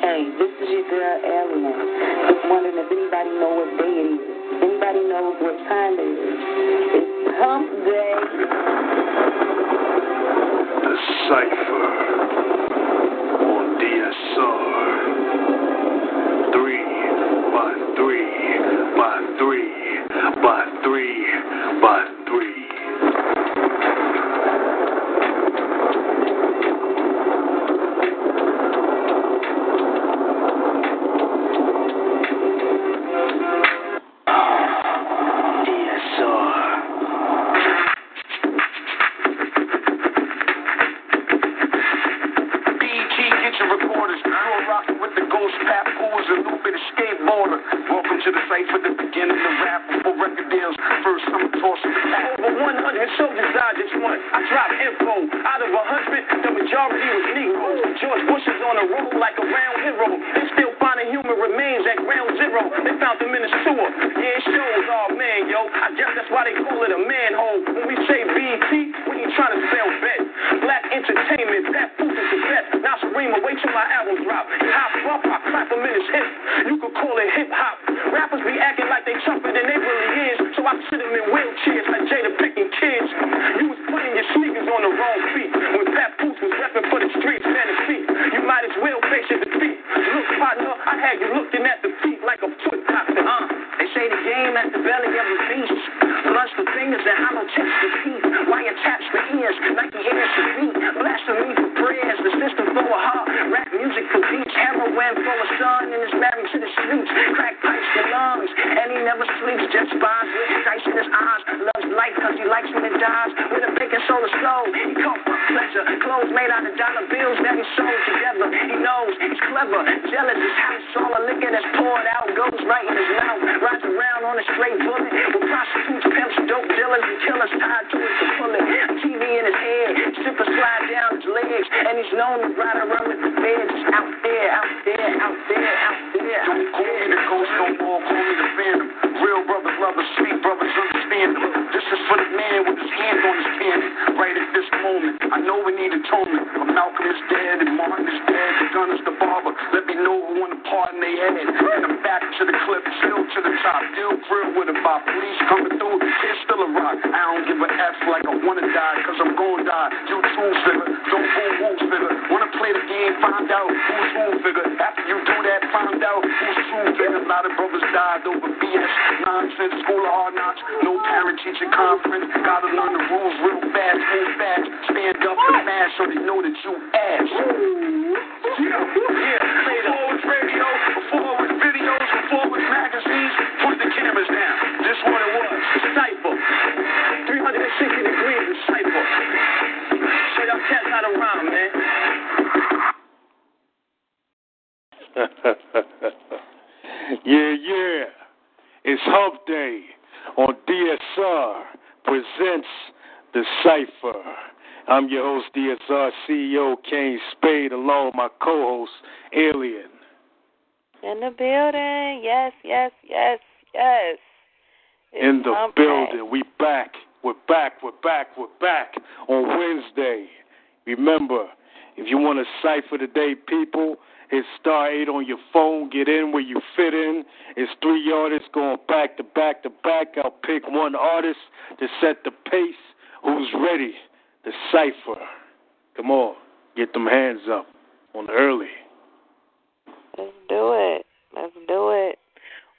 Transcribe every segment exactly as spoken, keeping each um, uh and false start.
Hey, this is your girl, Evelyn. Wondering if anybody knows what day it is. If anybody knows what time it is. It's hump day. The Cipher on D S R. Three by three by three by three by three.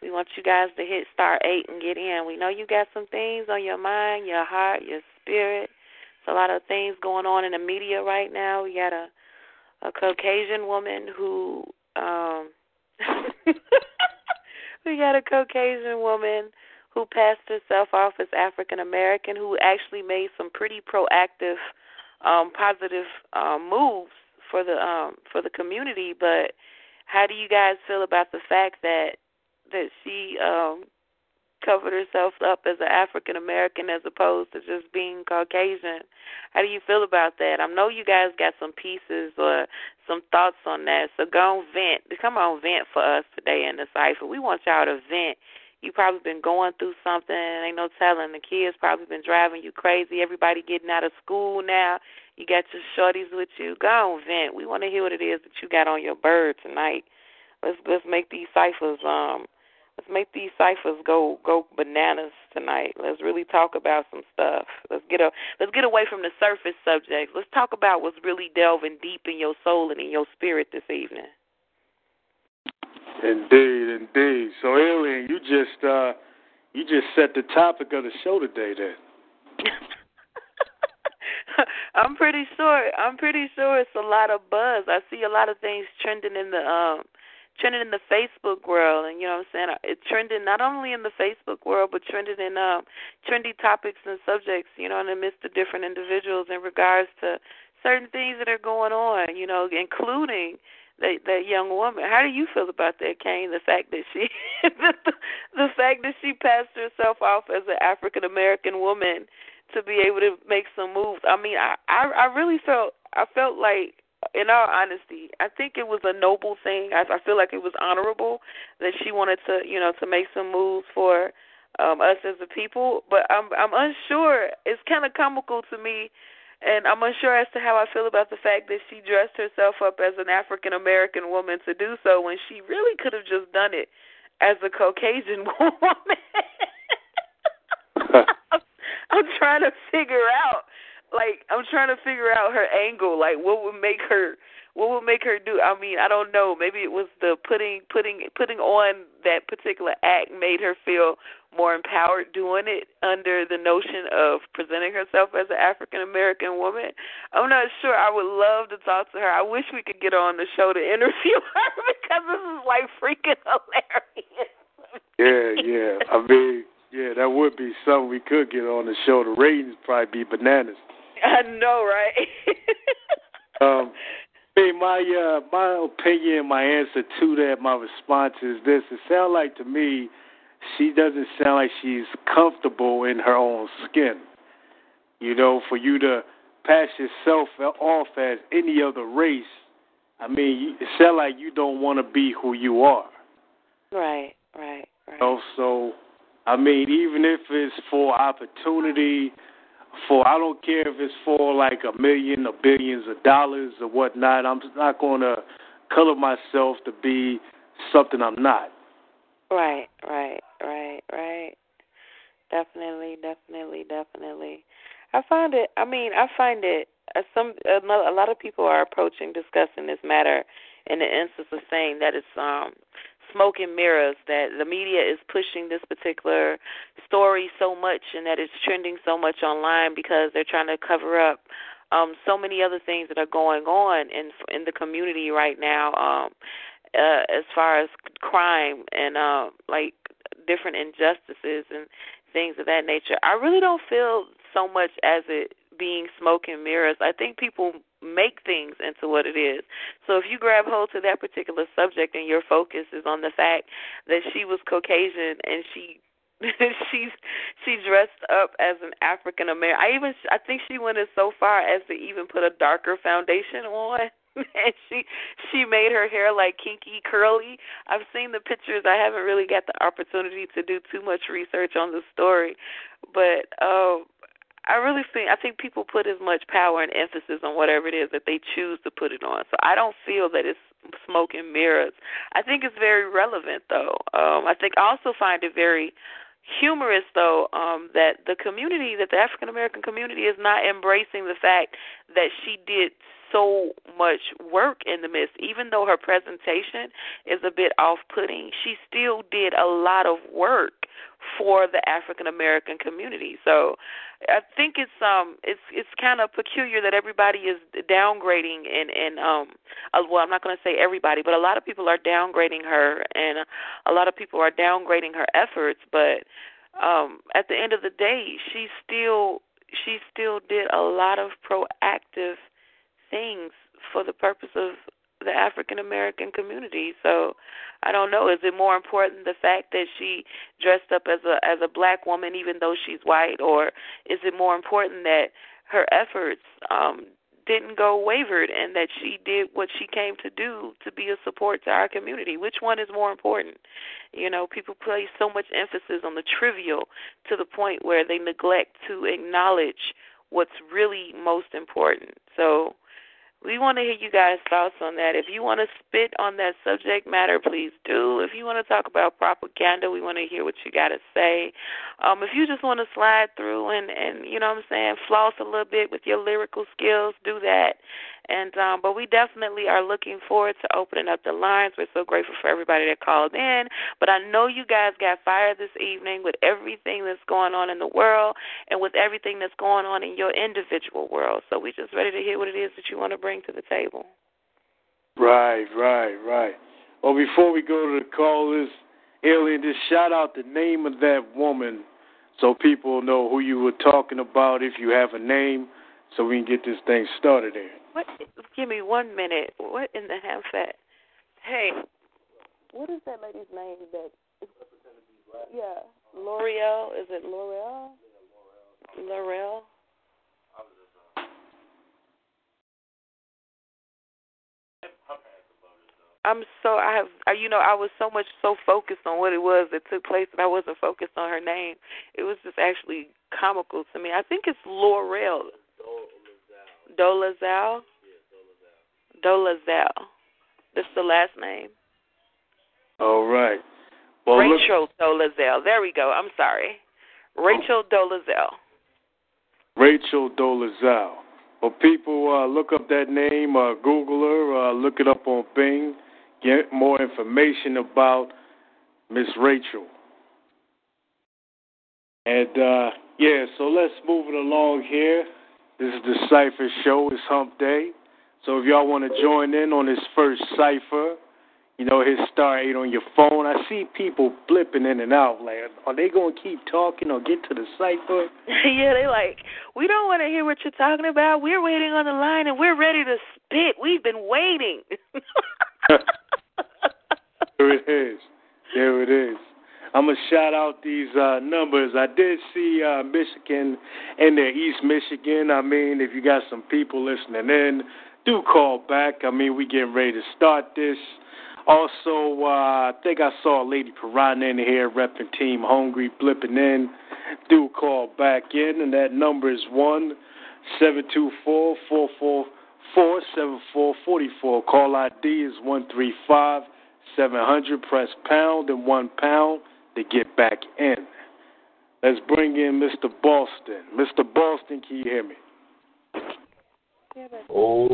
We want you guys to hit star eight and get in. We know you got some things on your mind, your heart, your spirit. There's a lot of things going on in the media right now. We got a, a Caucasian woman who um, we got a Caucasian woman who passed herself off as African American, who actually made some pretty proactive, um, positive um, moves for the um, for the community. But how do you guys feel about the fact that that she um, covered herself up as an African American as opposed to just being Caucasian? How do you feel about that? I know you guys got some pieces or some thoughts on that, so go on, vent. Come on, vent for us today in the Cipher. We want y'all to vent. You probably been going through something. Ain't no telling. The kids probably been driving you crazy. Everybody getting out of school now. You got your shorties with you. Go on, vent. We want to hear what it is that you got on your bird tonight. Let's let's make these ciphers um let's make these ciphers go go bananas tonight. Let's really talk about some stuff. Let's get a let's get away from the surface subjects. Let's talk about what's really delving deep in your soul and in your spirit this evening. Indeed, indeed. So, Alien, you just uh, you just set the topic of the show today, then. I'm pretty sure. I'm pretty sure it's a lot of buzz. I see a lot of things trending in the um, trending in the Facebook world, and you know what I'm saying. It's trending not only in the Facebook world, but trending in um, trendy topics and subjects. You know, in the midst of different individuals in regards to certain things that are going on. You know, including That, that young woman. How do you feel about that, Kane? The fact that she, the, the fact that she passed herself off as an African American woman to be able to make some moves. I mean, I, I, I really felt, I felt like, in all honesty, I think it was a noble thing. I, I feel like it was honorable that she wanted to, you know, to make some moves for um, us as a people. But I'm, I'm unsure. It's kind of comical to me. And I'm unsure as to how I feel about the fact that she dressed herself up as an African-American woman to do so when she really could have just done it as a Caucasian woman. I'm, I'm trying to figure out, like, I'm trying to figure out her angle, like, what would make her, what would make her do, I mean, I don't know, maybe it was the putting, putting, putting on that particular act made her feel more empowered doing it under the notion of presenting herself as an African-American woman. I'm not sure. I would love to talk to her. I wish we could get her on the show to interview her because this is, like, freaking hilarious. Yeah, yeah. I mean, yeah, that would be something we could get on the show. The ratings probably be bananas. I know, right? um, I mean, my, uh, my opinion, my answer to that, my response is this. It sounds like to me, she doesn't sound like she's comfortable in her own skin. You know, for you to pass yourself off as any other race, I mean, it sounds like you don't want to be who you are. Right, right, right. You know, so, I mean, even if it's for opportunity, for I don't care if it's for like a million or billions of dollars or whatnot, I'm not going to color myself to be something I'm not. Right, right, right, right. Definitely, definitely, definitely. I find it. I mean, I find it. Uh, some a lot of people are approaching discussing this matter in the instance of saying that it's um, smoke and mirrors. That the media is pushing this particular story so much, and that it's trending so much online because they're trying to cover up um, so many other things that are going on in in the community right now. Um, Uh, as far as crime and uh, like different injustices and things of that nature. I really don't feel so much as it being smoke and mirrors. I think people make things into what it is. So if you grab hold to that particular subject and your focus is on the fact that she was Caucasian and she she's she dressed up as an African American. I even I think she went as so far as to even put a darker foundation on. And she she made her hair like kinky curly. I've seen the pictures. I haven't really got the opportunity to do too much research on the story, but um, I really think I think people put as much power and emphasis on whatever it is that they choose to put it on. So I don't feel that it's smoke and mirrors. I think it's very relevant, though. Um, I think I also find it very humorous, though, um, that the community, that the African American community, is not embracing the fact that she did. so much work in the midst. Even though her presentation is a bit off-putting, she still did a lot of work for the African American community. So I think it's um it's it's kind of peculiar that everybody is downgrading and and um well, I'm not going to say everybody, but a lot of people are downgrading her, and a lot of people are downgrading her efforts. But um at the end of the day, she still she still did a lot of proactive things for the purpose of the African American community. So I don't know, is it more important the fact that she dressed up as a as a black woman even though she's white, or is it more important that her efforts um, didn't go wavered and that she did what she came to do to be a support to our community? Which one is more important? You know, people place so much emphasis on the trivial to the point where they neglect to acknowledge what's really most important. So we want to hear you guys' thoughts on that. If you want to spit on that subject matter, please do. If you want to talk about propaganda, we want to hear what you got to say. Um, if you just want to slide through and, and, you know what I'm saying, floss a little bit with your lyrical skills, do that. And um, but we definitely are looking forward to opening up the lines. We're so grateful for everybody that called in. But I know you guys got fired this evening with everything that's going on in the world and with everything that's going on in your individual world. So we're just ready to hear what it is that you want to bring to the table. Right, right, right. Well, before we go to the callers, Alien, just shout out the name of that woman so people know who you were talking about, if you have a name, so we can get this thing started here. What? Give me one minute. What in the half that? Hey, what is that lady's name? That is, yeah, L'Oreal. Is it L'Oreal? L'Oreal. I'm so I have you know I was so much so focused on what it was that took place that I wasn't focused on her name. It was just actually comical to me. I think it's L'Oreal. Dolezal? Yeah, Dolezal. Dolezal. That's the last name. All right. Well, Rachel Dolezal. There we go. I'm sorry. Rachel oh. Dolezal. Rachel Dolezal. Well, people, uh, look up that name, uh, Google her, uh, look it up on Bing, get more information about Miss Rachel. And, uh, yeah, so let's move it along here. This is the Cipher Show. It's Hump Day. So if y'all want to join in on this first Cipher, you know, hit star eight on your phone. I see people blipping in and out. Like, are they going to keep talking or get to the Cipher? Yeah, they like, we don't want to hear what you're talking about. We're waiting on the line, and we're ready to spit. We've been waiting. There it is. There it is. I'm going to shout out these uh, numbers. I did see uh, Michigan in there, East Michigan. I mean, if you got some people listening in, do call back. I mean, we getting ready to start this. Also, uh, I think I saw Lady Piranha in here repping Team Hungry, blipping in. Do call back in, and that number is one seven two four, four four four, seven four four four. Call I D is one three five, seven hundred. Press pound and one pound to get back in. Let's bring in Mister Boston. Mister Boston, can you hear me? Oh,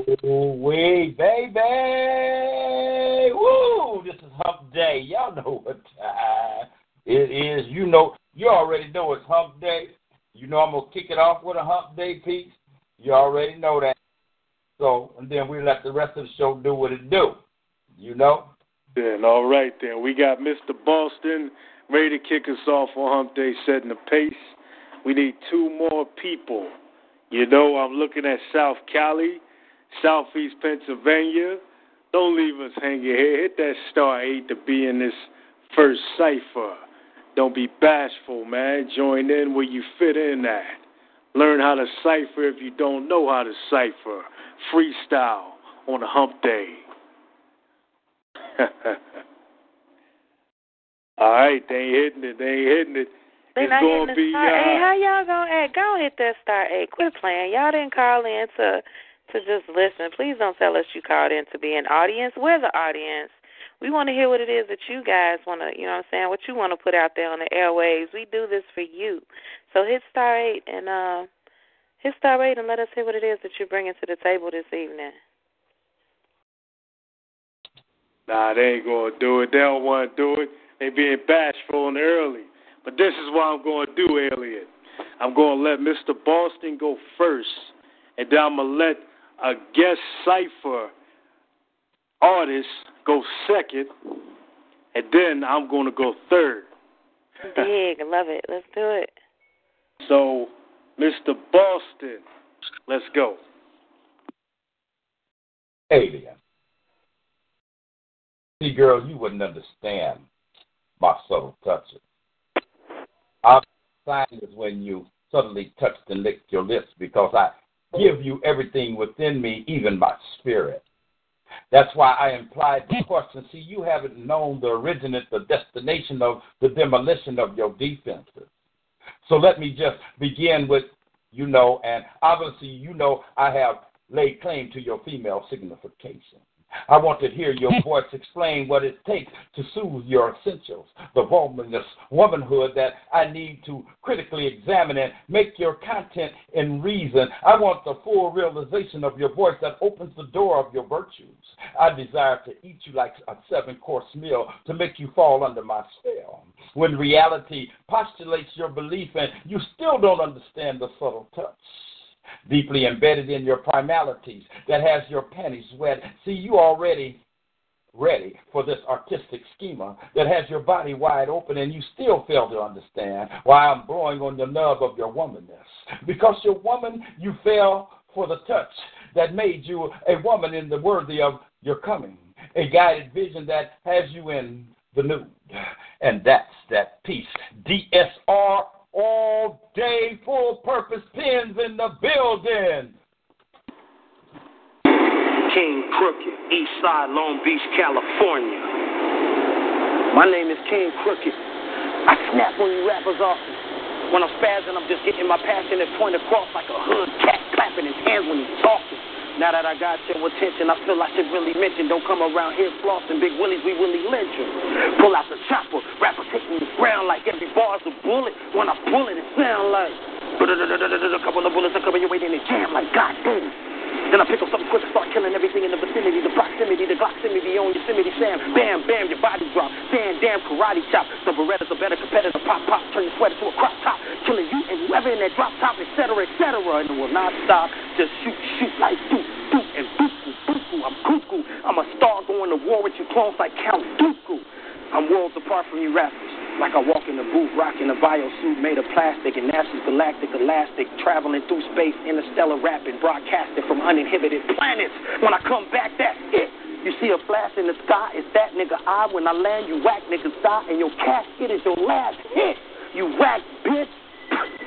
we, baby. Woo, this is Hump Day. Y'all know what time it is. You know, you already know it's Hump Day. You know I'm going to kick it off with a Hump Day piece. You already know that. So, and then we let the rest of the show do what it do. You know? Then, all right, then. We got Mister Boston ready to kick us off on Hump Day, setting the pace. We need two more people. You know, I'm looking at South Cali, Southeast Pennsylvania. Don't leave us hanging here. Hit that star eight to be in this first cipher. Don't be bashful, man. Join in where you fit in at. Learn how to cipher if you don't know how to cipher. Freestyle on a Hump Day. All right, they ain't hitting it. They ain't hitting it. They it's not gonna hitting the be, star uh, eight. How y'all gonna act? Go hit that star eight. Quit playing. Y'all didn't call in to to just listen. Please don't tell us you called in to be an audience. We're the audience. We want to hear what it is that you guys want to, you know what I'm saying, what you want to put out there on the airwaves. We do this for you. So hit star eight and uh, hit star eight and let us hear what it is that you're bringing to the table this evening. Nah, they ain't going to do it. They don't want to do it. They being bashful and early. But this is what I'm going to do, Elliot. I'm going to let Mister Boston go first, and then I'm going to let a guest cipher artist go second, and then I'm going to go third. Big, love it. Let's do it. So, Mister Boston, let's go. Alien. See, girl, you wouldn't understand my subtle touches. Our sign is when you suddenly touched and licked your lips, because I give you everything within me, even my spirit. That's why I implied the question. See, you haven't known the originate, the destination of the demolition of your defenses. So let me just begin with, you know, and obviously, you know, I have laid claim to your female signification. I want to hear your voice explain what it takes to soothe your essentials, the voluminous womanhood that I need to critically examine and make your content in reason. I want the full realization of your voice that opens the door of your virtues. I desire to eat you like a seven-course meal to make you fall under my spell. When reality postulates your belief and you still don't understand the subtle touch, deeply embedded in your primalities, that has your panties wet. See, you already ready for this artistic schema that has your body wide open, and you still fail to understand why I'm blowing on the nub of your womanness. Because you're woman, you fell for the touch that made you a woman in the worthy of your coming, a guided vision that has you in the nude. And that's that piece. D S R all day, full purpose pens in the building. King Crooked, East Side, Long Beach, California. My name is King Crooked. I snap on you rappers often. When I'm spazzing, I'm just getting my passionate point across like a hood cat clapping his hands when he's talking. Now that I got your attention, I feel I should really mention, don't come around here flossing big willies, we Willie lynch you. Pull out the chopper, rapper taking the ground like every bar's a bullet. When I pull it, it sound like a couple of bullets are coming your way, then it jam like goddamn. Then I pick up something quick and start killing everything in the vicinity. The proximity, the gloximity on Yosemite Sam. Bam, bam, your body drop. Damn, damn, karate chop. The Beretta's a better competitor. Pop, pop, turn your sweater to a crop top. Killing you and whoever in that drop top, et cetera, et cetera. And it will not stop. Just shoot, shoot like doop, doop, and boo-coo, boo-coo. I'm cuckoo. I'm a star going to war with you clones like Count Dooku. I'm worlds apart from you rappers. Like I walk in the booth, rocking a bio suit made of plastic, and that's just galactic elastic, traveling through space, interstellar rapping, broadcasting from uninhibited planets. When I come back, that's it. You see a flash in the sky, it's that nigga I. When I land, you whack niggas die, and your casket is your last hit. You whack bitch,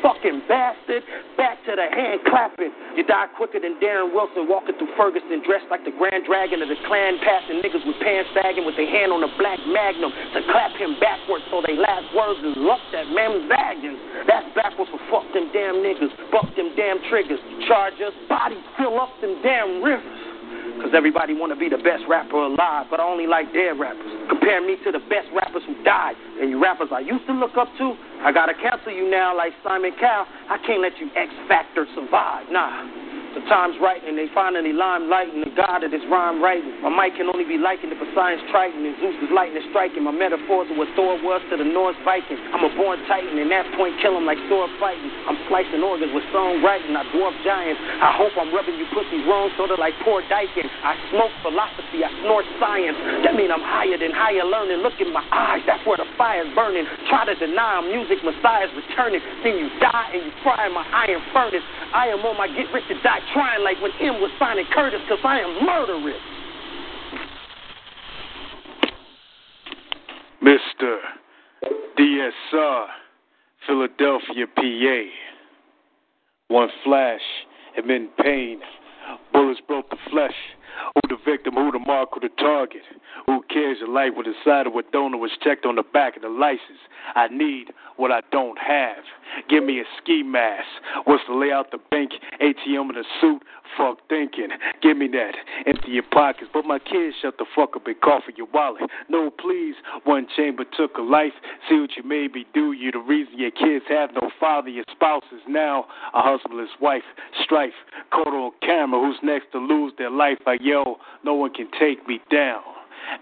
fucking bastard. Back to the hand clapping. You die quicker than Darren Wilson walking through Ferguson, dressed like the Grand Dragon of the Klan, passing niggas with pants sagging with their hand on a black magnum to clap him backwards so they last words is lump that man zagging. That's backwards for fuck them damn niggas, buck them damn triggers, charge us, body fill up them damn rivers. Cause everybody wanna be the best rapper alive, but I only like dead rappers. Compare me to the best rappers who died. And you rappers I used to look up to, I gotta cancel you now like Simon Cowell. I can't let you X Factor survive. Nah, the time's right and they finally limelighting the god of this rhyme writing. My mic can only be likened to Poseidon's Triton and Zeus's lightning striking. My metaphors are what Thor was to the Norse Viking. I'm a born titan and that point kill him like sword fighting. I'm slicing organs with songwriting. I dwarf giants. I hope I'm rubbing you pussies wrong sort of like poor Dyken. I smoke philosophy. I snort science. That mean I'm higher than higher learning. Look in my eyes. That's where the fire's burning. Try to deny I'm music messiah's returning. Then you die and you fry in my iron furnace. I am on my get rich to die trying like when M was signing Curtis, cause I am murderous. Mister D S R, Philadelphia, P A. One flash, and men pain. Bullets broke the flesh. Who the victim, who the mark, who the target? Who cares? Your life was decided what donor was checked on the back of the license. I need what I don't have. Give me a ski mask. What's the layout, the bank, A T M in a suit? Fuck thinking. Give me that. Empty your pockets. But my kids shut the fuck up and cough in your wallet. No, please. One chamber took a life. See what you made me do. You the reason your kids have no father. Your spouse is now a husbandless wife. Strife. Caught on camera. Who's next to lose their life? I yell, no one can take me down.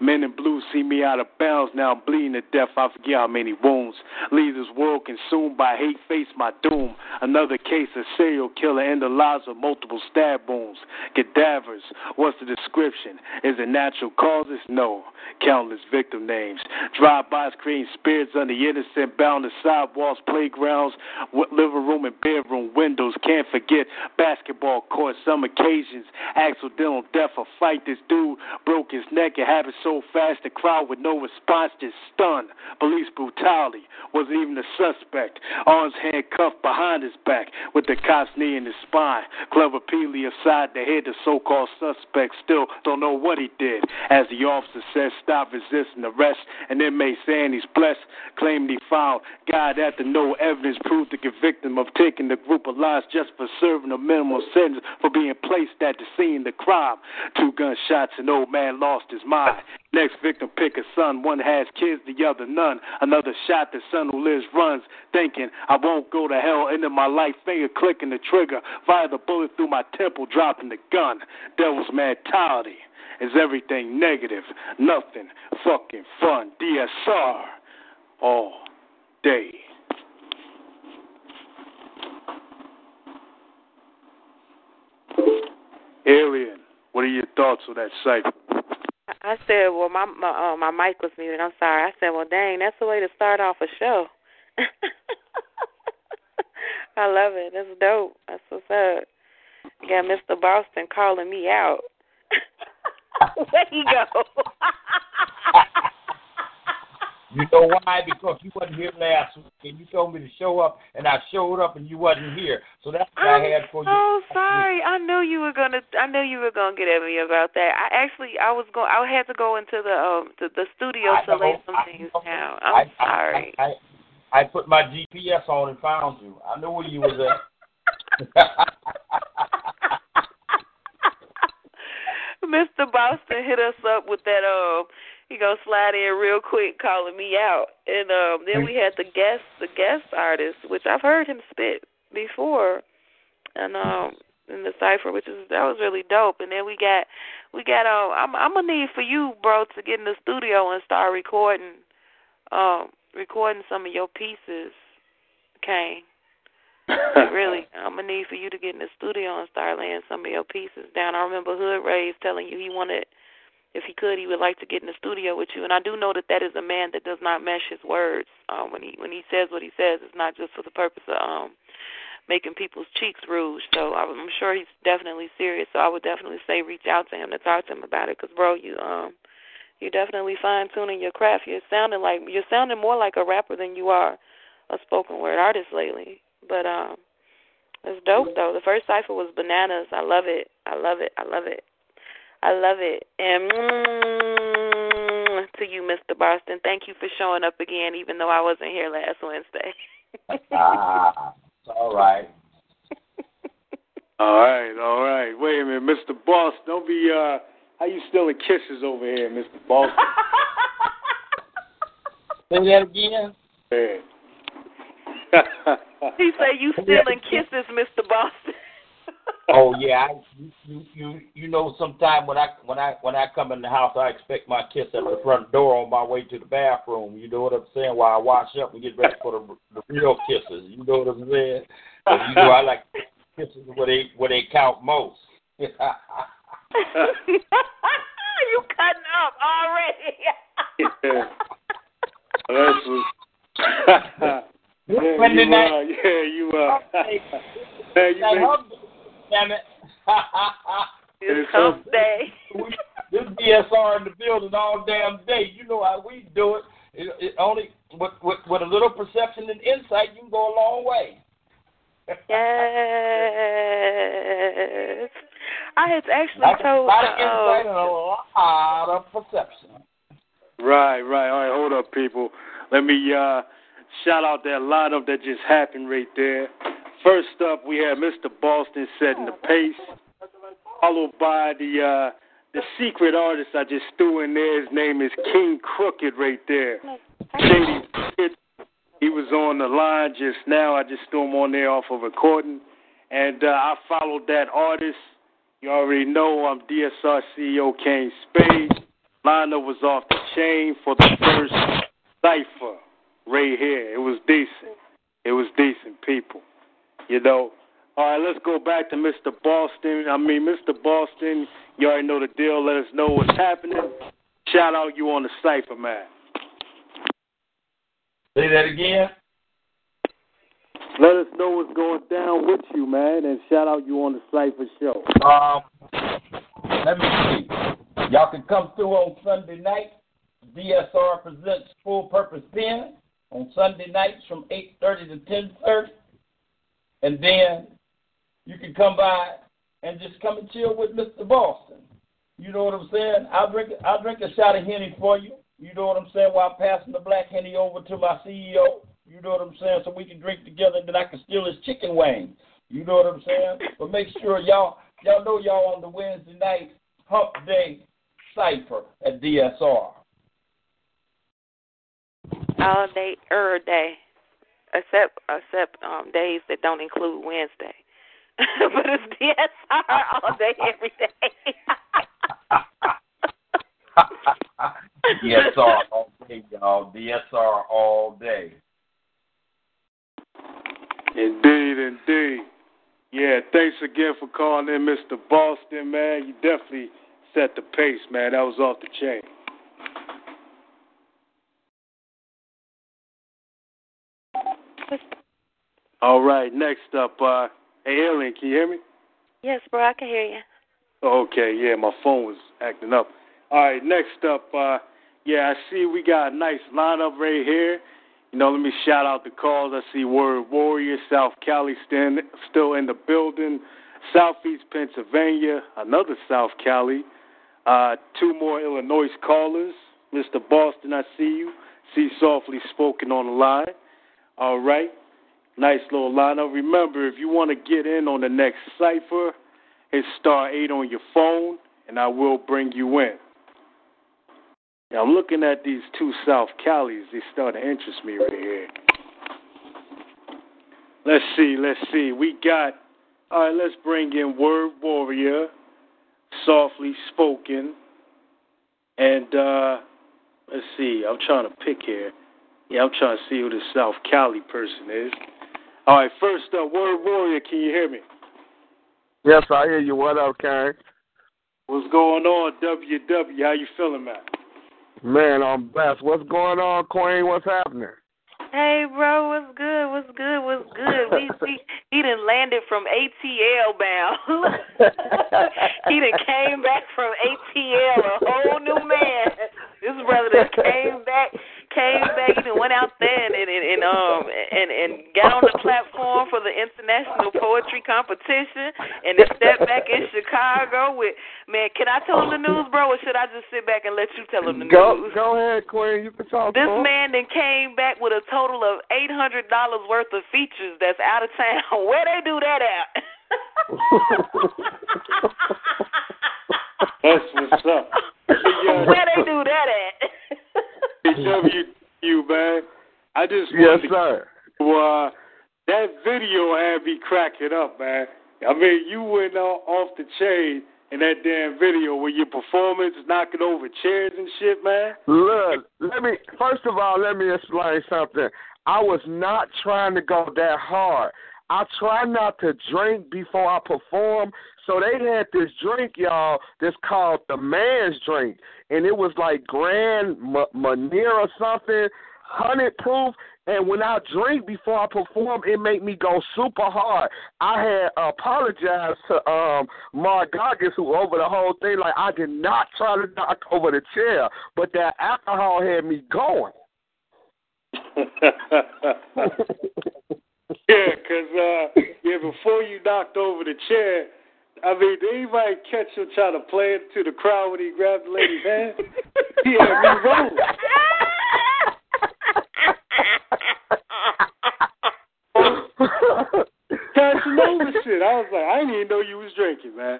Men in blue see me out of bounds, now I'm bleeding to death, I forget how many wounds. Leave this world consumed by hate, face my doom. Another case of serial killer in the lives of multiple stab wounds. Cadavers, what's the description? Is it natural causes? No. Countless victim names. Drive-bys creating spirits on the innocent, bound to sidewalks, playgrounds, living room and bedroom windows. Can't forget basketball courts, some occasions, accidental death or fight. This dude broke his neck and happened so fast the crowd with no response just stunned. Police brutality wasn't even a suspect. Arms handcuffed behind his back with the cops knee in his spine. Clever Peely aside the head, the so-called suspect still don't know what he did. As the officer says, stop resisting arrest. An inmate saying he's blessed, claimed he found God after no evidence proved to convict him of taking the group of lives just for serving a minimal sentence for being placed at the scene of the crime. Two gunshots, an old man lost his mind. Next victim pick a son, one has kids, the other none. Another shot, the son who lives runs, thinking I won't go to hell, end of my life, finger clicking the trigger, fire the bullet through my temple, dropping the gun. Devil's mentality is everything negative, nothing fucking fun. D S R all day. Alien, what are your thoughts on that cipher? I said, well, my my, uh, my mic was muted. I'm sorry. I said, well, dang, that's the way to start off a show. I love it. That's dope. That's what's up. You got Mister Boston calling me out. Where'd he go? You know why? Because you wasn't here last week, and you told me to show up, and I showed up, and you wasn't here. So that's what I'm I had for so you. I'm so sorry. I knew you were gonna. I knew you were gonna get at me about that. I actually, I was going. I had to go into the um to the studio I to know, lay some I things know. down. I'm I, sorry. I, I, I put my G P S on and found you. I knew where you was at. Mister Boston hit us up with that um. He gonna slide in real quick, calling me out, and um, then we had the guest, the guest artist, which I've heard him spit before, and um, in the cipher, which is that was really dope. And then we got, we got um, I'm, I'm gonna need for you, bro, to get in the studio and start recording, um, recording some of your pieces, okay? Really, I'm gonna need for you to get in the studio and start laying some of your pieces down. I remember Hood Ray's telling you he wanted. If he could, he would like to get in the studio with you. And I do know that that is a man that does not mesh his words. Um, when he when he says what he says, it's not just for the purpose of um, making people's cheeks rouge. So I'm sure he's definitely serious. So I would definitely say reach out to him to talk to him about it. Because, bro, you, um, you're definitely fine-tuning your craft. You're sounding, like, you're sounding more like a rapper than you are a spoken word artist lately. But um, it's dope, though. The first cipher was bananas. I love it. I love it. I love it. I love it. And mm, to you, Mister Boston, thank you for showing up again, even though I wasn't here last Wednesday. Ah, all right. all right, all right. Wait a minute, Mister Boston, don't be, uh, how you stealing kisses over here, Mister Boston? Say that again? He said you stealing kisses, Mister Boston. Oh yeah, I, you you you know. Sometime when I when I when I come in the house, I expect my kiss at the front door on my way to the bathroom. You know what I'm saying? While I wash up and get ready for the, the real kisses. You know what I'm saying? But you know I like kisses where they where they count most. You cutting up already? Yeah. That's yeah, Wednesday night. Yeah, you are. Yeah, you are. Damn it. It's hump day. We, this D S R in the building all damn day. You know how we do it. It, it only with, with, with a little perception and insight, you can go a long way. Yes. I had actually That's told... A lot of insight and a lot of perception. Right, right. All right, hold up, people. Let me uh, shout out that lineup that just happened right there. First up, we have Mister Boston setting the pace, followed by the uh, the secret artist I just threw in there. His name is King Crooked right there. He was on the line just now. I just threw him on there off of recording. And uh, I followed that artist. You already know I'm D S R C E O Kane Spade. Lana was off the chain for the first cipher right here. It was decent. It was decent, people. You know, all right, let's go back to Mister Boston. I mean, Mister Boston, you already know the deal. Let us know what's happening. Shout out you on the cipher, man. Say that again. Let us know what's going down with you, man, and shout out you on the Cipher Show. Um, let me see. Y'all can come through on Sunday night. D S R presents Full Purpose Pens on Sunday nights from eight thirty to ten thirty. And then you can come by and just come and chill with Mister Boston. You know what I'm saying? I'll drink, I'll drink a shot of Henny for you. You know what I'm saying? While passing the black Henny over to my C E O. You know what I'm saying? So we can drink together, and then I can steal his chicken wings. You know what I'm saying? But make sure y'all y'all know y'all on the Wednesday night hump day cipher at D S R. All day, er day, except except um, days that don't include Wednesday. But it's D S R all day, every day. D S R all day, y'all. D S R all day. Indeed, indeed. Yeah, thanks again for calling in, Mister Boston, man. You definitely set the pace, man. That was off the chain. All right, next up, uh, hey, Alien, can you hear me? Yes, bro, I can hear you. Okay, yeah, my phone was acting up. All right, next up, uh, yeah, I see we got a nice lineup right here. You know, let me shout out the calls. I see Word Warrior, South Cali stand, still in the building. Southeast Pennsylvania, another South Cali. Uh, two more Illinois callers. Mister Boston, I see you. See Softly Spoken on the line. All right. Nice little lineup. Remember, if you want to get in on the next cipher, hit star eight on your phone, and I will bring you in. Now, I'm looking at these two South Calis. They start to interest me right here. Let's see, let's see. We got, all right, let's bring in Word Warrior, Softly Spoken, and uh, let's see. I'm trying to pick here. Yeah, I'm trying to see who the South Cali person is. All right, first up, Word Warrior, can you hear me? Yes, I hear you. What up, Karen? What's going on, W W? How you feeling, man? Man, I'm blessed. What's going on, Queen? What's happening? Hey, bro, what's good? What's good? What's good? We, we, he done landed from A T L bound. He done came back from A T L, a whole new man. This brother done came back, came back, he done went out there and, and, and um and, and got on the platform for the international poetry competition and then stepped back in Chicago with, man, can I tell him the news, bro, or should I just sit back and let you tell him the go, news? Go ahead, Queen. You can talk. This on. Man then came back with a total of eight hundred dollars worth of features that's out of town. Where they do that at? That's what's up. Where they do that at? B W, man. I just yes, sir. To, uh, that video had me cracking up, man. I mean, you went uh, off the chain in that damn video with your performance, knocking over chairs and shit, man. Look, let me first of all let me explain something. I was not trying to go that hard. I try not to drink before I perform, so they had this drink, y'all, that's called the man's drink, and it was like Grand Marnier or something, one hundred proof, and when I drink before I perform, it make me go super hard. I had apologized to um, Mark Goggins, who over the whole thing, like I did not try to knock over the chair, but that alcohol had me going. Yeah, because uh, yeah, before you knocked over the chair, I mean, did anybody catch him trying to play it to the crowd when he grabbed the lady's hand? He had me rolling. Catching over shit. I was like, I didn't even know you was drinking, man.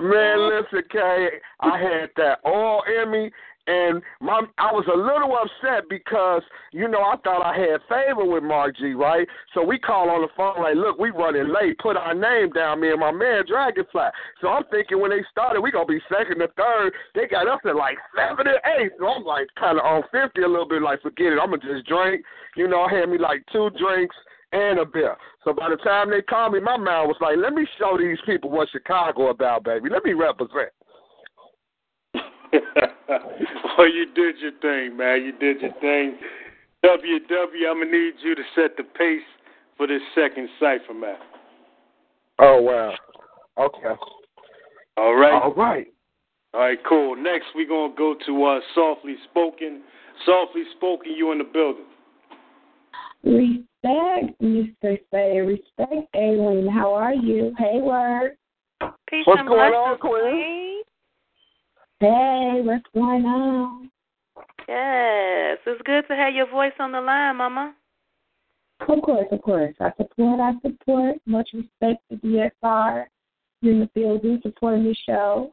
Man, listen, Kay, I had that all in me. And my, I was a little upset because, you know, I thought I had favor with Mark G, right? So we call on the phone, like, look, we running late. Put our name down, me and my man Dragonfly. So I'm thinking when they started, we going to be second or third. They got us at like seven or eight. So I'm like kind of on fifty a little bit, like, forget it. I'm going to just drink. You know, I had me like two drinks and a beer. So by the time they called me, my man was like, let me show these people what Chicago about, baby. Let me represent. Well, you did your thing, man. You did your thing. W W, I'm going to need you to set the pace for this second cipher, man. Oh, wow. Okay. All right. All right. All right, cool. Next, we're going to go to uh, Softly Spoken. Softly Spoken, you in the building. Respect, Mister Say. Respect, Aileen. How are you? Hey, Word. Peace. What's going on, Queen? Hey, what's going on? Yes, it's good to have your voice on the line, Mama. Of course, of course. I support, I support. Much respect to D S R. You're in the building supporting the show.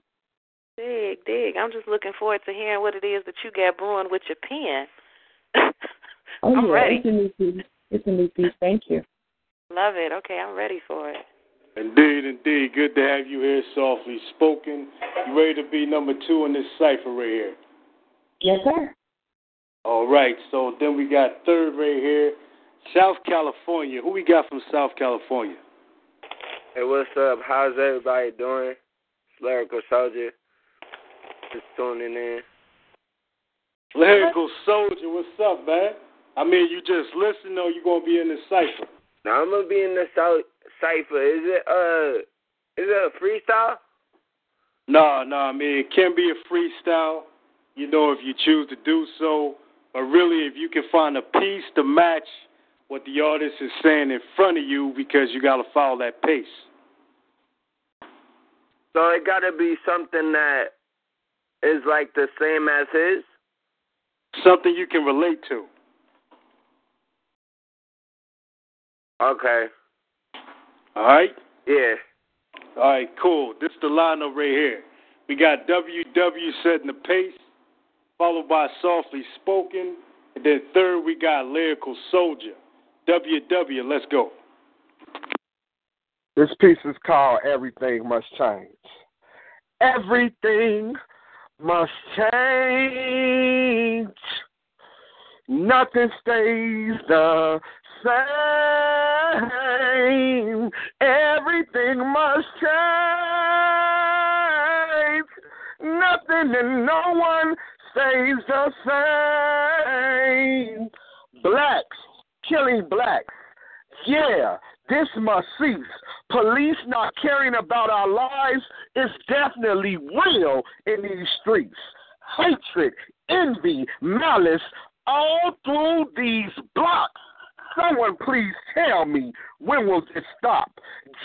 Dig, dig. I'm just looking forward to hearing what it is that you got brewing with your pen. Oh, I'm yeah, ready. It's a new piece. It's a new piece. Thank you. Love it. Okay, I'm ready for it. Indeed, indeed. Good to have you here, Softly Spoken. You ready to be number two in this cipher right here? Yes, sir. All right. So then we got third right here, South California. Who we got from South California? Hey, what's up? How's everybody doing? It's Lyrical Soldier. Just tuning in. Lyrical Soldier, what's up, man? I mean, you just listen, or you going to be in this cipher? Now, I'm going to be in this cipher. Cipher, is it uh is it a freestyle? No, no, I mean it can be a freestyle, you know, if you choose to do so. But really, if you can find a piece to match what the artist is saying in front of you, because you gotta follow that pace. So it gotta be something that is like the same as his? Something you can relate to. Okay. All right? Yeah. All right, cool. This is the lineup right here. We got W W setting the pace, followed by Softly Spoken, and then third we got Lyrical Soldier. W W, let's go. This piece is called Everything Must Change. Everything must change. Nothing stays the same. Everything must change. Nothing and no one stays the same. Blacks killing blacks. Yeah, this must cease. Police not caring about our lives is definitely real in these streets. Hatred, envy, malice, all through these blocks. Someone please tell me, when will this stop?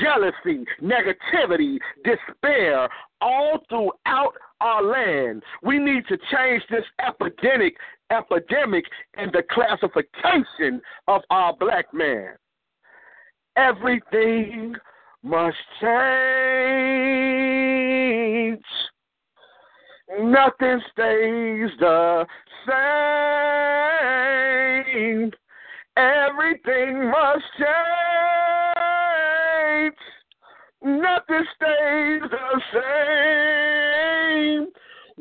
Jealousy, negativity, despair, all throughout our land. We need to change this epidemic, epidemic and the classification of our black man. Everything must change. Nothing stays the same. Everything must change. Nothing stays the same.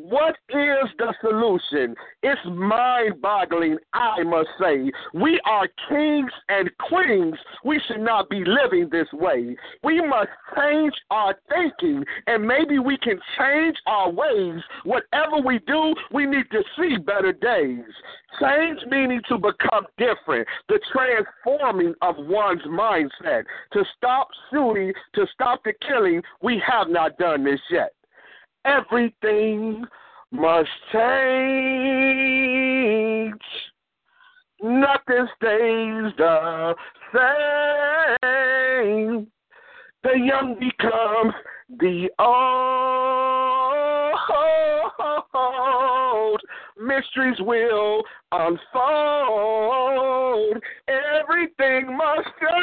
What is the solution? It's mind-boggling, I must say. We are kings and queens. We should not be living this way. We must change our thinking, and maybe we can change our ways. Whatever we do, we need to see better days. Change meaning to become different, the transforming of one's mindset. To stop shooting, to stop the killing, we have not done this yet. Everything must change. Nothing stays the same. The young become the old. Mysteries will unfold. Everything must change.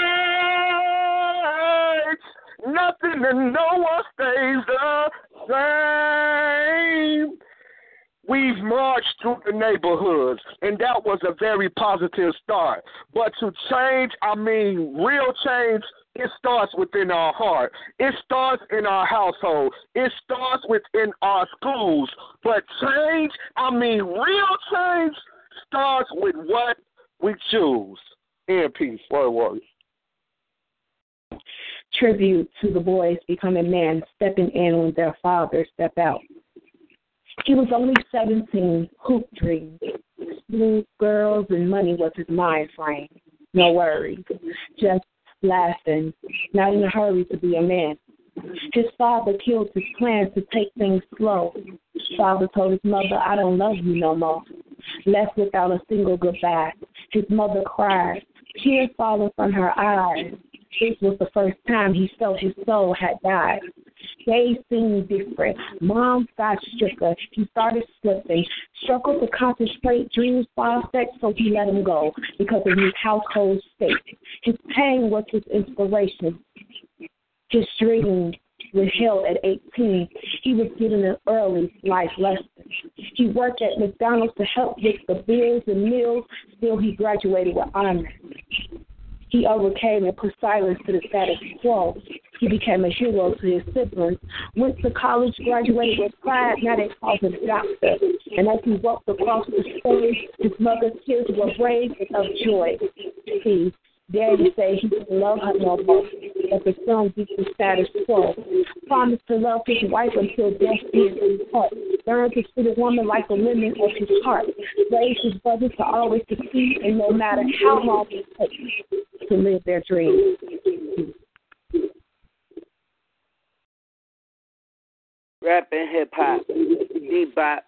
Nothing and no one stays the same. We've marched through the neighborhoods, and that was a very positive start. But to change, I mean, real change, it starts within our heart. It starts in our household. It starts within our schools. But change, I mean, real change, starts with what we choose. In peace, Word Warrior. Tribute to the boys becoming men, stepping in when their fathers step out. He was only seventeen, hoop dreams. Blue girls and money was his mind frame. No worries, just laughing, not in a hurry to be a man. His father killed his plans to take things slow. Father told his mother, I don't love you no more. Left without a single goodbye. His mother cried, tears falling from her eyes. This was the first time he felt his soul had died. Days seemed different. Mom got stricter. He started slipping. Struggled to concentrate. Dreams far fetched, so he let him go because of his household state. His pain was his inspiration. His dream was held at eighteen. He was getting an early life lesson. He worked at McDonald's to help with the bills and meals. Still, he graduated with honors. He overcame and put silence to the status quo. He became a hero to his siblings. Went to college, graduated with pride, now they called him doctor. And as he walked across the stage, his mother's tears were brave and of joy. He dared to say he didn't love her no more, but the son beat the status quo. Promised to love his wife until death did his part. Learned to see the woman like a lemon of his heart. Raised his brothers to always succeed, and no matter how long it takes to live their dreams. Rap and hip-hop, bebop,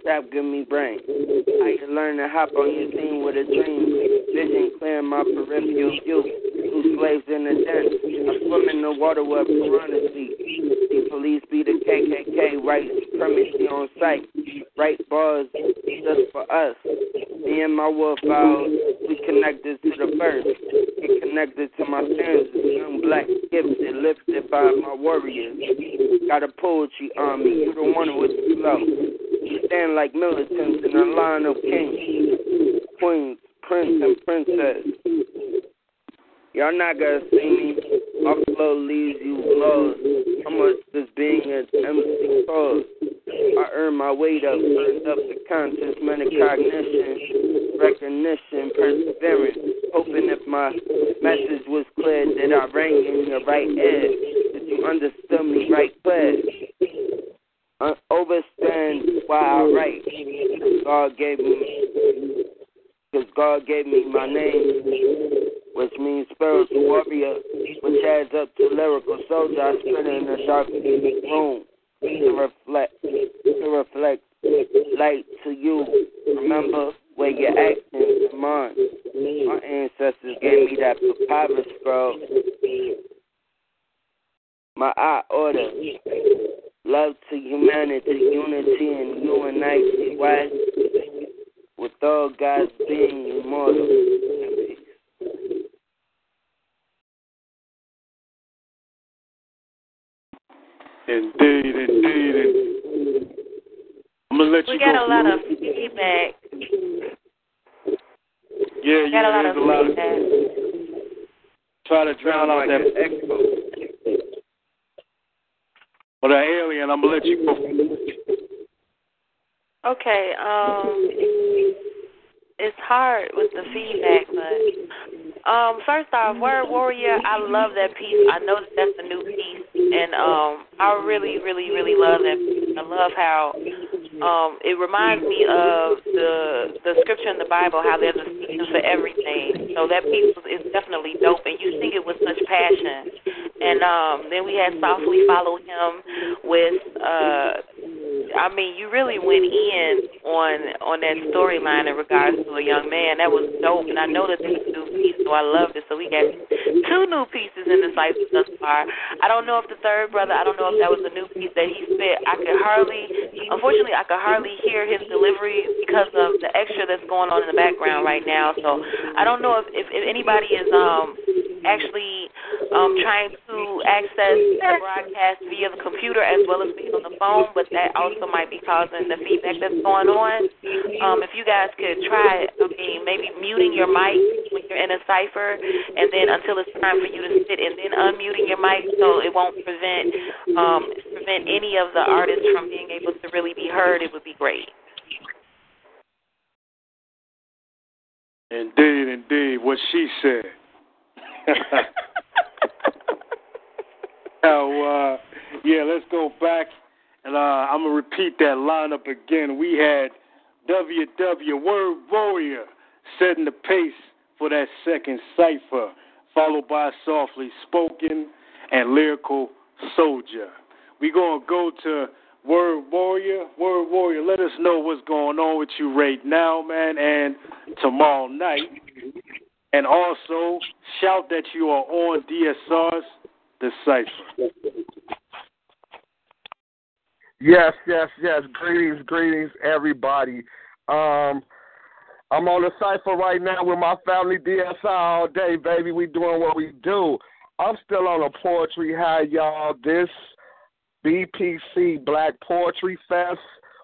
stop giving me brain. I can learn to hop on your scene with a dream. Vision clearing my peripheral youth, who slaves in the dirt. I swim in the water where piranhas be. The police be the K K K, white supremacy on sight. Right bars just for us. Me and my wolf owls, we connected to the birds. We connected to my parents, young black gifted, lifted by my warriors. Got a poetry army, you the one with the flow. We stand like militants in a line of kings, queens, prince, and princess. Y'all not gonna see me. My flow leaves you lost. How much does being an M C cost? I earn my weight up, turns up the conscious, metacognition, recognition, perseverance. Hoping if my message was clear that I rang in your right ear, that you understood me right clear. I understand why I write, because God gave me, because God gave me my name, which means spiritual warrior, which adds up to lyrical soldier. I spit in a dark room to reflect, to reflect light to you. Remember where your actions are mine. My ancestors gave me that papyrus scroll. My eye order, love to humanity, unity, and unite the West with all God's being immortal. Indeed, indeed, indeed. I'm gonna let we you got go. A lot of feedback. Yeah, we got yeah, a lot of a feedback. Lot of, try to drown out that echo. But an alien, I'm gonna let you go. Okay, um, it's hard with the feedback, but um, first off, Word Warrior, I love that piece. I know that that's a new piece. And um, I really, really, really love that. I love how um, it reminds me of the the scripture in the Bible, how there's a season for everything. So that piece is definitely dope, and you sing it with such passion. And um, then we had Softly Follow Him with, uh, I mean, you really went in on on that storyline in regards to a young man. That was dope, and I know that this new piece, so I loved it. So we got two new pieces in the site thus far. I don't know if the third brother, I don't know if that was a new piece that he spit. I could hardly, unfortunately, I could hardly hear his delivery because of the extra that's going on in the background right now. So I don't know if, if, if anybody is um actually um trying to access the broadcast via the computer as well as being on the phone, but that also might be causing the feedback that's going on. Um, if you guys could try, I mean, maybe muting your mic when you're in a cipher, and then until it's time for you to sit, and then unmuting your mic so it won't prevent um, prevent any of the artists from being able to really be heard, it would be great. Indeed, indeed, what she said. Now, uh, yeah, let's go back, and uh, I'm going to repeat that lineup again. We had W W Word Warrior setting the pace for that second cipher, followed by Softly Spoken and Lyrical Soldier. We're going to go to Word Warrior. Word Warrior, let us know what's going on with you right now, man, and tomorrow night. And also, shout that you are on D S R's The Cipher. Yes, yes, yes. Greetings, greetings, everybody. Um, I'm on The Cipher right now with my family, D S R, all day, baby. We doing what we do. I'm still on a poetry high, y'all. This B P C Black Poetry Fest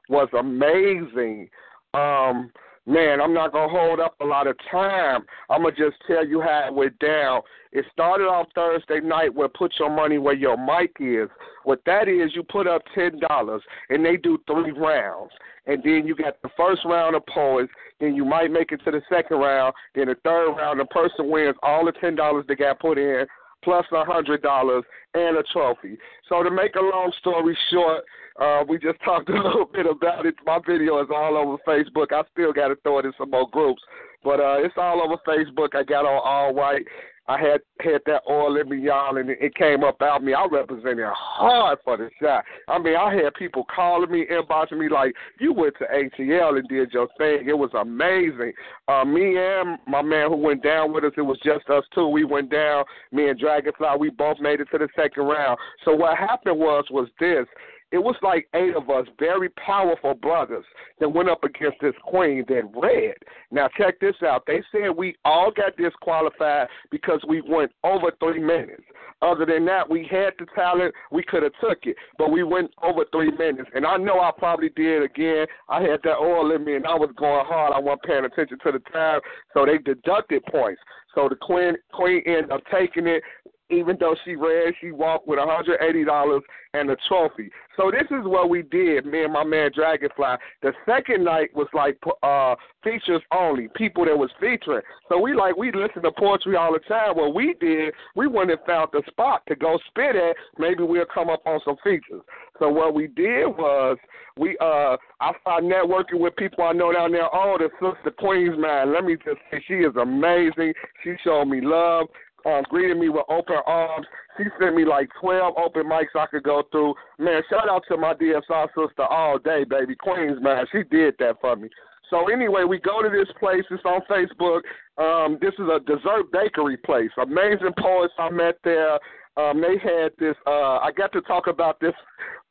was amazing. Um, man, I'm not going to hold up a lot of time. I'm going to just tell you how it went down. It started off Thursday night with Put Your Money Where Your Mic Is. What that is, you put up ten dollars, and they do three rounds. And then you got the first round of poets, then you might make it to the second round, then the third round, the person wins all the ten dollars that got put in, plus one hundred dollars and a trophy. So to make a long story short, uh, we just talked a little bit about it. My video is all over Facebook. I still got to throw it in some more groups. But uh, it's all over Facebook. I got on all white. I had had that oil in me, y'all, and it came up out me. I represented hard for the shot. I mean, I had people calling me, inboxing me like, you went to A T L and did your thing. It was amazing. Uh, me and my man who went down with us, it was just us two. We went down, me and Dragonfly, we both made it to the second round. So what happened was was this. It was like eight of us, very powerful brothers, that went up against this queen that read. Now, check this out. They said we all got disqualified because we went over three minutes. Other than that, we had the talent. We could have took it, but we went over three minutes. And I know I probably did again. I had that oil in me, and I was going hard. I wasn't paying attention to the time, so they deducted points. So the queen, queen ended up taking it. Even though she read, she walked with one hundred eighty dollars and a trophy. So this is what we did, me and my man Dragonfly. The second night was like uh, features only, people that was featuring. So we like we listen to poetry all the time. What we did, we went and found the spot to go spit at. Maybe we'll come up on some features. So what we did was we uh, I started networking with people I know down there. Oh, the sister Queen's man. Let me just say she is amazing. She showed me love. Um, greeted me with open arms. She sent me like twelve open mics I could go through. Man, shout out to my D S R sister all day, baby. Queens, man. She did that for me. So anyway, we go to this place. It's on Facebook. Um, this is a dessert bakery place. Amazing poets I met there. Um, they had this, uh, I got to talk about this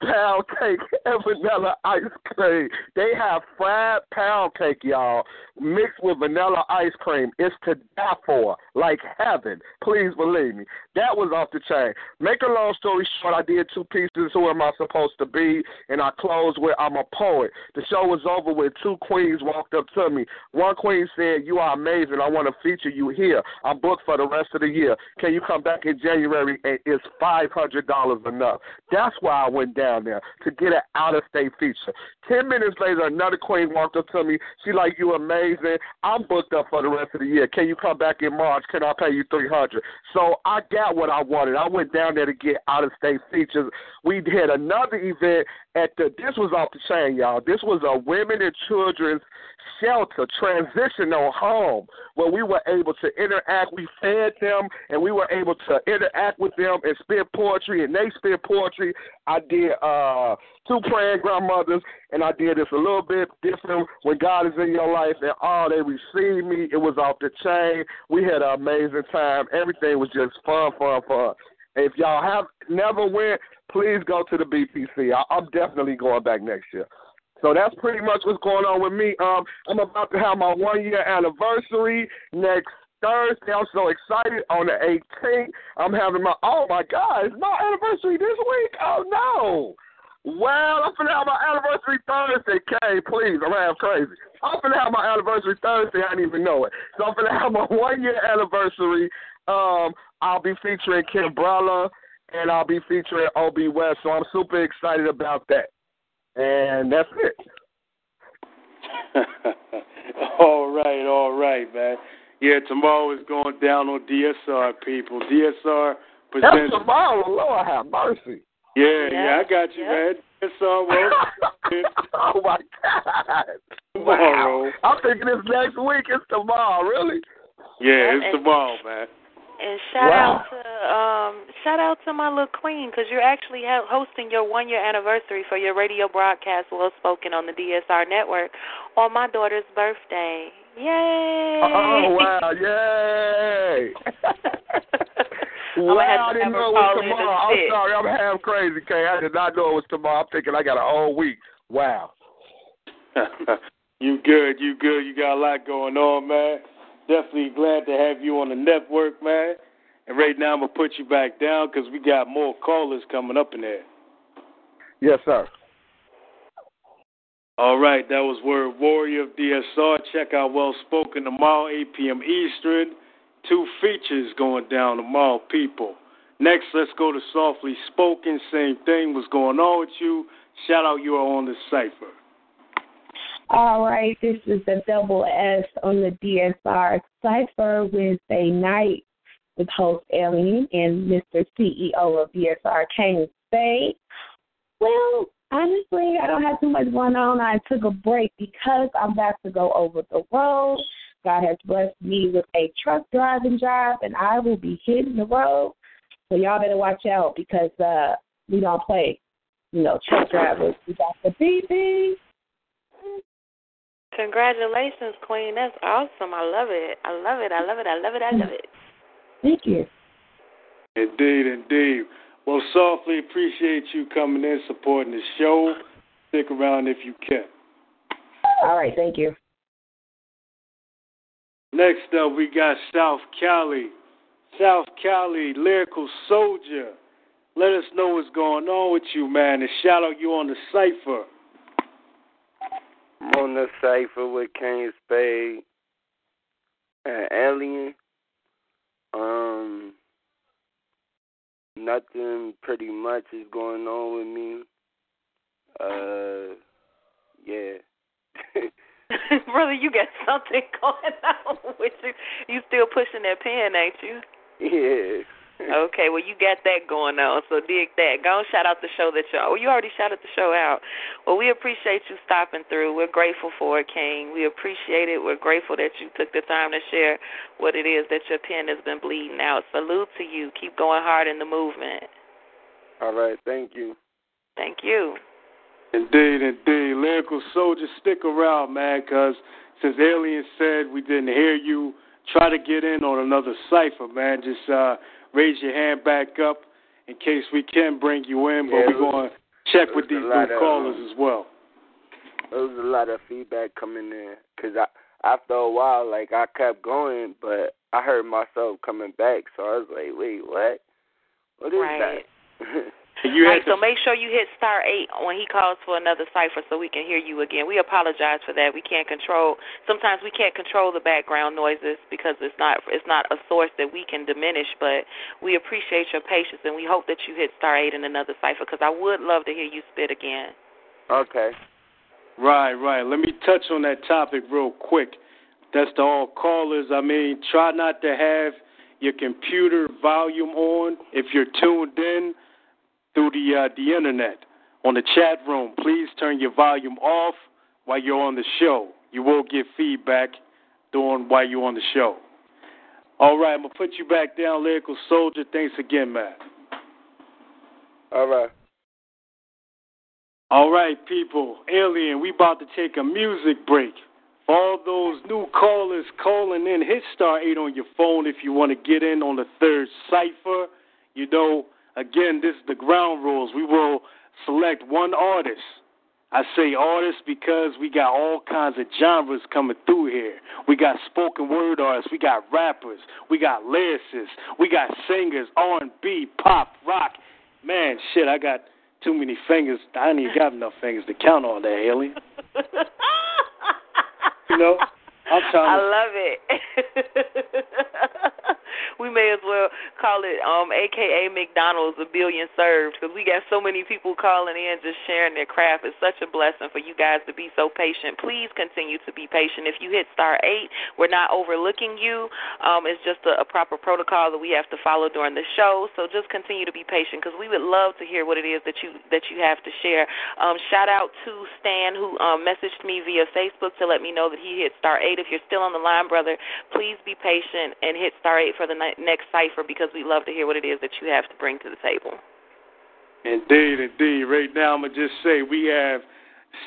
pound cake and vanilla ice cream. They have fried pound cake, y'all, mixed with vanilla ice cream. It's to die for, like heaven. Please believe me. That was off the chain. Make a long story short, I did two pieces, Who Am I Supposed to Be? And I closed with I'm a Poet. The show was over with two queens walked up to me. One queen said, you are amazing. I want to feature you here. I'm booked for the rest of the year. Can you come back in January? And it's five hundred dollars enough. That's why I went down there, to get an out-of-state feature. Ten minutes later, another queen walked up to me. She like, you amazing. I'm booked up for the rest of the year. Can you come back in March? Can I pay you three hundred dollars? So I got what I wanted. I went down there to get out-of-state features. We had another event at the, this was off the chain, y'all. This was a women and children's shelter, transitional home, where we were able to interact. We fed them, and we were able to interact with them and spit poetry, and they spit poetry. I did uh, two praying grandmothers, and I did this a little bit different, When God Is in Your Life, and all, oh, they received me. It was off the chain. We had an amazing time. Everything was just fun, fun, fun. If y'all have never went, please go to the B P C. I, I'm definitely going back next year. So that's pretty much what's going on with me. Um, I'm about to have my one-year anniversary next Thursday. I'm so excited. On the eighteenth, I'm having my, oh, my God, it's my anniversary this week. Oh, no. Well, I'm going to have my anniversary Thursday. Kay, please, I'm half crazy. I'm going to have my anniversary Thursday. I didn't even know it. So I'm going to have my one-year anniversary. Um, I'll be featuring Kimbrella, and I'll be featuring O B West. So I'm super excited about that. And that's it. All right, all right, man. Yeah, tomorrow is going down on D S R, people. D S R presents. That's tomorrow, Lord have mercy. Yeah, yeah, I got you, yeah. man. D S R will. Oh, my God. Tomorrow. Wow. I'm thinking it's next week. It's tomorrow, really? Yeah, it's and, tomorrow, man. And shout wow. out to um, shout out to my little queen, because you're actually ha- hosting your one-year anniversary for your radio broadcast, Well Spoken, on the D S R network, on my daughter's birthday. Yay! Oh, wow, yay! Wow, I didn't know it was tomorrow. I'm sit. sorry, I'm half crazy, Kay. I did not know it was tomorrow. I'm thinking I got a whole week. Wow. You good, you good. You got a lot going on, man. Definitely glad to have you on the network, man. And right now I'm going to put you back down because we got more callers coming up in there. Yes, sir. All right, that was Word Warrior of D S R. Check out Well Spoken tomorrow, eight p.m. Eastern. Two features going down tomorrow, people. Next, let's go to Softly Spoken. Same thing. What's going on with you? Shout out, you are on the Cipher. All right, this is the double S on the D S R Cipher Wednesday night with host Ellie and Mister C E O of D S R, King Spade. Well, honestly, I don't have too much going on. I took a break because I'm about to go over the road. God has blessed me with a truck driving job, and I will be hitting the road. So y'all better watch out because uh, we don't play, you know, truck drivers. We got the B P C. Congratulations, Queen. That's awesome. I love it. I love it. I love it. I love it. I love it. Thank you. Indeed, indeed. Well, Softly, appreciate you coming in, supporting the show. Stick around if you can. All right. Thank you. Next up, we got South Cali. South Cali, Lyrical Soldier. Let us know what's going on with you, man, and shout out you on the Cipher. I'm on the Cipher with King Spade and Alien. Um, nothing pretty much is going on with me. Uh, yeah. Brother, you got something going on with you. You still pushing that pen, ain't you? Yeah. Okay, well, you got that going on, so dig that. Go and shout out the show that y'all. Well, you already shouted the show out. Well, we appreciate you stopping through. We're grateful for it, King. We appreciate it. We're grateful that you took the time to share what it is that your pen has been bleeding out. Salute to you. Keep going hard in the movement. All right, thank you. Thank you. Indeed, indeed. Lyrical Soldier, stick around, man, because since Alien said we didn't hear you, try to get in on another cipher, man. Just uh, raise your hand back up in case we can bring you in, but yeah, we're going to check with these new callers of, as well. There was a lot of feedback coming in because after a while, like, I kept going, but I heard myself coming back, so I was like, wait, what? What is right. that? You right, so make sure you hit star eight when he calls for another cipher so we can hear you again. We apologize for that. We can't control. Sometimes we can't control the background noises because it's not it's not a source that we can diminish. But we appreciate your patience, and we hope that you hit star eight in another cipher because I would love to hear you spit again. Okay. Right, right. Let me touch on that topic real quick. That's to all callers. I mean, try not to have your computer volume on if you're tuned in through the, uh, the internet. On the chat room, please turn your volume off while you're on the show. You will get feedback during while you're on the show. All right, I'm going to put you back down, Lyrical Soldier. Thanks again, Matt. All right. All right, people. Alien, we about to take a music break. For all those new callers calling in, hit star eight on your phone if you want to get in on the third cipher. You know, again, this is the ground rules. We will select one artist I say all this because we got all kinds of genres coming through here. We got spoken word artists, we got rappers, we got lyricists, we got singers, R and B, pop, rock. Man, shit, I got too many fingers. I ain't even got enough fingers to count all that, alien. You know, I'm trying to... I love it. We may as well call it um, A K A McDonald's a billion served, because we got so many people calling in just sharing their craft. It's such a blessing for you guys to be so patient. Please continue to be patient. If you hit star eight, we're not overlooking you. Um, it's just a, a proper protocol that we have to follow during the show. So just continue to be patient, because we would love to hear what it is that you that you have to share. Um, shout out to Stan, who um, messaged me via Facebook to let me know that he hit star eight. If you're still on the line, brother, please be patient and hit star eight for the next cipher, because we love to hear what it is that you have to bring to the table. Indeed, indeed. Right now, I'm going to just say we have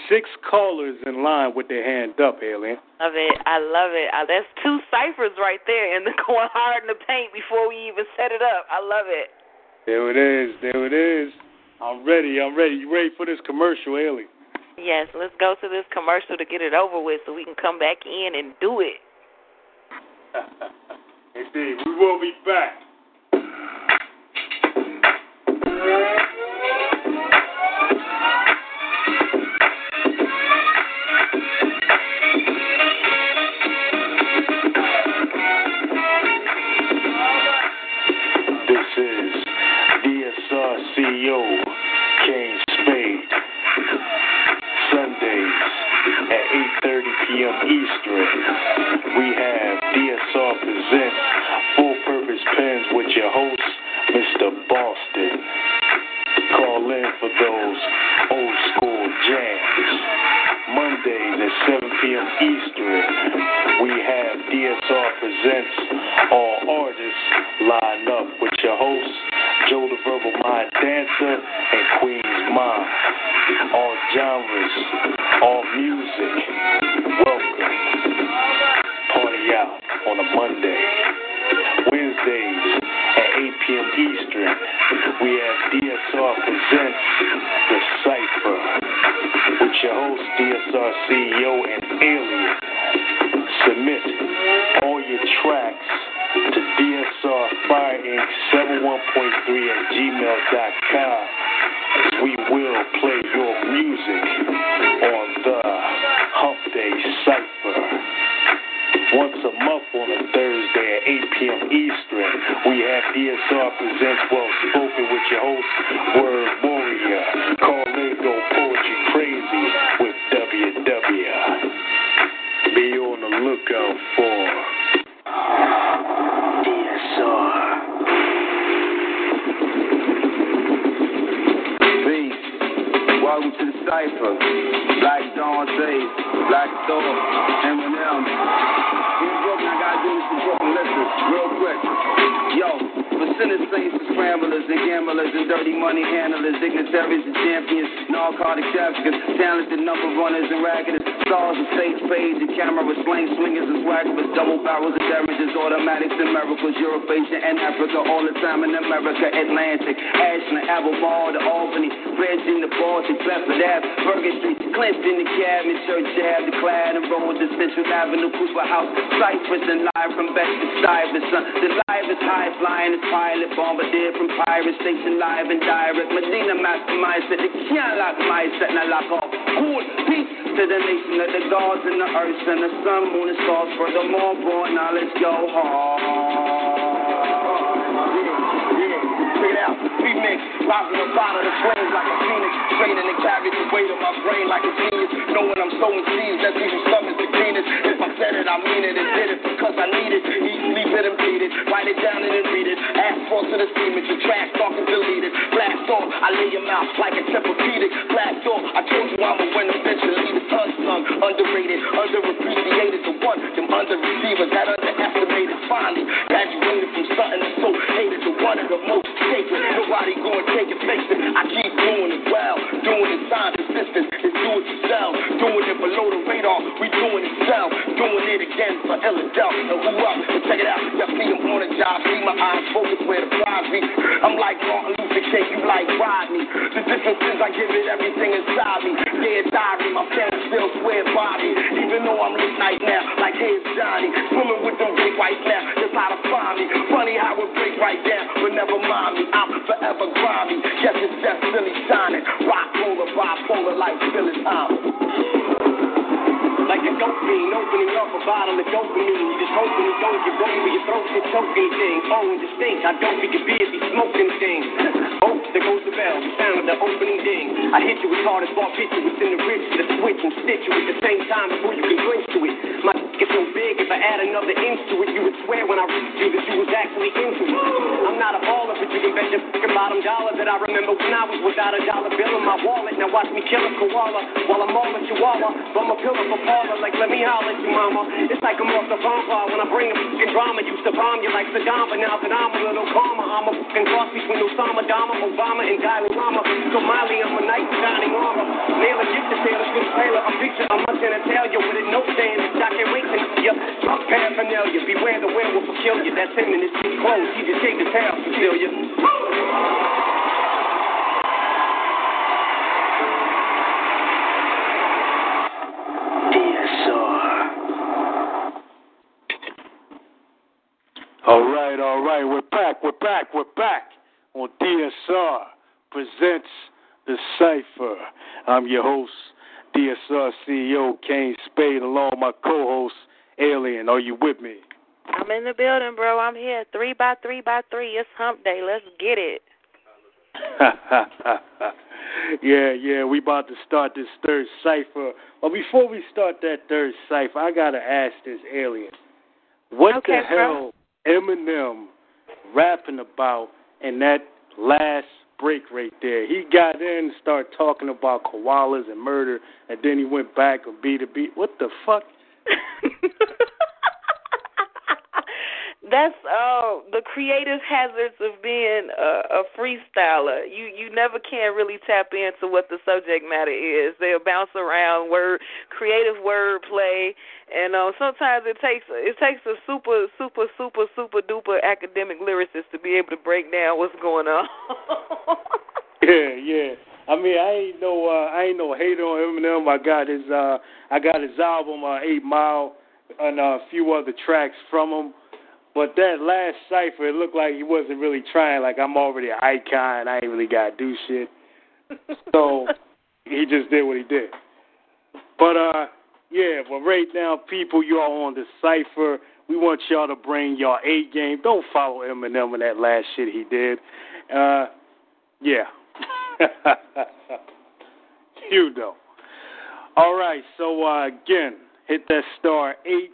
six callers in line with their hand up, alien. Love it. I love it. I, that's two ciphers right there, and they're going hard in the paint before we even set it up. I love it. There it is. There it is. I'm ready. I'm ready. You ready for this commercial, alien? Yes. Let's go to this commercial to get it over with so we can come back in and do it. Indeed, we will be back. This is D S R C E O Kane Spade. Sundays at eight thirty p.m. Eastern, we have D S R presents Full Purpose Pens with your host, Mister Boston. Call in for those old school jams. Mondays at seven p.m. Eastern, we have D S R presents All Artists Line Up with your host, Joe the Verbal Mind Dancer and Queen's Mom. All genres, all music. Welcome. Party out on a Monday. Wednesdays at eight p.m. Eastern, we have D S R presents The Cipher with your host, D S R C E O and Alien. Submit all your tracks to D S R fire ink seventy-one point three at gmail dot com. We will play your music on the Hump Day Cipher. Once a month on a Thursday at eight p.m. Eastern, we have D S R presents Well Spoken with your host, Word Warrior. Call in, go poetry crazy with W W. Be on the lookout for D S R. Peace. Welcome to the Cypher. Black Dawn Day, Black Dawn, Eminem. Real quick, yo, for sinners, saints, and scramblers, and gamblers, and dirty money handlers, dignitaries, and champions, narcotic traffickers, talented number runners, and raggeders, stars, and stage page, and camera, with slang swingers, and swaggers, double barrels, and damages, automatics, and miracles, Europe, Asia, and Africa, all the time in America, Atlantic, Ashland, Albemarle, the Albany, Branson, the Baltic, Bedford Avenue, Bergen Street, Clinton, the Cabinet, Church Avenue, the Clad, and Road, the Central Avenue, Cooper House, Cypress, and live from Bedford, Stuyvesant, son. The live is high flying, it's pilot, bombardier from pirate station, live and direct, Medina mastermind, said the Kiala mindset, and I lock off, cool, peace to the nation of the gods and the earth and the sun, moon and stars, furthermore, born knowledge, go hard. Remix, popping up out of the flames like a phoenix, straining and carrying the weight of my brain like a genius. Knowing I'm sowing seeds, that's even stomachs the cleanest. If I said it, I mean it and did it because I need it. Easily bit and beat it, write it down and then read it. Ask for to the semen, your trash talk is deleted. Blast off, I lay your mouth like a therapeutic. Blast off, I told you I'm a winner, eventually the unsung, underrated, underappreciated. The one, them under receivers that underestimated. Finally, graduated from something that's so hated. The one of the most sacred, nobody gonna take it, fix it. I keep doing it well, doing it time consistent, and do it yourself, doing it below the radar, we doing it self, doing it again for Philadelphia, who up, and check it out, y'all see them on the job, see my eyes focus where the prize be, I'm like Martin Luther King, you like Rodney, the difference is I give it everything inside me, scared diary. My fans still swear body. Even though I'm late night now, like here's Johnny. Swimming with them big right now. That's how to find me. Funny how it break right down, but never mind me. I'm forever grimy. Yes, it's just really shining. Rock, roller, bipolar, like Phyllis Island. Like a dopamine, opening up a bottle of dopamine. You just hoping it don't get broken, but your throat is choking thing. Oh, and distinct, I don't think it be if you smoking things. Oh, there goes the bell, the sound of the opening ding. I hit you as hard as ball pitches within the ribs with a switch and stitch you at the same time before you can clinch to it. My gets so big, if I add another inch to it, you would swear when I reached you that you was actually into it. I'm not a baller, but you can bet your fucking bottom dollar that I remember when I was without a dollar bill in my wallet. Now watch me kill a koala while I'm all a chihuahua. But my pillow for like, let me holler at you, mama. It's like I'm off the bonfire when I bring the fucking drama. Used to bomb you like Saddam, but now that I'm a little calmer, I'm a fucking cross between Osama, Dama, Obama, and Dalai Lama. Somali, I'm a knight in shining armor. Nail a gift to sailor, good sailor. I'm picture, I'm much genitalia with a note saying that I can't wait to see ya. Drunk paraphernalia, beware the werewolf will kill you. That's him in his big clothes. He just shake his hair up to kill you. All right, all right, we're back, we're back, we're back on D S R Presents The Cipher. I'm your host, D S R C E O Kane Spade, along with my co-host, Alien. Are you with me? I'm in the building, bro. I'm here. Three by three by three. It's hump day. Let's get it. yeah, yeah, we about to start this third Cipher. But before we start that third Cipher, I got to ask this, Alien. What okay, the hell... Bro. Eminem rapping about in that last break right there. He got in and started talking about koalas and murder, and then he went back and beat a beat. What the fuck? That's uh, the creative hazards of being a, a freestyler. You you never can really tap into what the subject matter is. They'll bounce around word, creative wordplay, and uh, sometimes it takes it takes a super super super super duper academic lyricist to be able to break down what's going on. yeah, yeah. I mean, I ain't no uh, I ain't no hater on Eminem. I got his uh, I got his album uh, Eight Mile and uh, a few other tracks from him. But that last cipher, it looked like he wasn't really trying. Like, I'm already an icon. I ain't really got to do shit. So he just did what he did. But, uh, yeah, but right now, people, you all on the cipher. We want y'all to bring y'all A game. Don't follow Eminem in that last shit he did. Uh, yeah. you know. All right, so, uh, again, hit that star eight.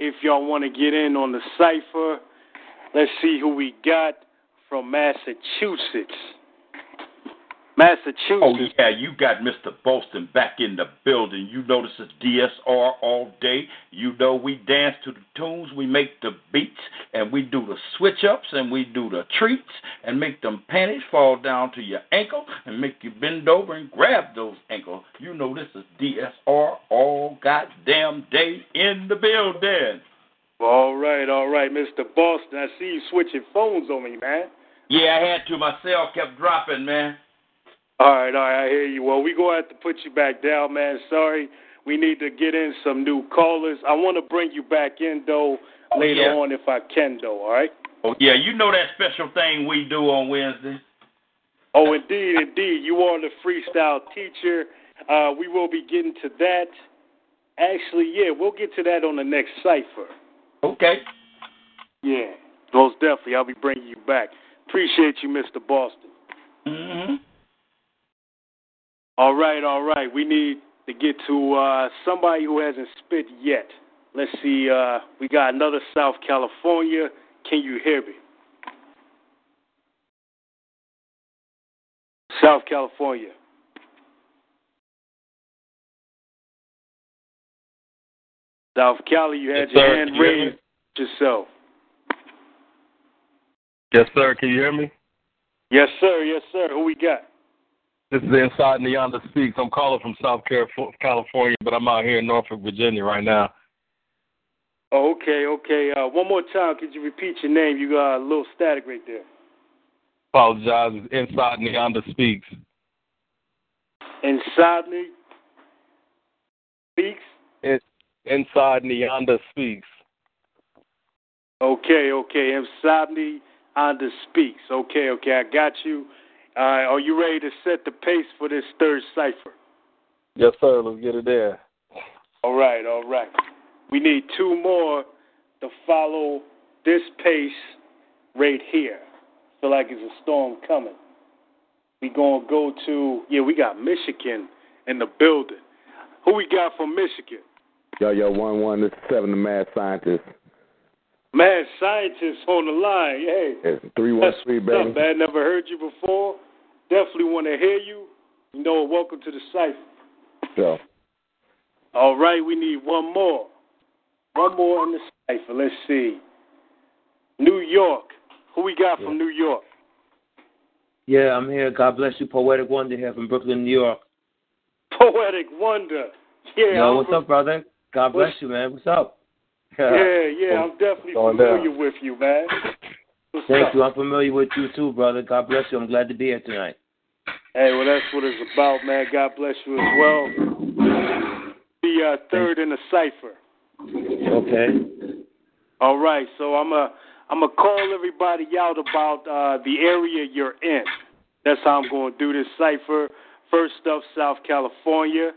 If y'all want to get in on the cipher, let's see who we got from Massachusetts. Massachusetts. Oh, yeah, you got Mister Boston back in the building. You know this is D S R all day. You know we dance to the tunes, we make the beats, and we do the switch-ups, and we do the treats, and make them panties fall down to your ankle, and make you bend over and grab those ankles. You know this is D S R all goddamn day in the building. All right, all right, Mister Boston. I see you switching phones on me, man. Yeah, I had to. My cell kept dropping, man. All right, all right, I hear you. Well, we're going to have to put you back down, man. Sorry. We need to get in some new callers. I want to bring you back in, though, oh, later yeah. on if I can, though, all right? Oh, yeah, you know that special thing we do on Wednesday. Oh, indeed, indeed. You are the freestyle teacher. Uh, we will be getting to that. Actually, yeah, we'll get to that on the next cipher. Okay. Yeah, most definitely. I'll be bringing you back. Appreciate you, Mister Boston. Mm-hmm. All right, all right. We need to get to uh, somebody who hasn't spit yet. Let's see. Uh, we got another South California. Can you hear me? South California. South Cali, you had yes, your sir. hand you raised yourself. Yes, sir. Can you hear me? Yes, sir. Yes, sir. Who we got? This is Inside Neonda Speaks. I'm calling from South California, but I'm out here in Norfolk, Virginia right now. Oh, okay, okay. Uh, one more time, could you repeat your name? You got a little static right there. Apologize. It's Inside Neonda Speaks. Inside Speaks? In, Inside Neonda Speaks. Okay, okay. Inside Neonda Speaks. Okay, okay. I got you. Uh, are you ready to set the pace for this third cipher? Yes, sir. Let's get it there. All right, all right. We need two more to follow this pace right here. Feel like it's a storm coming. We gonna go to yeah. We got Michigan in the building. Who we got from Michigan? Yo yo one one. This is Seven the Mad Scientist. Mad Scientist on the line. Hey, it's three one three baby. Up, man. Never heard you before. Definitely want to hear you. You know, welcome to the cipher. So. All right, we need one more. One more in the cipher. Let's see. New York. Who we got from New York? Yeah, I'm here. God bless you. Poetic Wonder here from Brooklyn, New York. Poetic Wonder. Yeah. Yo, I'm what's from... up, brother? God bless what's... you, man. What's up? Yeah, yeah. I'm definitely familiar down. with you, man. What's Thank up? you. I'm familiar with you, too, brother. God bless you. I'm glad to be here tonight. Hey, well, that's what it's about, man. God bless you as well. The uh, third in the cipher. Okay. All right. So I'm a... I'm going to call everybody out about uh, the area you're in. That's how I'm going to do this cipher. First up, South California.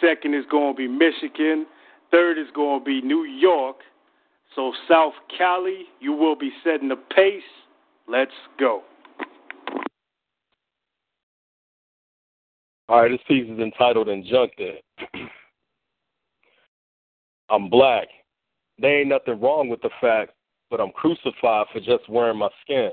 Second is going to be Michigan. Third is going to be New York. So, South Cali, you will be setting the pace. Let's go. All right, this piece is entitled Injunctive. I'm black. There ain't nothing wrong with the fact. But I'm crucified for just wearing my skin.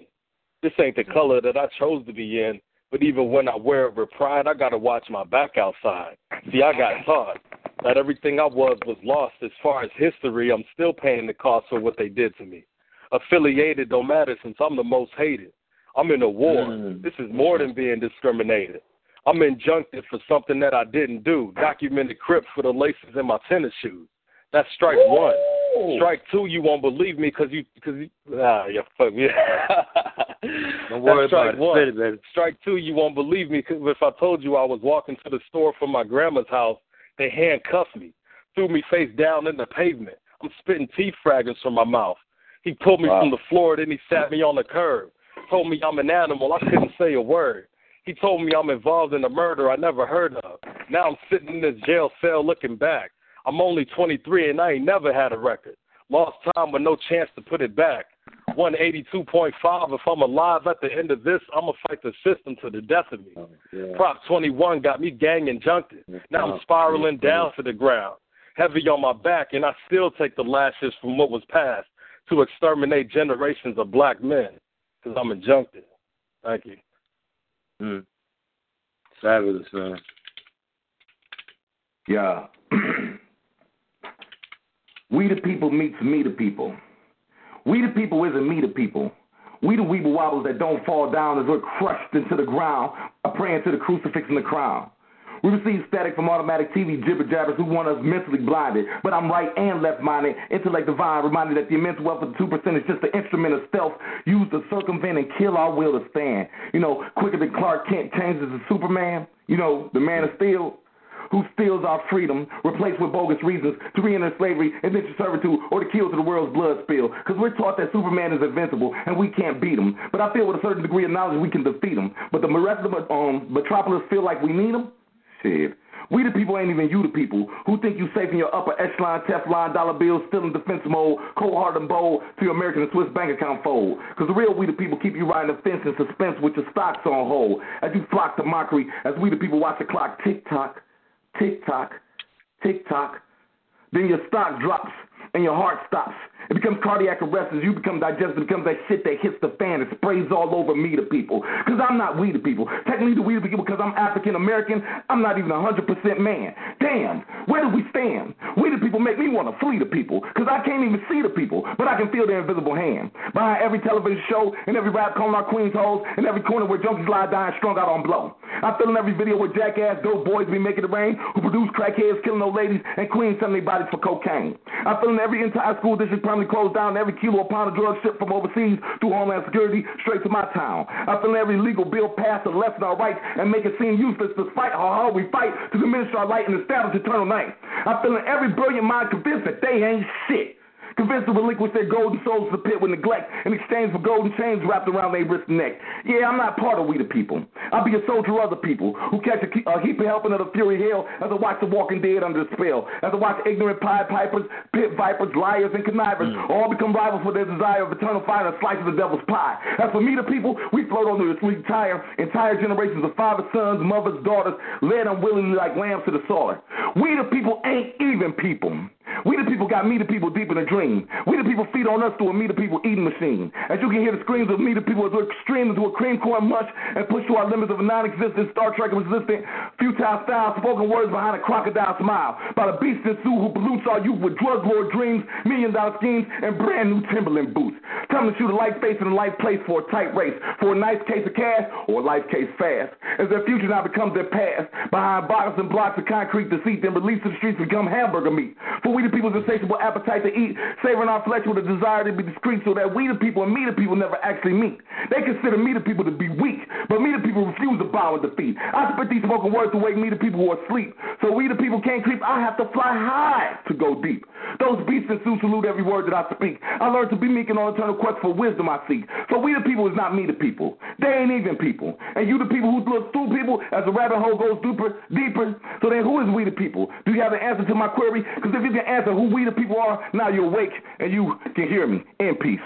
This ain't the color that I chose to be in, but even when I wear it with pride, I got to watch my back outside. See, I got taught that everything I was was lost. As far as history, I'm still paying the cost for what they did to me. Affiliated don't matter since I'm the most hated. I'm in a war. Mm. This is more than being discriminated. I'm injuncted for something that I didn't do. Documented crip for the laces in my tennis shoes. That's strike Ooh. one. Strike two, you won't believe me because you, because you, ah, yeah, fuck me. Don't worry about one. it, baby. Strike two, you won't believe me because if I told you I was walking to the store from my grandma's house, they handcuffed me, threw me face down in the pavement. I'm spitting tea fragments from my mouth. He pulled me wow. from the floor, then he sat me on the curb, told me I'm an animal. I couldn't say a word. He told me I'm involved in a murder I never heard of. Now I'm sitting in this jail cell looking back. I'm only twenty-three, and I ain't never had a record. Lost time with no chance to put it back. one eighty-two point five. If I'm alive at the end of this, I'm going to fight the system to the death of me. Oh, yeah. Prop twenty-one got me gang injuncted. Now I'm spiraling down to the ground, heavy on my back, and I still take the lashes from what was past to exterminate generations of black men because I'm injuncted. Thank you. Mm. Fabulous, man. Yeah. We the people meets me the people. We the people isn't me the people. We the weeble wobbles that don't fall down as we're crushed into the ground by praying to the crucifix and the crown. We receive static from automatic T V jibber-jabbers who want us mentally blinded. But I'm right and left-minded, intellect divine, reminded that the immense wealth of two percent is just the instrument of stealth used to circumvent and kill our will to stand. You know, quicker than Clark Kent changes to Superman, you know, the Man of Steel. Who steals our freedom, replaced with bogus reasons to re-enter slavery, indentured servitude, or to kill to the world's blood spill. Because we're taught that Superman is invincible and we can't beat him. But I feel with a certain degree of knowledge we can defeat him. But the rest of the um, metropolis feel like we need him? Shit. We the people ain't even you the people who think you safe in your upper echelon, Teflon, dollar bills, still in defense mode, cold-hearted and bold to your American and Swiss bank account fold. Because the real we the people keep you riding the fence in suspense with your stocks on hold. As you flock to mockery, as we the people watch the clock tick-tock, tick-tock, tick-tock. Then your stock drops and your heart stops. It becomes cardiac arrest as you become digested. It becomes that shit that hits the fan and sprays all over me to people. Because I'm not we the people. Technically the we the people because I'm African-American. I'm not even one hundred percent man. Damn, where do we stand? We the people make me want to flee the people. Because I can't even see the people, but I can feel their invisible hand. Behind every television show and every rap calling our queens hoes and every corner where junkies lie dying strung out on blow. I'm filling every video with jackass dope boys we make it rain, who produce crackheads killing old ladies and queens selling their bodies for cocaine. I'm filling every entire school district probably closed down, every kilo or pound of drugs shipped from overseas through Homeland Security straight to my town. I'm filling every legal bill passed and left and our rights and make it seem useless despite how hard we fight to diminish our light and establish eternal night. I'm filling every brilliant mind convinced that they ain't shit. Convinced to relinquish their golden souls to the pit with neglect in exchange for golden chains wrapped around their wrist and neck. Yeah, I'm not part of we the people. I'll be a soldier of the people who catch a, a heap of helping of the fury hell as I watch the walking dead under the spell, as I watch ignorant Pied Pipers, pit vipers, liars, and connivers mm. all become rivals for their desire of eternal fire and a slice of the devil's pie. As for me the people, we float on the sweet tire, entire generations of fathers, sons, mothers, daughters, led unwillingly like lambs to the slaughter. We the people ain't even people. We the people got me the people deep in a dream. We the people feed on us through a me the people eating machine. As you can hear the screams of me the people as we're extreme into a cream corn mush and pushed to our limits of a non-existent Star Trek resistant futile style spoken words behind a crocodile smile by the beast in Sue who pollutes our youth with drug lord dreams, million dollar schemes, and brand new Timberland boots. Tell them to shoot a light face in a light place for a tight race, for a nice case of cash or a life case fast. As their future now becomes their past, behind bottles and blocks of concrete deceit, then released to the streets become hamburger meat. For we the people's insatiable appetite to eat, savoring our flesh with a desire to be discreet so that we the people and me the people never actually meet. They consider me the people to be weak, but me the people refuse to bow and defeat. I spit these spoken words to wake me the people who are asleep. So we the people can't creep, I have to fly high to go deep. Those beasts and suits salute every word that I speak. I learned to be meek and on eternal quest for wisdom I seek. So we the people is not me the people. They ain't even people. And you the people who look through people as the rabbit hole goes deeper, deeper. So then who is we the people? Do you have an answer to my query? Because if you can answer who we the people are, now you're awake and you can hear me in peace.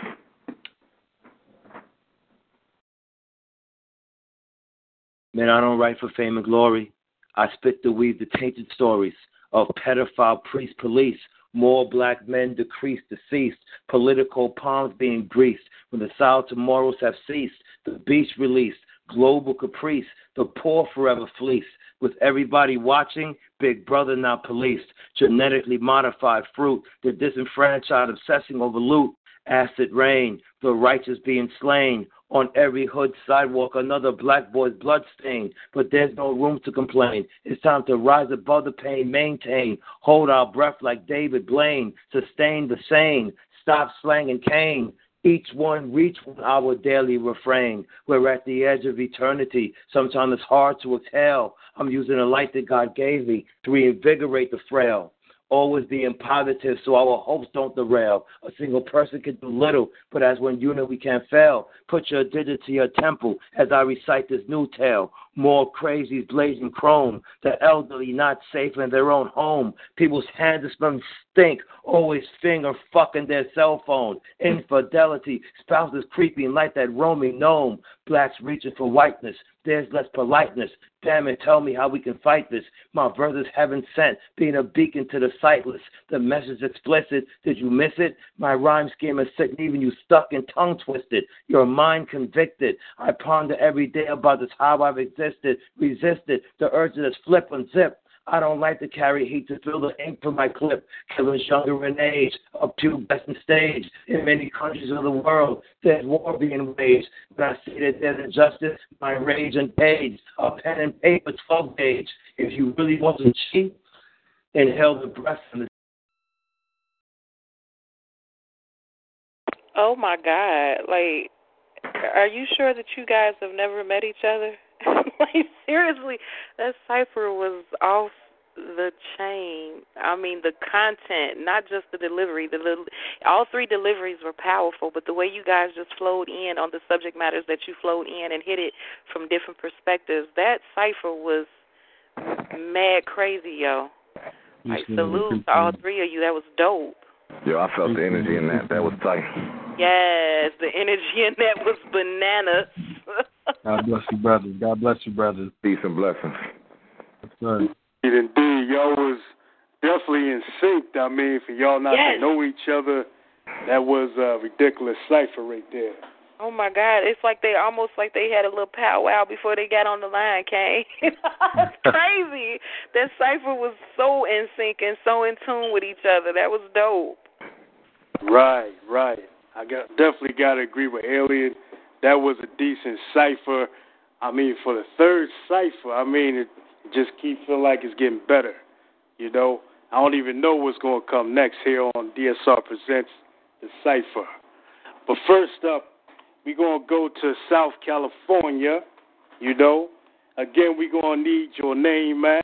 Man, I don't write for fame and glory. I spit to weave the tainted stories of pedophile priest police, more black men decreased, deceased, political palms being greased, when the sour tomorrows have ceased, the beast released, global caprice, the poor forever fleeced. With everybody watching, Big Brother not policed, genetically modified fruit, the disenfranchised obsessing over loot, acid rain, the righteous being slain, on every hood sidewalk another black boy's blood stain, but there's no room to complain, it's time to rise above the pain, maintain, hold our breath like David Blaine, sustain the sane, stop slanging cane. Each one reach our daily refrain. We're at the edge of eternity. Sometimes it's hard to exhale. I'm using the light that God gave me to reinvigorate the frail. Always being positive so our hopes don't derail. A single person can do little, but as one unit we can't fail. Put your digit to your temple as I recite this new tale. More crazies blazing chrome. The elderly not safe in their own home. People's hands and smelling stink. Always finger fucking their cell phone. Infidelity. Spouses creeping like that roaming gnome. Blacks reaching for whiteness. There's less politeness. Damn it, tell me how we can fight this. My brothers heaven sent, being a beacon to the sightless. The message explicit, did you miss it? My rhyme scheme is sick, leaving you stuck and tongue twisted. Your mind convicted. I ponder every day about this, how I've existed, resisted. The urge to just flip and zip. I don't like to carry heat to fill the ink from my clip. Killing younger in age, up to pubescent stage. In many countries of the world, there's war being waged. When I see that there's injustice, my rage and page. A pen and paper twelve gauge. If you really want to cheat, inhale the breath from the. Oh my God! Like, are you sure that you guys have never met each other? Like, seriously, that cipher was off the chain. I mean, the content, not just the delivery. The little, all three deliveries were powerful, but the way you guys just flowed in on the subject matters that you flowed in and hit it from different perspectives, that cipher was mad crazy, yo. Like, salute to all three of you. That was dope. Yo, I felt the energy in that. That was tight. Yes, the energy in that was bananas. God bless you, brothers. God bless you, brothers. Peace and blessings. That's right. Indeed, y'all was definitely in sync. I mean, for y'all not yes. to know each other, that was a ridiculous cipher right there. Oh, my God. It's like they almost like they had a little powwow before they got on the line, Kane. It's crazy. That cipher was so in sync and so in tune with each other. That was dope. Right, right. I got, definitely got to agree with Alien. That was a decent cipher. I mean, for the third cipher, I mean, it just keeps feeling like it's getting better. You know, I don't even know what's going to come next here on D S R Presents The Cipher. But first up, we're going to go to South California, you know. Again, we're going to need your name, man.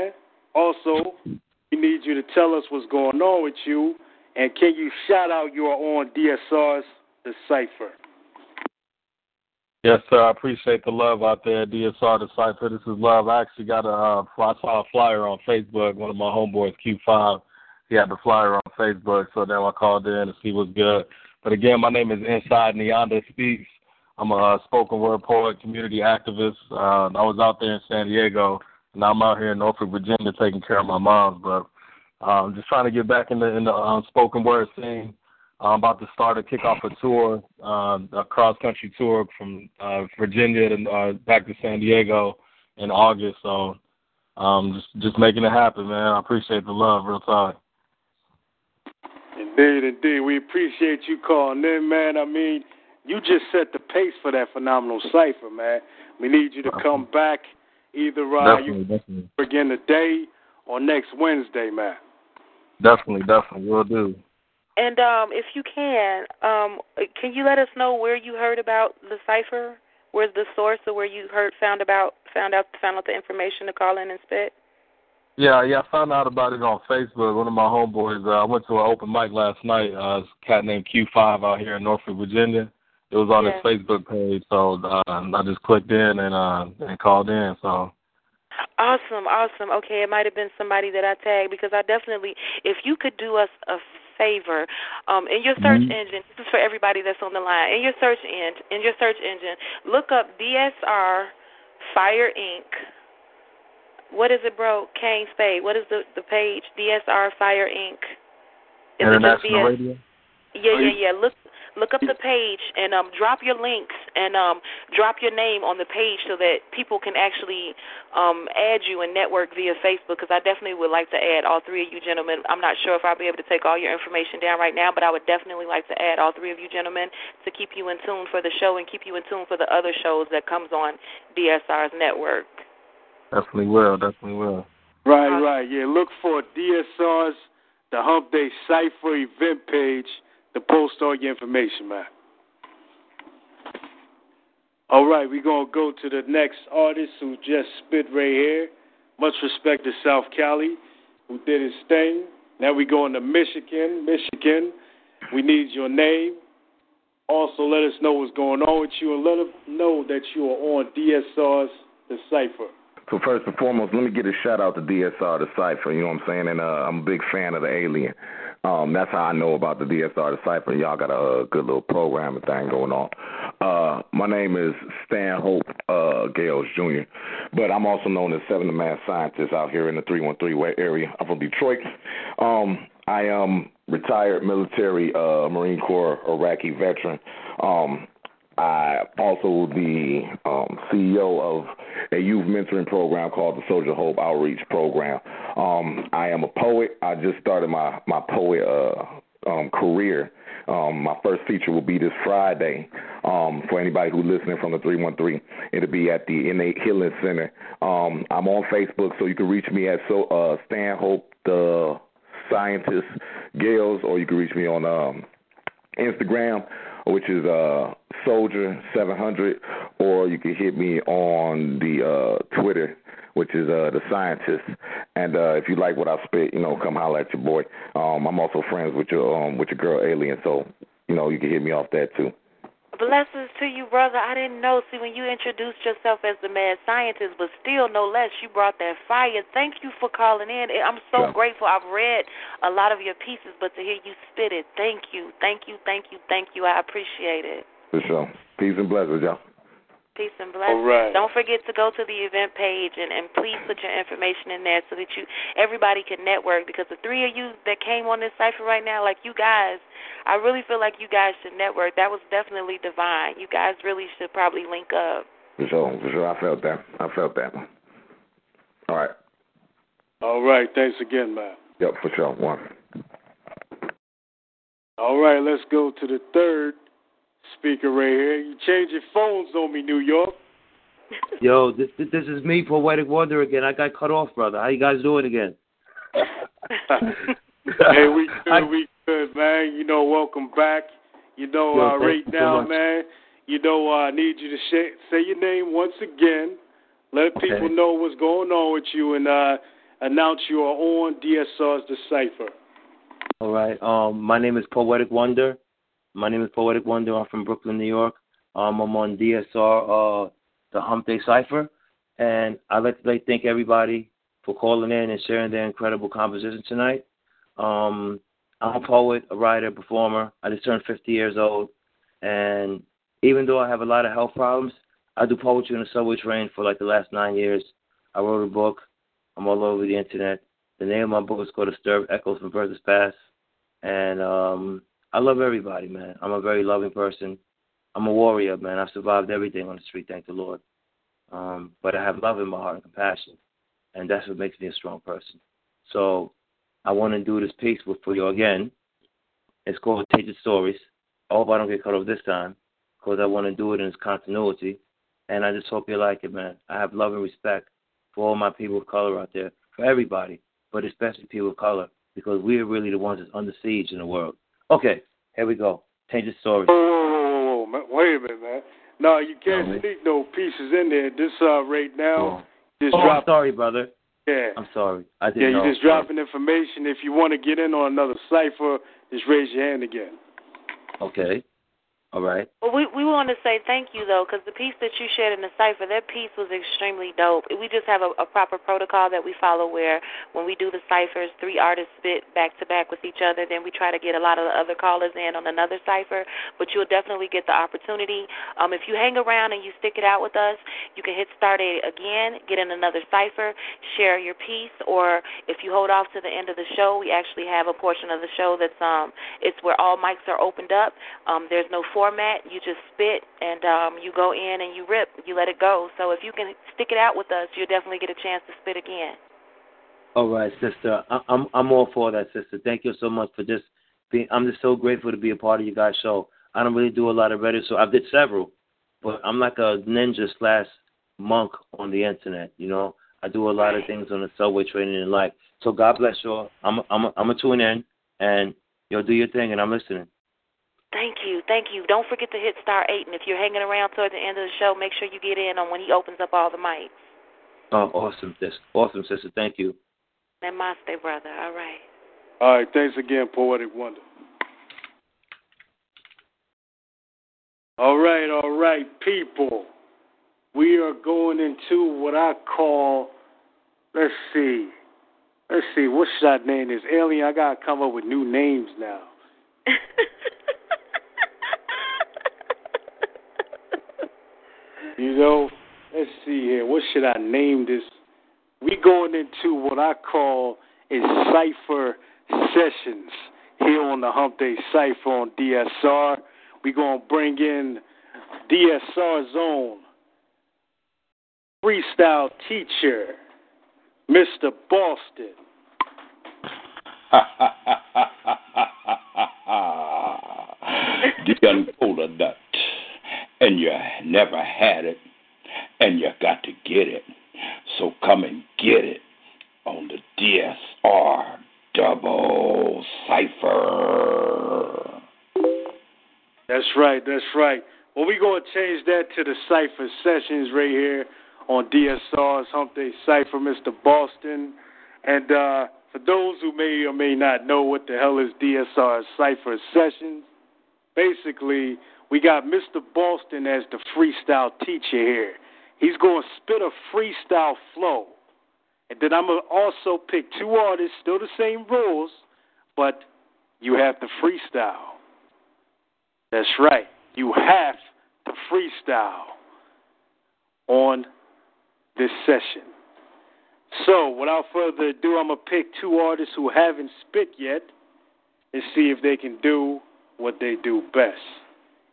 Also, we need you to tell us what's going on with you. And can you shout out you are on D S R's The Cipher? Yes, sir. I appreciate the love out there, D S R The Cipher. This is love. I actually got a, uh, I saw a flyer on Facebook. One of my homeboys, Q five, he had the flyer on Facebook. So now I called in to see what's good. But again, my name is Inside Neonda Speaks. I'm a uh, spoken word poet, community activist. Uh, I was out there in San Diego. Now I'm out here in Norfolk, Virginia, taking care of my mom, but I'm um, just trying to get back in the, in the um, spoken word scene. I'm about to start a kick off a tour, uh, a cross-country tour from uh, Virginia to, uh, back to San Diego in August. So um, just, just making it happen, man. I appreciate the love real time. Indeed, indeed. We appreciate you calling in, man. I mean, you just set the pace for that phenomenal cipher, man. We need you to come back. Either uh, definitely, you definitely. Again today or next Wednesday, man. Definitely, definitely, will do. And um, if you can, um, can you let us know where you heard about the cipher? Where's the source of where you heard found about found out found out the information to call in and spit? Yeah, yeah, I found out about it on Facebook. One of my homeboys, uh, I went to an open mic last night. Uh, this cat named Q five out here in Norfolk, Virginia. It was on yeah. his Facebook page, so uh, I just clicked in and uh, and called in. So awesome, awesome. Okay, it might have been somebody that I tagged because I definitely, if you could do us a favor, um, in your search mm-hmm. engine, this is for everybody that's on the line. In your search engine, in your search engine, look up D S R Fire Incorporated. What is it, bro? Kane Spade. What is the the page? D S R Fire Incorporated. Is International Radio. Yeah, yeah, yeah. Look. Look up the page and um, drop your links and um, drop your name on the page so that people can actually um, add you and network via Facebook, because I definitely would like to add all three of you gentlemen. I'm not sure if I'll be able to take all your information down right now, but I would definitely like to add all three of you gentlemen to keep you in tune for the show and keep you in tune for the other shows that comes on D S R's network. Definitely will, definitely will. Right, uh, right. Yeah, look for D S R's The Hump Day Cypher event page to post all your information, man. All right, we're going to go to the next artist who just spit right here. Much respect to South Cali, who did his thing. Now we're going to Michigan. Michigan, we need your name. Also, let us know what's going on with you, and let us know that you are on D S R's The Cipher. So first and foremost, let me get a shout-out to D S R The Cipher, you know what I'm saying? And uh, I'm a big fan of The Alien. Um, that's how I know about the D S R The Cipher. Y'all got a, a good little programming thing going on. Uh, my name is Stanhope uh, Gales Junior, but I'm also known as Seven the Mad Scientist out here in the three one three area. I'm from Detroit. Um, I am retired military uh, Marine Corps Iraqi veteran. Um, I also the um, C E O of a youth mentoring program called the Soldier Hope Outreach Program. Um, I am a poet. I just started my, my poet uh, um, career. Um, my first feature will be this Friday. Um, for anybody who's listening from the three one three, it'll be at the Innate Healing Center. Um, I'm on Facebook, so you can reach me at so uh, Stanhope the Scientist Gales, or you can reach me on um, Instagram, which is uh, Soldier seven hundred, or you can hit me on the uh, Twitter, which is uh, The Scientist. And uh, if you like what I spit, you know, come holler at your boy. Um, I'm also friends with your um, with your girl Alien, so, you know, you can hit me off that too. Blessings to you, brother. I didn't know. See, when you introduced yourself as the Mad Scientist, but still, no less, you brought that fire. Thank you for calling in. I'm so yeah. grateful. I've read a lot of your pieces, but to hear you spit it, thank you. Thank you, thank you, thank you. I appreciate it. For sure. Peace and blessings, y'all. Peace and blessings. All right. Don't forget to go to the event page and, and please put your information in there so that you everybody can network, because the three of you that came on this cipher right now, like you guys, I really feel like you guys should network. That was definitely divine. You guys really should probably link up. For sure, for sure. I felt that. I felt that. All right. All right. Thanks again, man. Yep, for sure. One. All right. Let's go to the third speaker right here. You change your phones on me, New York. Yo, this this is me, Poetic Wonder, again. I got cut off, brother. How you guys doing again? Hey, we good, we good, man. You know, welcome back. You know, Yo, uh, right now, so man, you know, uh, I need you to sh- say your name once again. Let okay. people know what's going on with you, and uh, announce you are on D S R's The Cipher. All right. Um, my name is Poetic Wonder. My name is Poetic Wonder. I'm from Brooklyn, New York. Um, I'm on D S R, uh, The Hump Day Cipher, and I'd like to thank everybody for calling in and sharing their incredible composition tonight. Um, I'm a poet, a writer, performer. I just turned fifty years old, and even though I have a lot of health problems, I do poetry in the subway train for like the last nine years. I wrote a book. I'm all over the internet. The name of my book is called Disturbed Echoes from Birthdays Past, and um, I love everybody, man. I'm a very loving person. I'm a warrior, man. I've survived everything on the street, thank the Lord. Um, but I have love in my heart and compassion, and that's what makes me a strong person. So I want to do this piece for you again. It's called Take Your Stories. I hope I don't get cut off this time, because I want to do it in its continuity, and I just hope you like it, man. I have love and respect for all my people of color out there, for everybody, but especially people of color, because we are really the ones that's under siege in the world. Okay, here we go. Take Your Stories. Wait a minute, man. No, you can't no, sneak no pieces in there. This uh, right now, no. just oh, drop. I'm sorry, brother. Yeah, I'm sorry. I didn't yeah, you're know. just dropping information. If you want to get in on another cipher, just raise your hand again. Okay. All right. Well, we we want to say thank you though, because the piece that you shared in the cipher, that piece was extremely dope. We just have a, a proper protocol that we follow, where when we do the ciphers, three artists spit back to back with each other. Then we try to get a lot of the other callers in on another cipher. But you'll definitely get the opportunity. Um, if you hang around and you stick it out with us, you can hit start eight again, get in another cipher, share your piece, or if you hold off to the end of the show, we actually have a portion of the show that's um it's where all mics are opened up. Um, there's no form Format, you just spit and um, you go in and you rip, you let it go. So if you can stick it out with us, you'll definitely get a chance to spit again. All right, sister. I- I'm I'm all for that, sister. Thank you so much for just being. I'm just so grateful to be a part of you guys' show. I don't really do a lot of Reddit, so I did several, but I'm like a ninja slash monk on the internet. You know, I do a lot right. of things on the subway train and like. So God bless y'all. I'm I'm I'm gonna tune in and you'll do your thing, and I'm listening. Thank you, thank you. Don't forget to hit star eight, and if you're hanging around toward the end of the show, make sure you get in on when he opens up all the mics. Oh, awesome, sis. Awesome, sister. Thank you. Namaste, brother. All right. All right. Thanks again, Poetic Wonder. All right, all right, people. We are going into what I call, let's see, let's see, what should I name this? Alien, I got to come up with new names now. You know, let's see here. What should I name this? We going into what I call a cipher sessions here on the Hump Day Cipher on D S R. We gonna bring in D S R's own freestyle teacher, Mister Boston. You done pulled a nut. And you never had it, and you got to get it. So come and get it on the D S R Double Cipher. That's right, that's right. Well, we're going to change that to the Cipher Sessions right here on D S R's Hump Day Cipher, Mister Boston. And uh, for those who may or may not know what the hell is D S R's Cipher Sessions, basically, we got Mister Boston as the freestyle teacher here. He's going to spit a freestyle flow. And then I'm going to also pick two artists, still the same rules, but you have to freestyle. That's right. You have to freestyle on this session. So without further ado, I'm going to pick two artists who haven't spit yet and see if they can do what they do best.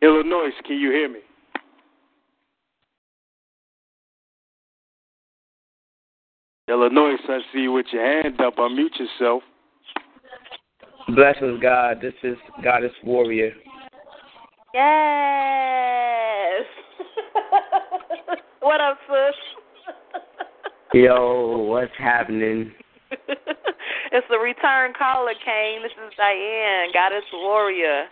Illinois, can you hear me? Illinois, I see you with your hand up. Unmute yourself. Blessings, God. This is Goddess Warrior. Yes. What up, sis? Yo, what's happening? It's the return caller, Kane. This is Diane, Goddess Warrior.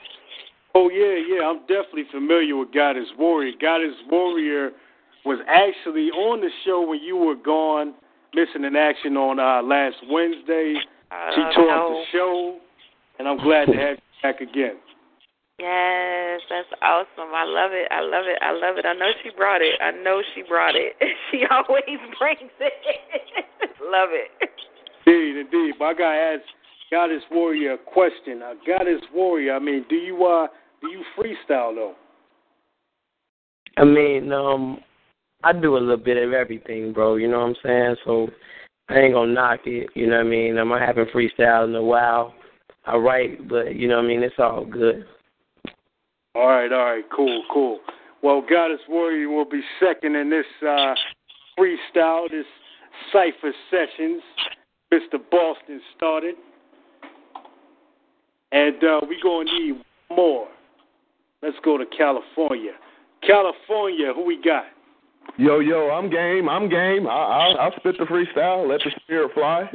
Oh, yeah, yeah. I'm definitely familiar with Goddess Warrior. Goddess Warrior was actually on the show when you were gone, missing in action on uh, last Wednesday. She uh, tore up the show, and I'm glad to have you back again. Yes, that's awesome. I love it. I love it. I love it. I know she brought it. I know she brought it. She always brings it. Love it. Indeed, indeed. But I got to ask Goddess Warrior a question. Uh, Goddess Warrior, I mean, do you uh, do you freestyle, though? I mean, um, I do a little bit of everything, bro. You know what I'm saying? So I ain't going to knock it. You know what I mean? Um, I haven't freestyled in a while. I write, but, you know what I mean? It's all good. All right, all right, cool, cool. Well, Goddess Warrior will be second in this uh, freestyle, this Cipher Sessions. Mister Boston started. And uh, we're going to need one more. Let's go to California. California, who we got? Yo, yo, I'm game, I'm game. I, I'll, I'll spit the freestyle, let the spirit fly.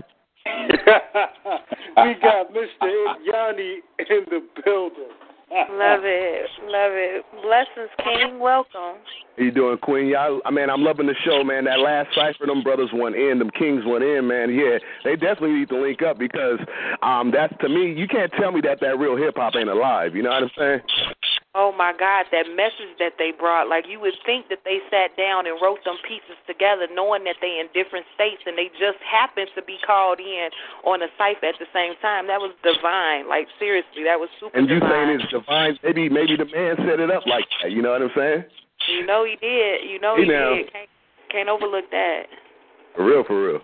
We got Mister Yanni in the building. Love it, love it. Blessings, King. Welcome. How you doing, Queen? Y'all, I mean, I'm loving the show, man. That last cipher, them brothers went in, them kings went in, man. Yeah, they definitely need to link up because um, that's, to me, you can't tell me that that real hip hop ain't alive. You know what I'm saying? Oh my God, that message that they brought. Like, you would think that they sat down and wrote them pieces together, knowing that they in different states and they just happened to be called in on a cipher at the same time. That was divine. Like, seriously, that was super divine. And you saying it's divine? Maybe, maybe the man set it up like that. You know what I'm saying? You know he did. You know he, he did. Can't, can't overlook that. For real, for real.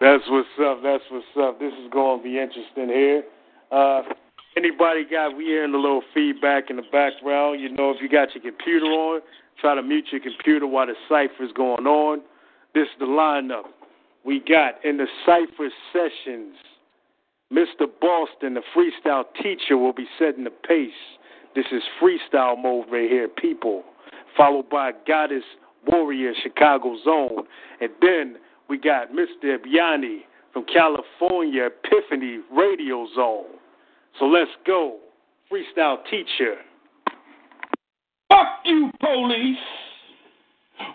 That's what's up. That's what's up. This is going to be interesting here. Uh... Anybody got, we hearing a little feedback in the background. You know, if you got your computer on, try to mute your computer while the cipher's going on. This is the lineup. We got in the Cipher Sessions, Mister Boston, the freestyle teacher, will be setting the pace. This is freestyle mode right here, people. Followed by Goddess Warrior, Chicago Zone. And then we got Mister Biani from California, Epiphany Radio Zone. So let's go, freestyle teacher. Fuck you, police.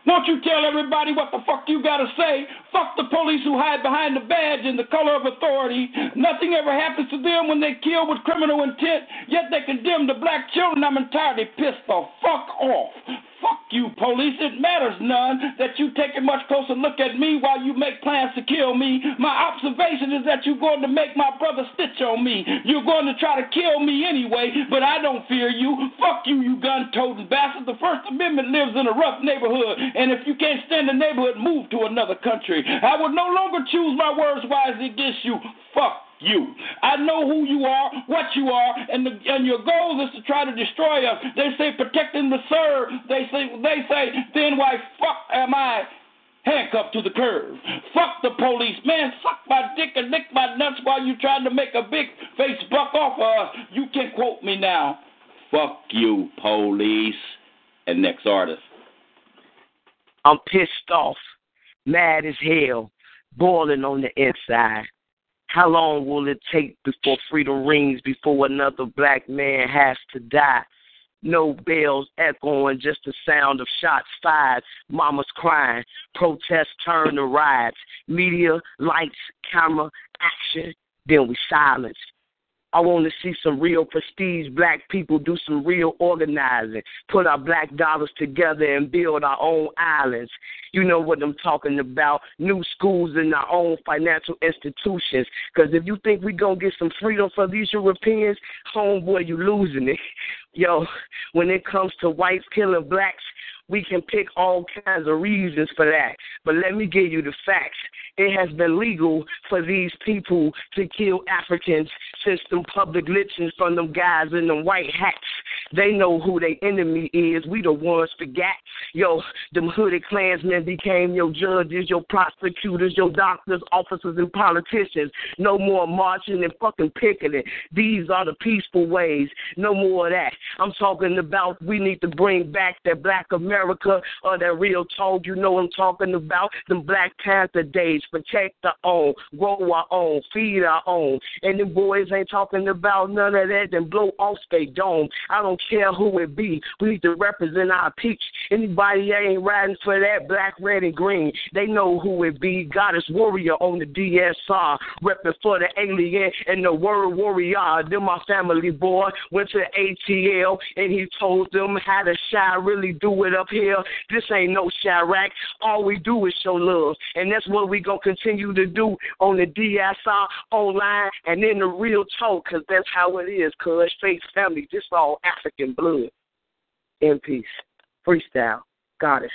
Won't you tell everybody what the fuck you gotta say? Fuck the police who hide behind the badge and the color of authority. Nothing ever happens to them when they kill with criminal intent, yet they condemn the black children. I'm entirely pissed off. Fuck off. Fuck you, police. It matters none that you take a much closer look at me while you make plans to kill me. My observation is that you're going to make my brother stitch on me. You're going to try to kill me anyway, but I don't fear you. Fuck you, you gun-toting bastard. The First Amendment lives in a rough neighborhood, and if you can't stand the neighborhood, move to another country. I will no longer choose my words wisely against you. Fuck you. I know who you are, what you are, and the, and your goal is to try to destroy us. They say protect and serve. They say, they say, then why fuck am I handcuffed to the curb? Fuck the police, man. Suck my dick and lick my nuts while you trying to make a big face buck off of us. You can quote me now. Fuck you, police. And next artist. I'm pissed off, mad as hell, boiling on the inside. How long will it take before freedom rings, before another black man has to die? No bells echoing, just the sound of shots fired. Mama's crying, protests turn to riots. Media, lights, camera, action, then we silence. I want to see some real prestige black people do some real organizing, put our black dollars together and build our own islands. You know what I'm talking about, new schools and our own financial institutions. Because if you think we're going to get some freedom for these Europeans, homeboy, you losing it. Yo, when it comes to whites killing blacks, we can pick all kinds of reasons for that. But let me give you the facts. It has been legal for these people to kill Africans since them public lynchings from them guys in them white hats. They know who their enemy is. We the ones forgot. Yo, them hooded Klansmen became your judges, your prosecutors, your doctors, officers, and politicians. No more marching and fucking picketing. These are the peaceful ways. No more of that. I'm talking about we need to bring back that black America. America, or that real tone, you know I'm talking about. Them Black Panther days, protect our own, grow our own, feed our own. And them boys ain't talking about none of that, then blow off they dome. I don't care who it be. We need to represent our peaks. Anybody that ain't riding for that black, red, and green, they know who it be. Goddess Warrior on the D S R, repping for the alien and the Word Warrior. Then my family boy went to A T L and he told them how to shy really do it up here. This ain't no Chirac. All we do is show love, and that's what we gonna continue to do on the D S R, online, and in the real talk, because that's how it is, cuz faith, family, just all African blood. In peace. Freestyle. Goddess.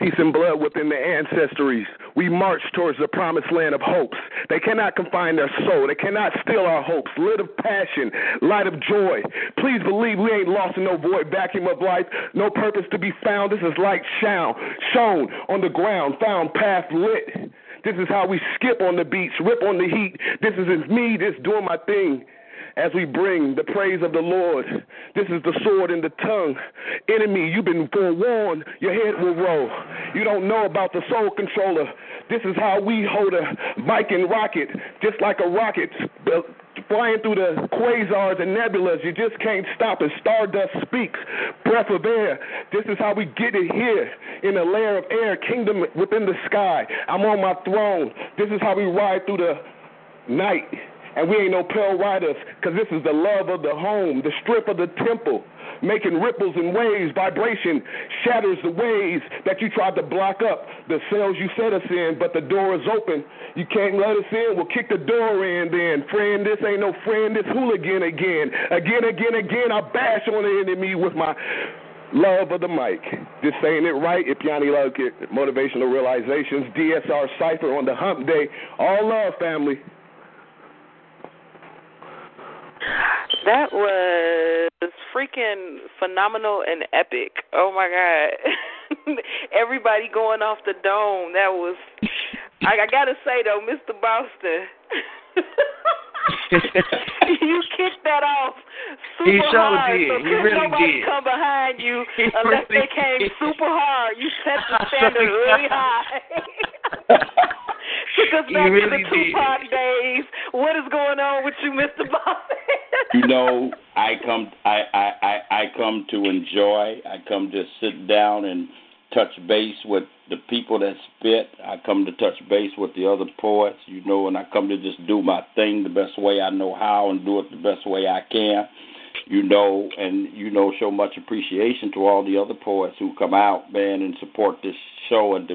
Peace and blood within the ancestries. We march towards the promised land of hopes. They cannot confine their soul. They cannot steal our hopes. Lit of passion, light of joy. Please believe we ain't lost in no void vacuum of life. No purpose to be found. This is light shown, shown on the ground, found path lit. This is how we skip on the beats, rip on the heat. This is me, this doing my thing. As we bring the praise of the Lord, this is the sword in the tongue. Enemy, you've been forewarned, your head will roll. You don't know about the soul controller. This is how we hold a Viking rocket, just like a rocket, flying through the quasars and nebulas. You just can't stop it. Stardust speaks, breath of air. This is how we get it here, in a layer of air, kingdom within the sky. I'm on my throne. This is how we ride through the night. And we ain't no pale riders, because this is the love of the home, the strip of the temple, making ripples and waves. Vibration shatters the waves that you tried to block up, the cells you set us in, but the door is open. You can't let us in. We'll kick the door in then. Friend, this ain't no friend. This hooligan again. Again, again, again. I bash on the enemy with my love of the mic. Just saying it right. Ipiani Loke, Motivational Realizations, D S R Cipher on the hump day. All love, family. That was freaking phenomenal and epic. Oh, my God. Everybody going off the dome. That was, I, I got to say, though, Mister Boston, you kicked that off super he so hard. Did. So he really nobody did. Come behind you he unless really they came did. Super hard. You set the standard really high. Took us back really to the Tupac did. days. What is going on with you, Mister Boston? You know, I come, I, I, I, I come to enjoy. I come to sit down and touch base with the people that spit. I come to touch base with the other poets, you know, and I come to just do my thing the best way I know how and do it the best way I can, you know, and, you know, show much appreciation to all the other poets who come out, man, and support this show and,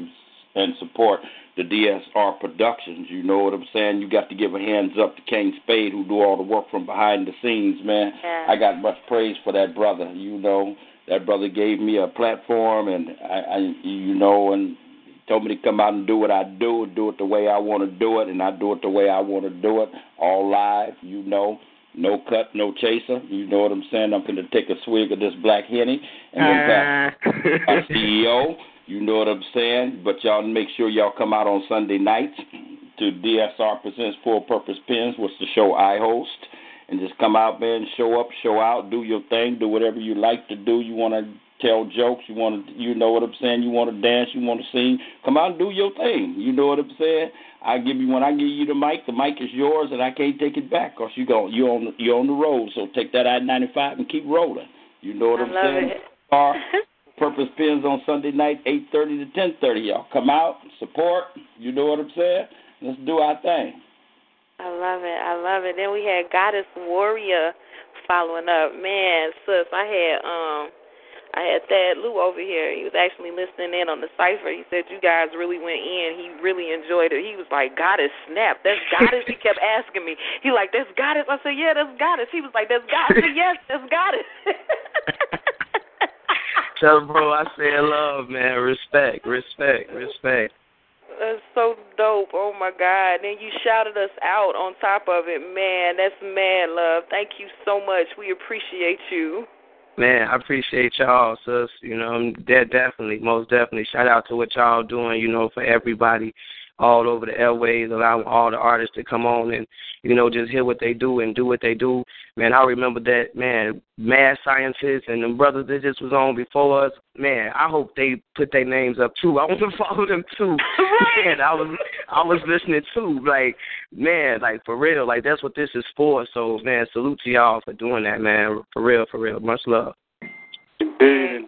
and support the D S R Productions, you know what I'm saying? You got to give a hands up to King Spade, who do all the work from behind the scenes, man. Yeah. I got much praise for that brother, you know. That brother gave me a platform, and, I, I, you know, and told me to come out and do what I do, do it the way I want to do it, and I do it the way I want to do it, all live, you know. No cut, no chaser. You know what I'm saying? I'm going to take a swig of this black Henny and then back uh. our C E O. You know what I'm saying? But y'all make sure y'all come out on Sunday nights to D S R Presents Full Purpose Pens, which the show I host. And just come out, man, show up, show out, do your thing, do whatever you like to do. You want to tell jokes, you want to, you know what I'm saying, you want to dance, you want to sing. Come out and do your thing. You know what I'm saying? I give you, when I give you the mic, the mic is yours, and I can't take it back because you go, you're on, you're on the road. So take that I ninety-five and keep rolling. You know what I I'm saying? I love it. Purpose Pens on Sunday night, eight thirty to ten thirty. Y'all come out, support. You know what I'm saying? Let's do our thing. I love it. I love it. Then we had Goddess Warrior following up. Man, sis, I had um, I had Thad Lou over here. He was actually listening in on the cipher. He said you guys really went in. He really enjoyed it. He was like, Goddess, snap. That's Goddess. He kept asking me. He like, that's Goddess. I said, yeah, that's Goddess. He was like, that's Goddess. I said, yes, that's Goddess. Tell bro, I said love, man. Respect, respect, respect. That's so dope. Oh, my God. Then you shouted us out on top of it. Man, that's mad love. Thank you so much. We appreciate you. Man, I appreciate y'all, sis. You know, that definitely, most definitely. Shout out to what y'all doing, you know, for everybody. all over the airways, allowing all the artists to come on and, you know, just hear what they do and do what they do. Man, I remember that, man, Mad Scientist and them brothers that just was on before us. Man, I hope they put their names up, too. I want to follow them, too. Man, I was I was listening, too. Like, man, like, for real. Like, that's what this is for. So, man, salute to y'all for doing that, man. For real, for real. Much love. Indeed,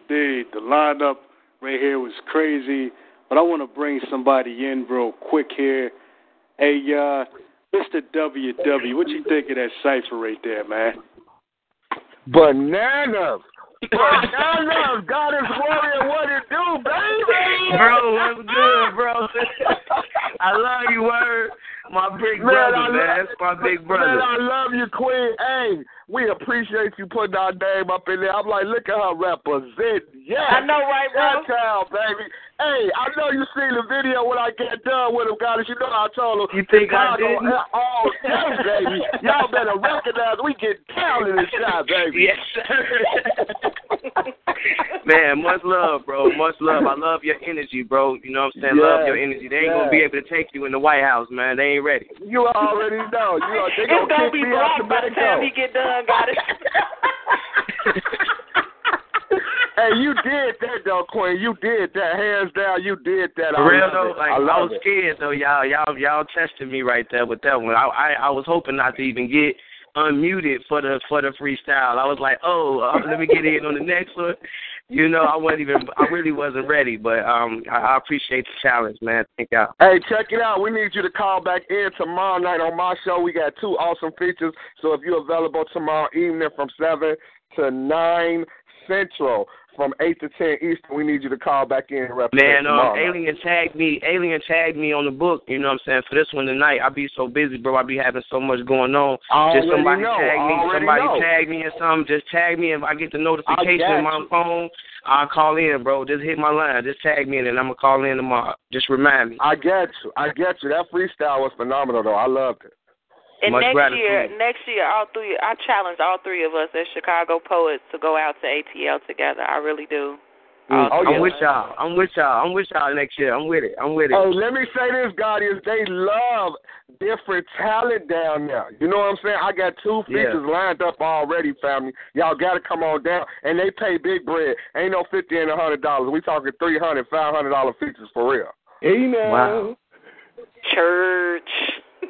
indeed. The lineup right here was crazy. But I want to bring somebody in real quick here. Hey, uh, Mister W W, what you think of that cipher right there, man? Bananas! Bananas! Goddess Warrior, what it do, baby? Bro, what's good, bro? I love you, Word. My big man, brother, I man. That's my big brother. Man, I love you, Queen. Hey, we appreciate you putting our name up in there. I'm like, look at her represent. Yeah. I know, right, bro? That's how, baby. Hey, I know you seen the video when I get done with him, guys. You know I told him. You think I didn't? All day, baby. Y'all better recognize we get down in this shot, baby. Yes, sir. Man, much love, bro. Much love. I love your energy, bro. You know what I'm saying? Yes, love your energy. They ain't yes. going to be able to take you in the White House, man. They ain't ready. You already know. You know they gonna it's going to be blocked by the time we get done, got it. Hey, you did that, though, Queen. You did that. Hands down, you did that. For real, though, like, I, I was it. scared, though, y'all. Y'all y'all tested me right there with that one. I, I, I was hoping not to even get unmuted for the for the freestyle. I was like, oh, uh, let me get in on the next one. You know, I wasn't even, I really wasn't ready, but um, I, I appreciate the challenge, man. Thank y'all. Hey, check it out. We need you to call back in tomorrow night on my show. We got two awesome features, so if you're available tomorrow evening from seven to nine Central, from eight to ten Eastern, we need you to call back in and represent. Man, um, Alien tagged me. Alien tagged me on the book, you know what I'm saying, for this one tonight. I be so busy, bro. I be having so much going on. Already just somebody know. tag me, Already somebody know. tag me or something. Just tag me. If I get the notification on my phone, I'll call in, bro. Just hit my line. Just tag me in, and I'm going to call in tomorrow. Just remind me. I get you. I get you. That freestyle was phenomenal, though. I loved it. And Much next gratitude. year, next year, all three, I challenge all three of us as Chicago poets to go out to A T L together. I really do. Mm. Oh, yeah. I'm with y'all. I'm with y'all. I'm with y'all next year. I'm with it. I'm with it. Oh, let me say this, Guardians. They love different talent down there. You know what I'm saying? I got two features yeah. lined up already, family. Y'all got to come on down. And they pay big bread. Ain't no fifty and one hundred dollars. We talking three hundred, five hundred dollars features for real. Amen. Wow. Church.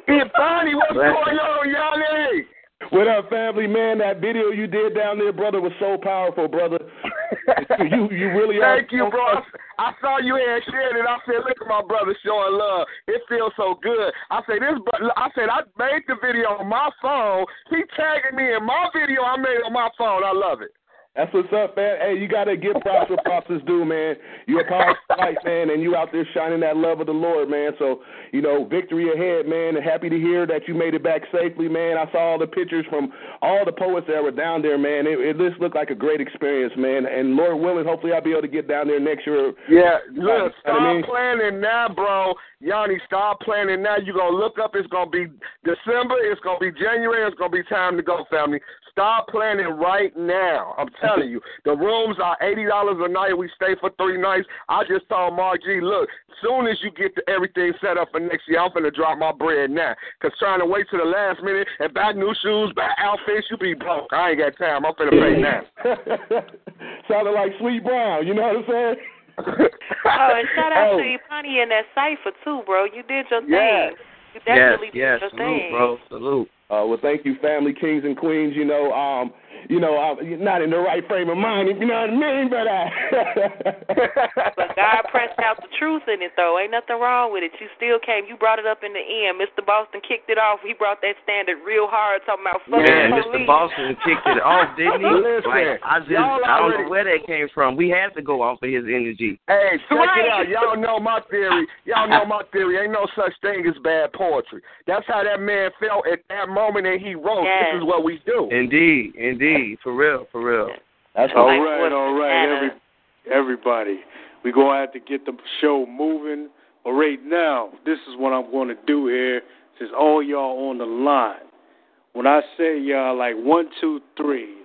Hey, Bonnie, what's going on, y'all? What up, family, man? That video you did down there, brother, was so powerful, brother. you you really are. Thank you, bro. I saw you here and shared it. I said, look at my brother showing love. It feels so good. I said, this. Bro- I said, I made the video on my phone. He tagging me in my video I made on my phone. I love it. That's what's up, man. Hey, you got to give props where props is due, man. You're a powerful light, man, and you out there shining that love of the Lord, man. So, you know, victory ahead, man. And happy to hear that you made it back safely, man. I saw all the pictures from all the poets that were down there, man. It, it just looked like a great experience, man. And Lord willing, hopefully I'll be able to get down there next year. Yeah, look, stop I mean? planning now, bro. Yanni, start planning now. You're going to look up. It's going to be December. It's going to be January. It's going to be time to go, family. Start planning right now. I'm telling you. The rooms are eighty dollars a night. We stay for three nights. I just told Margie, look, soon as you get the, everything set up for next year, I'm going to drop my bread now. Because trying to wait till the last minute and buy new shoes, buy outfits, you be broke. I ain't got time. I'm going to pay now. Sounded like Sweet Brown. You know what I'm saying? Oh, and shout out oh. to Epani and that cipher too, bro. You did your yes. thing. You definitely yes, did yes. your Salute, thing, bro. Salute. Uh, well, thank you, family, kings and queens. You know, um, you know, I'm not in the right frame of mind, if you know what I mean. But I. But God pressed out the truth in it, though. Ain't nothing wrong with it. You still came. You brought it up in the end. Mister Boston kicked it off. He brought that standard real hard, talking about fucking yeah, police. Mister Boston kicked it off, didn't he? Listen, like, I just y'all I don't already... know where that came from. We had to go off of his energy. Hey, check right. it out. Y'all know my theory. Y'all know my theory. Ain't no such thing as bad poetry. That's how that man felt at that moment that he wrote. Yes. This is what we do. Indeed, indeed, for real, for real. That's all right, all right, Every, everybody. We're going to have to get the show moving. But right now, this is what I'm going to do here, since all y'all on the line. When I say y'all like one, two, three,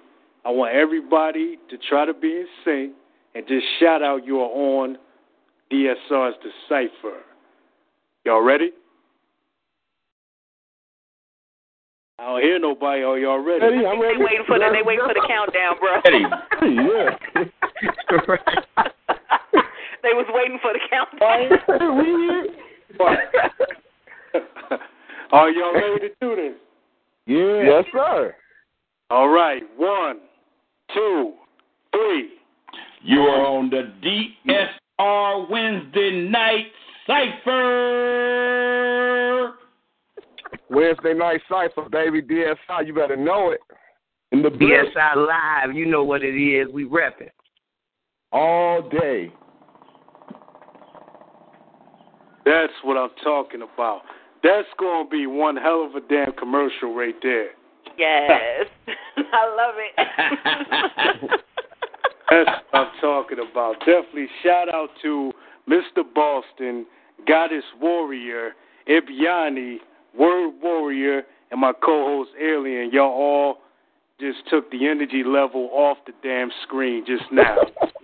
I want everybody to try to be in sync and just shout out you're on D S R's The Cipher. Y'all ready? I don't hear nobody. Are y'all ready? ready? I'm ready. They waiting for the, they waiting for the countdown, bro. Ready? Yeah. They was waiting for the countdown. Are y'all ready to do this? Yeah. Yes, sir. All right. One, two, three. You are on the D S R Wednesday night Cipher. Wednesday night Cipher, baby. D S I, you better know it. In the D S I live, you know what it is. We repping all day. That's what I'm talking about. That's gonna be one hell of a damn commercial right there. Yes, I love it. That's what I'm talking about. Definitely shout out to Mister Boston, Goddess Warrior, Ibiani, Word Warrior, and my co-host Alien. Y'all all just took the energy level off the damn screen just now.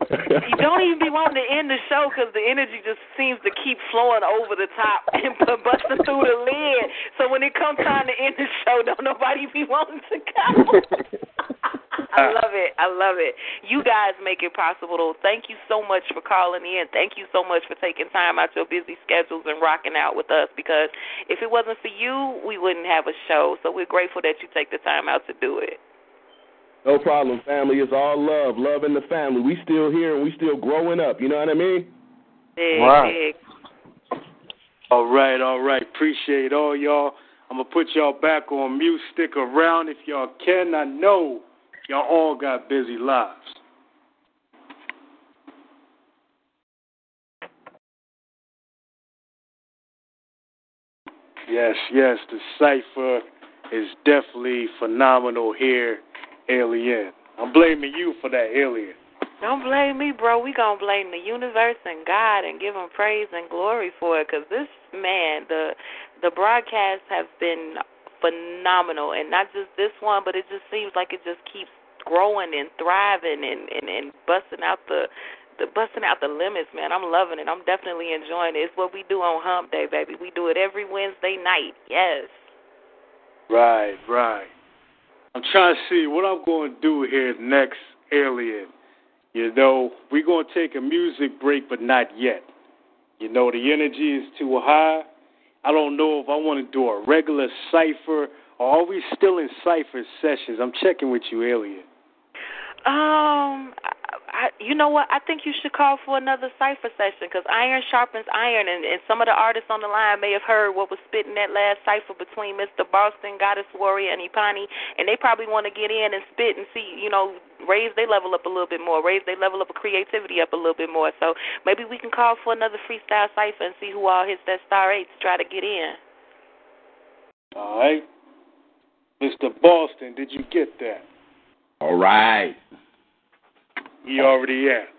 You don't even be wanting to end the show because the energy just seems to keep flowing over the top and busting through the lid. So when it comes time to end the show, don't nobody be wanting to come. I love it. I love it. You guys make it possible. Thank you so much for calling in. Thank you so much for taking time out your busy schedules and rocking out with us, because if it wasn't for you, we wouldn't have a show. So we're grateful that you take the time out to do it. No problem, family. It's all love. Love in the family. We still here and we still growing up. You know what I mean? Big, wow. Big. All right, all right. Appreciate all y'all. I'm going to put y'all back on mute. Stick around if y'all can. I know y'all all got busy lives. Yes, yes, the Cipher is definitely phenomenal here, Alien. I'm blaming you for that, Alien. Don't blame me, bro. We gonna blame the universe and God and give him praise and glory for it, because this man, the the broadcasts have been phenomenal, and not just this one, but it just seems like it just keeps growing and thriving and, and, and busting out the, the busting out the limits, man. I'm loving it. I'm definitely enjoying it. It's what we do on Hump Day, baby. We do it every Wednesday night. Yes. Right, right. I'm trying to see what I'm going to do here next, Alien. You know, we're going to take a music break, but not yet. You know, the energy is too high. I don't know if I want to do a regular Cipher, or are we still in Cipher sessions? I'm checking with you, Elliot. Um, I, I, you know what? I think you should call for another Cipher session, because iron sharpens iron, and, and some of the artists on the line may have heard what was spitting that last Cipher between Mister Boston, Goddess Warrior, and Ipani, and they probably want to get in and spit and see, you know, raise their level up a little bit more, raise their level of creativity up a little bit more. So maybe we can call for another freestyle Cipher and see who all hits that star eight to try to get in. All right. Mister Boston, did you get that? All right. He already at.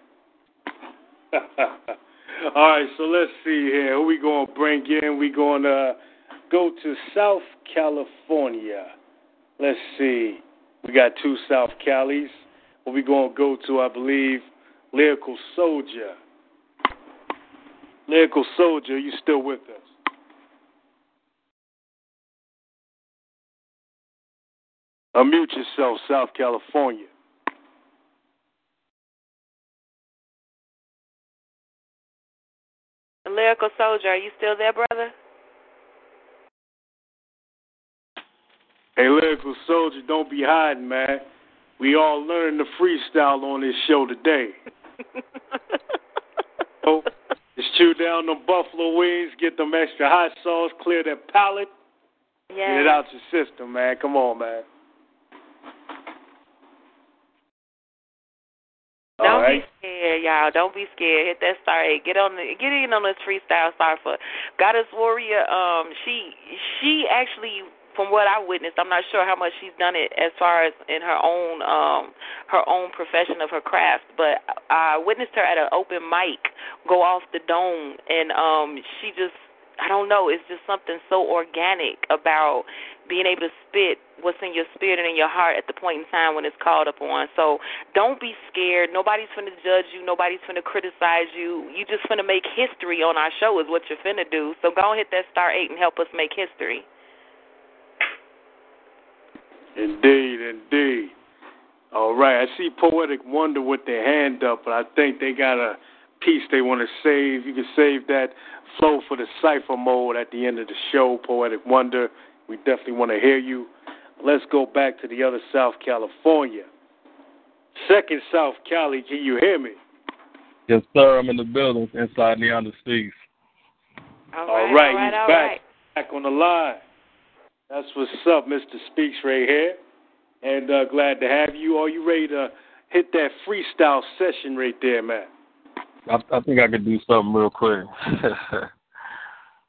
All right, so let's see here. Who we going to bring in? We going to go to South California. Let's see. We got two South Calis. Well, we going to go to, I believe, Lyrical Soldier. Lyrical Soldier, you still with us? Unmute yourself, South California. Lyrical Soldier, are you still there, brother? Hey, Lyrical Soldier, don't be hiding, man. We all learning to freestyle on this show today. So, just chew down them buffalo wings, get them extra hot sauce, clear that palate, yeah. Get it out your system, man. Come on, man. Don't right. be scared, y'all. Don't be scared. Hit that star eight. Get on the, get in on this freestyle star for Goddess Warrior. Um, she she actually, from what I witnessed, I'm not sure how much she's done it as far as in her own um, her own profession of her craft, but I witnessed her at an open mic go off the dome, and um, she just I don't know, it's just something so organic about being able to spit what's in your spirit and in your heart at the point in time when it's called upon. So don't be scared. Nobody's finna judge you. Nobody's finna criticize you. You just finna make history on our show is what you're finna do. So go and hit that star eight and help us make history. Indeed, indeed. All right, I see Poetic Wonder with their hand up, but I think they got a piece they want to save. You can save that flow for the cipher mode at the end of the show, Poetic Wonder. We definitely want to hear you. Let's go back to the other South California. Second South Cali, can you hear me? Yes, sir, I'm in the building, Inside Neonda Speaks. All right, all right, all right, all back, right. Back on the line. That's what's up, Mister Speaks right here. And uh, glad to have you. Are you ready to hit that freestyle session right there, man? I, I think I could do something real quick.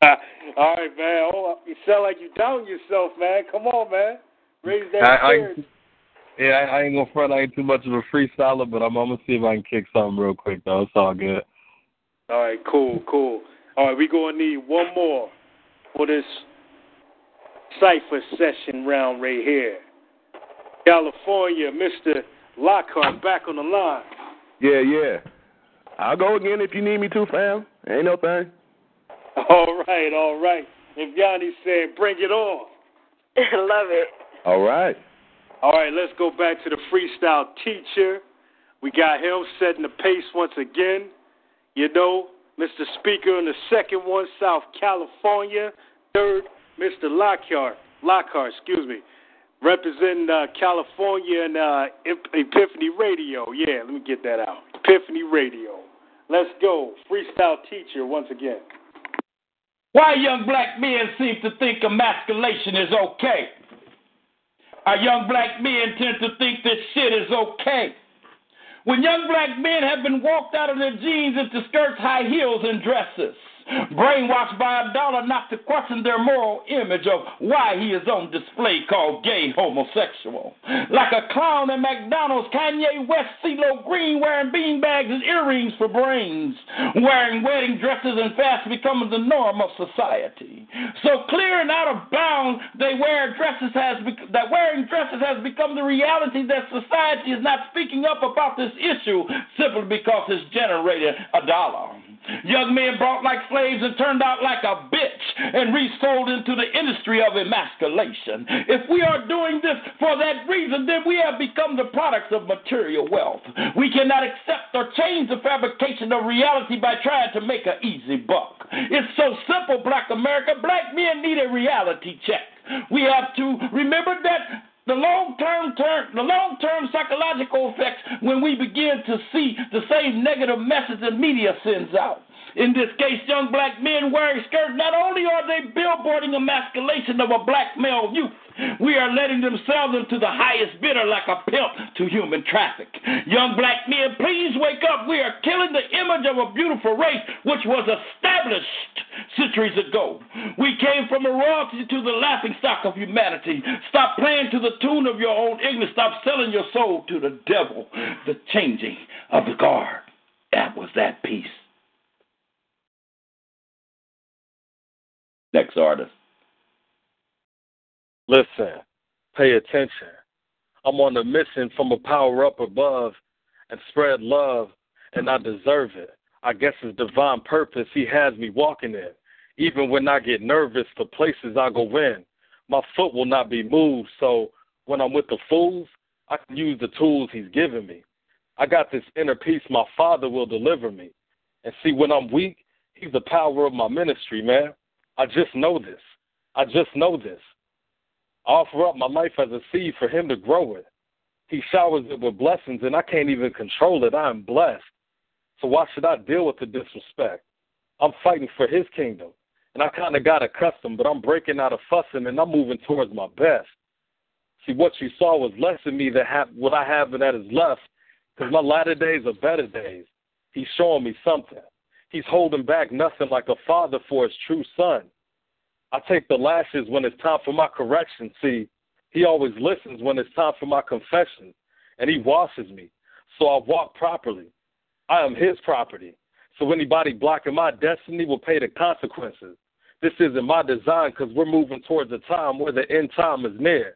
All right, man. Oh, you sound like you down yourself, man. Come on, man. Raise that I, I, Yeah, I, I ain't gonna front. I ain't too much of a freestyler, but I'm, I'm gonna see if I can kick something real quick, though. It's all good. All right, cool, cool. All right, we gonna need one more for this cipher session round right here. California, Mister Lockhart, back on the line. Yeah, yeah. I'll go again if you need me to, fam. Ain't no thing. All right, all right. And Yanni said, bring it on. Love it. All right. All right, let's go back to the freestyle teacher. We got him setting the pace once again. You know, Mister Speaker in the second one, South California. Third, Mister Lockhart. Lockhart, excuse me. Representing uh, California and uh, Epiphany Radio. Yeah, let me get that out. Epiphany Radio. Let's go. Freestyle teacher once again. Why young black men seem to think emasculation is okay? Our young black men tend to think this shit is okay. When young black men have been walked out of their jeans into skirts, high heels, and dresses, brainwashed by a dollar not to question their moral image of why he is on display called gay homosexual. Like a clown at McDonald's, Kanye West, CeeLo Green wearing beanbags and earrings for brains, wearing wedding dresses and fast becoming the norm of society. So clear and out of bounds, they wear dresses has be- that wearing dresses has become the reality that society is not speaking up about this issue simply because it's generated a dollar. Young men brought like slaves and turned out like a bitch and resold into the industry of emasculation. If we are doing this for that reason, then we have become the products of material wealth. We cannot accept or change the fabrication of reality by trying to make an easy buck. It's so simple, Black America. Black men need a reality check. We have to remember that The long-term term, the long-term psychological effects when we begin to see the same negative message the media sends out. In this case, young black men wearing skirts, not only are they billboarding emasculation of a black male youth, we are letting themselves into the highest bidder like a pimp to human traffic. Young black men, please wake up. We are killing the image of a beautiful race which was established centuries ago. We came from a royalty to the laughingstock of humanity. Stop playing to the tune of your own ignorance. Stop selling your soul to the devil. The changing of the guard. That was that piece. Next artist. Listen, pay attention. I'm on a mission from a power up above and spread love, and I deserve it. I guess it's divine purpose he has me walking in. Even when I get nervous, the places I go in, my foot will not be moved. So when I'm with the fools, I can use the tools he's given me. I got this inner peace my Father will deliver me. And see, when I'm weak, he's the power of my ministry, man. I just know this. I just know this. I offer up my life as a seed for him to grow it. He showers it with blessings, and I can't even control it. I am blessed. So why should I deal with the disrespect? I'm fighting for his kingdom, and I kind of got accustomed, but I'm breaking out of fussing, and I'm moving towards my best. See, what you saw was less in me than ha- what I have that is left, because my latter days are better days. He's showing me something. He's holding back nothing like a father for his true son. I take the lashes when it's time for my correction. See, he always listens when it's time for my confession, and he washes me, so I walk properly. I am his property, so anybody blocking my destiny will pay the consequences. This isn't my design because we're moving towards a time where the end time is near.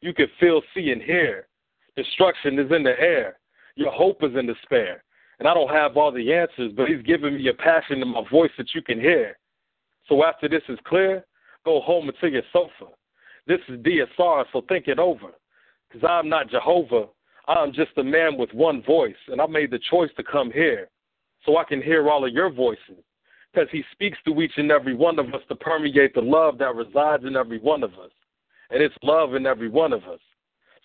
You can feel, see, and hear. Destruction is in the air. Your hope is in despair. And I don't have all the answers, but he's giving me a passion in my voice that you can hear. So after this is clear, go home and to your sofa. This is D S R, so think it over. Because I'm not Jehovah. I'm just a man with one voice, and I made the choice to come here so I can hear all of your voices. Because he speaks to each and every one of us to permeate the love that resides in every one of us. And it's love in every one of us.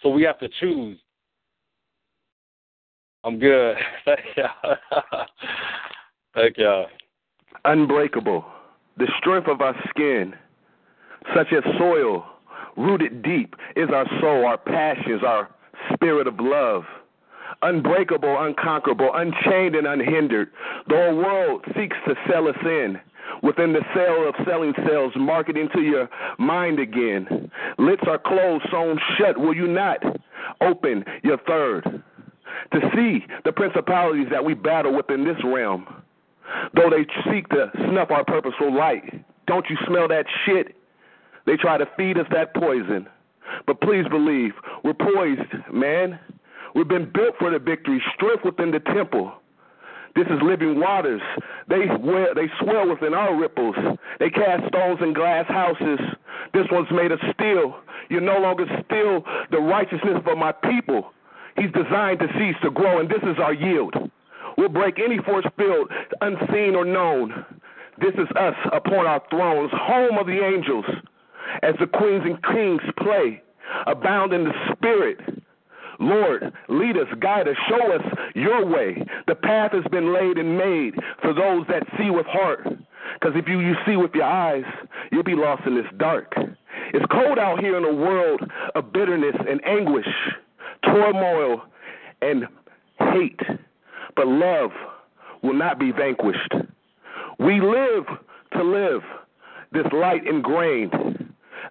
So we have to choose. I'm good. Thank y'all. Thank y'all. Unbreakable, the strength of our skin, such as soil, rooted deep, is our soul, our passions, our spirit of love. Unbreakable, unconquerable, unchained and unhindered. The whole world seeks to sell us in. Within the sale of selling sales, marketing to your mind again. Lids are closed, sewn shut. Will you not open your third? To see the principalities that we battle within this realm. Though they seek to snuff our purposeful light. Don't you smell that shit? They try to feed us that poison. But please believe, we're poised, man. We've been built for the victory, strength within the temple. This is living waters. They wear, they swell within our ripples. They cast stones in glass houses. This one's made of steel. You no longer steal the righteousness of my people. He's designed to cease to grow, and this is our yield. We'll break any force field, unseen or known. This is us upon our thrones, home of the angels, as the queens and kings play, abound in the spirit. Lord, lead us, guide us, show us your way. The path has been laid and made for those that see with heart. Because if you, you see with your eyes, you'll be lost in this dark. It's cold out here in a world of bitterness and anguish, turmoil and hate. But love will not be vanquished. We live to live this light ingrained.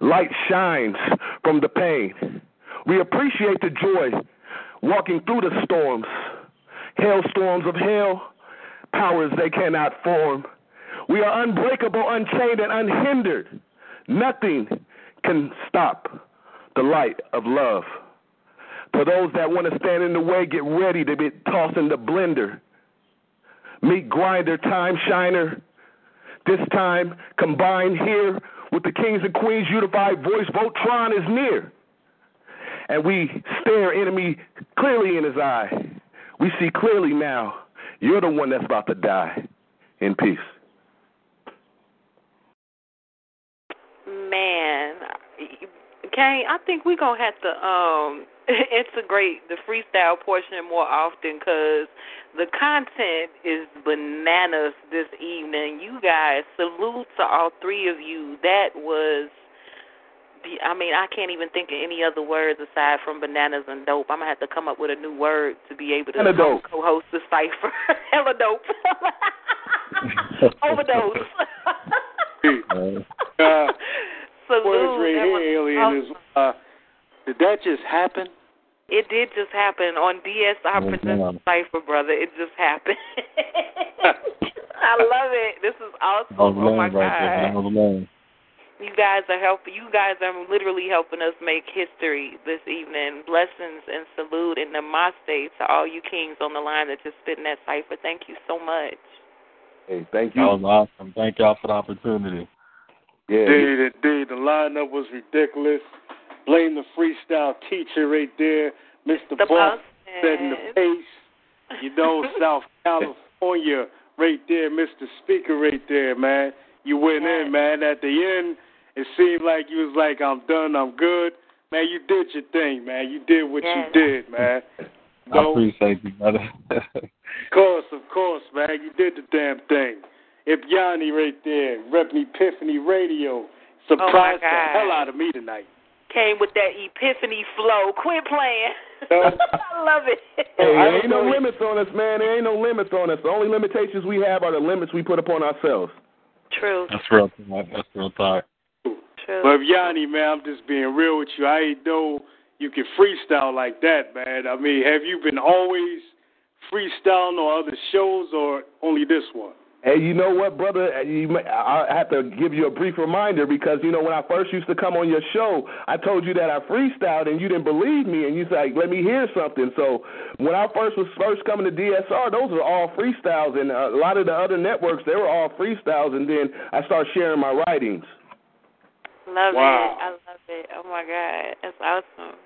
Light shines from the pain. We appreciate the joy walking through the storms, hailstorms of hell, powers they cannot form. We are unbreakable, unchained, and unhindered. Nothing can stop the light of love. For those that want to stand in the way, get ready to be tossed in the blender. Meat grinder, time shiner. This time, combined here with the kings and queens, unified voice, Voltron is near. And we stare enemy clearly in his eye. We see clearly now. You're the one that's about to die. In peace. Man, Kane, I think we're going to have to um, integrate the freestyle portion more often because the content is bananas this evening. You guys, salute to all three of you. That was I mean, I can't even think of any other words aside from bananas and dope. I'm going to have to come up with a new word to be able to co-host the cipher. Hella dope. Overdose. uh, Salute. Ray Haley and his, uh, did that just happen? It did just happen. On D S R Presents Cipher, brother, it just happened. I love it. This is awesome. Oh, my God. You guys are helping. You guys are literally helping us make history this evening. Blessings and salute and namaste to all you kings on the line that just spit in that cipher. Thank you so much. Hey, thank you. That was awesome. Thank y'all for the opportunity. Yeah, indeed, indeed. The lineup was ridiculous. Blame the freestyle teacher right there, Mister Boston, setting the pace. You know, South California right there, Mister Speaker right there, man. You went in, man. At the end, it seemed like you was like, I'm done, I'm good. Man, you did your thing, man. You did what yes. you did, man. I so, appreciate you, brother. Of course, of course, man. You did the damn thing. Ibyani right there, repping Epiphany Radio. Surprised oh the hell out of me tonight. Came with that Epiphany flow. Quit playing. So, I love it. Hey, there ain't no limits on us, man. There ain't no limits on us. The only limitations we have are the limits we put upon ourselves. True. That's real talk. That's real talk. True. But Yanni, man, I'm just being real with you. I ain't know you can freestyle like that, man. I mean, have you been always freestyling on other shows or only this one? Hey, you know what, brother? You may, I have to give you a brief reminder because, you know, when I first used to come on your show, I told you that I freestyled and you didn't believe me, and you said, let me hear something. So when I first was first coming to D S R, those were all freestyles, and a lot of the other networks, they were all freestyles, and then I started sharing my writings. Love wow. it. I love it. Oh, my God. That's awesome.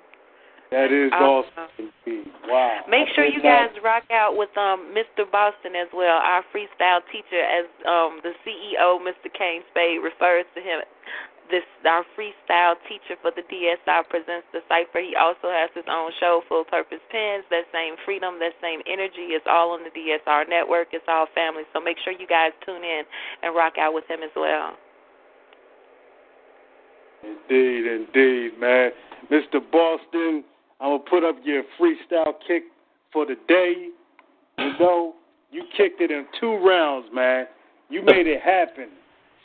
That is awesome. awesome. Wow. Make sure you guys rock out with um, Mister Boston as well, our freestyle teacher, as um, the C E O, Mister Kane Spade, refers to him. This our freestyle teacher for the D S I presents The Cipher. He also has his own show, Full Purpose Pens. That same freedom, that same energy is all on the D S R network. It's all family. So make sure you guys tune in and rock out with him as well. Indeed, indeed, man. Mister Boston, I'm going to put up your freestyle kick for the day. You know, you kicked it in two rounds, man. You made it happen.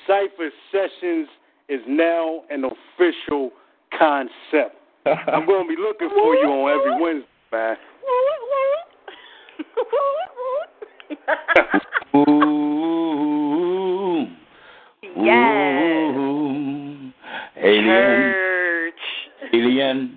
Cipher Sessions is now an official concept. I'm going to be looking for you on every Wednesday, man. Ooh. Yes. Alien. Alien,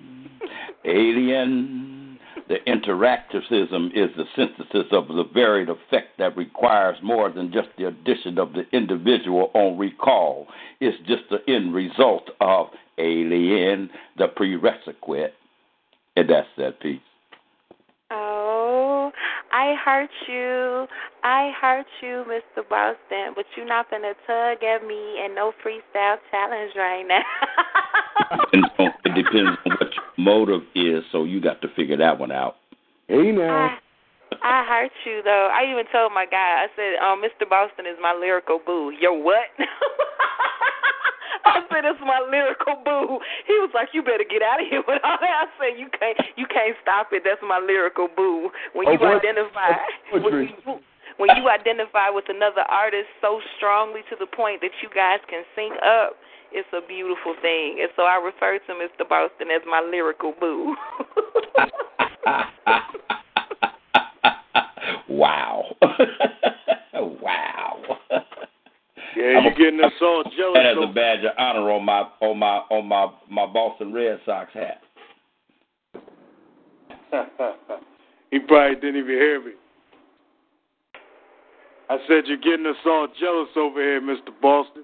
alien, the interactivism is the synthesis of the varied effect that requires more than just the addition of the individual on recall. It's just the end result of alien, the prerequisite. And that's that piece. Oh, I heart you. I heart you, Mister Boston, but you're not going to tug at me and no freestyle challenge right now. It depends on what your motive is, so you got to figure that one out. Hey, now. I, I heart you, though. I even told my guy, I said, um, Mister Boston is my lyrical boo. Yo, what? I said, it's my lyrical boo. He was like, you better get out of here with all that. I said, you can't you can't stop it. That's my lyrical boo. When you oh, identify oh, when you, when you identify with another artist so strongly to the point that you guys can sync up, it's a beautiful thing. And so I refer to Mister Boston as my lyrical boo. Wow. Wow. Yeah, you're getting us all jealous. That has a badge of honor on my on my on my, my Boston Red Sox hat. He probably didn't even hear me. I said you're getting us all jealous over here, Mister Boston.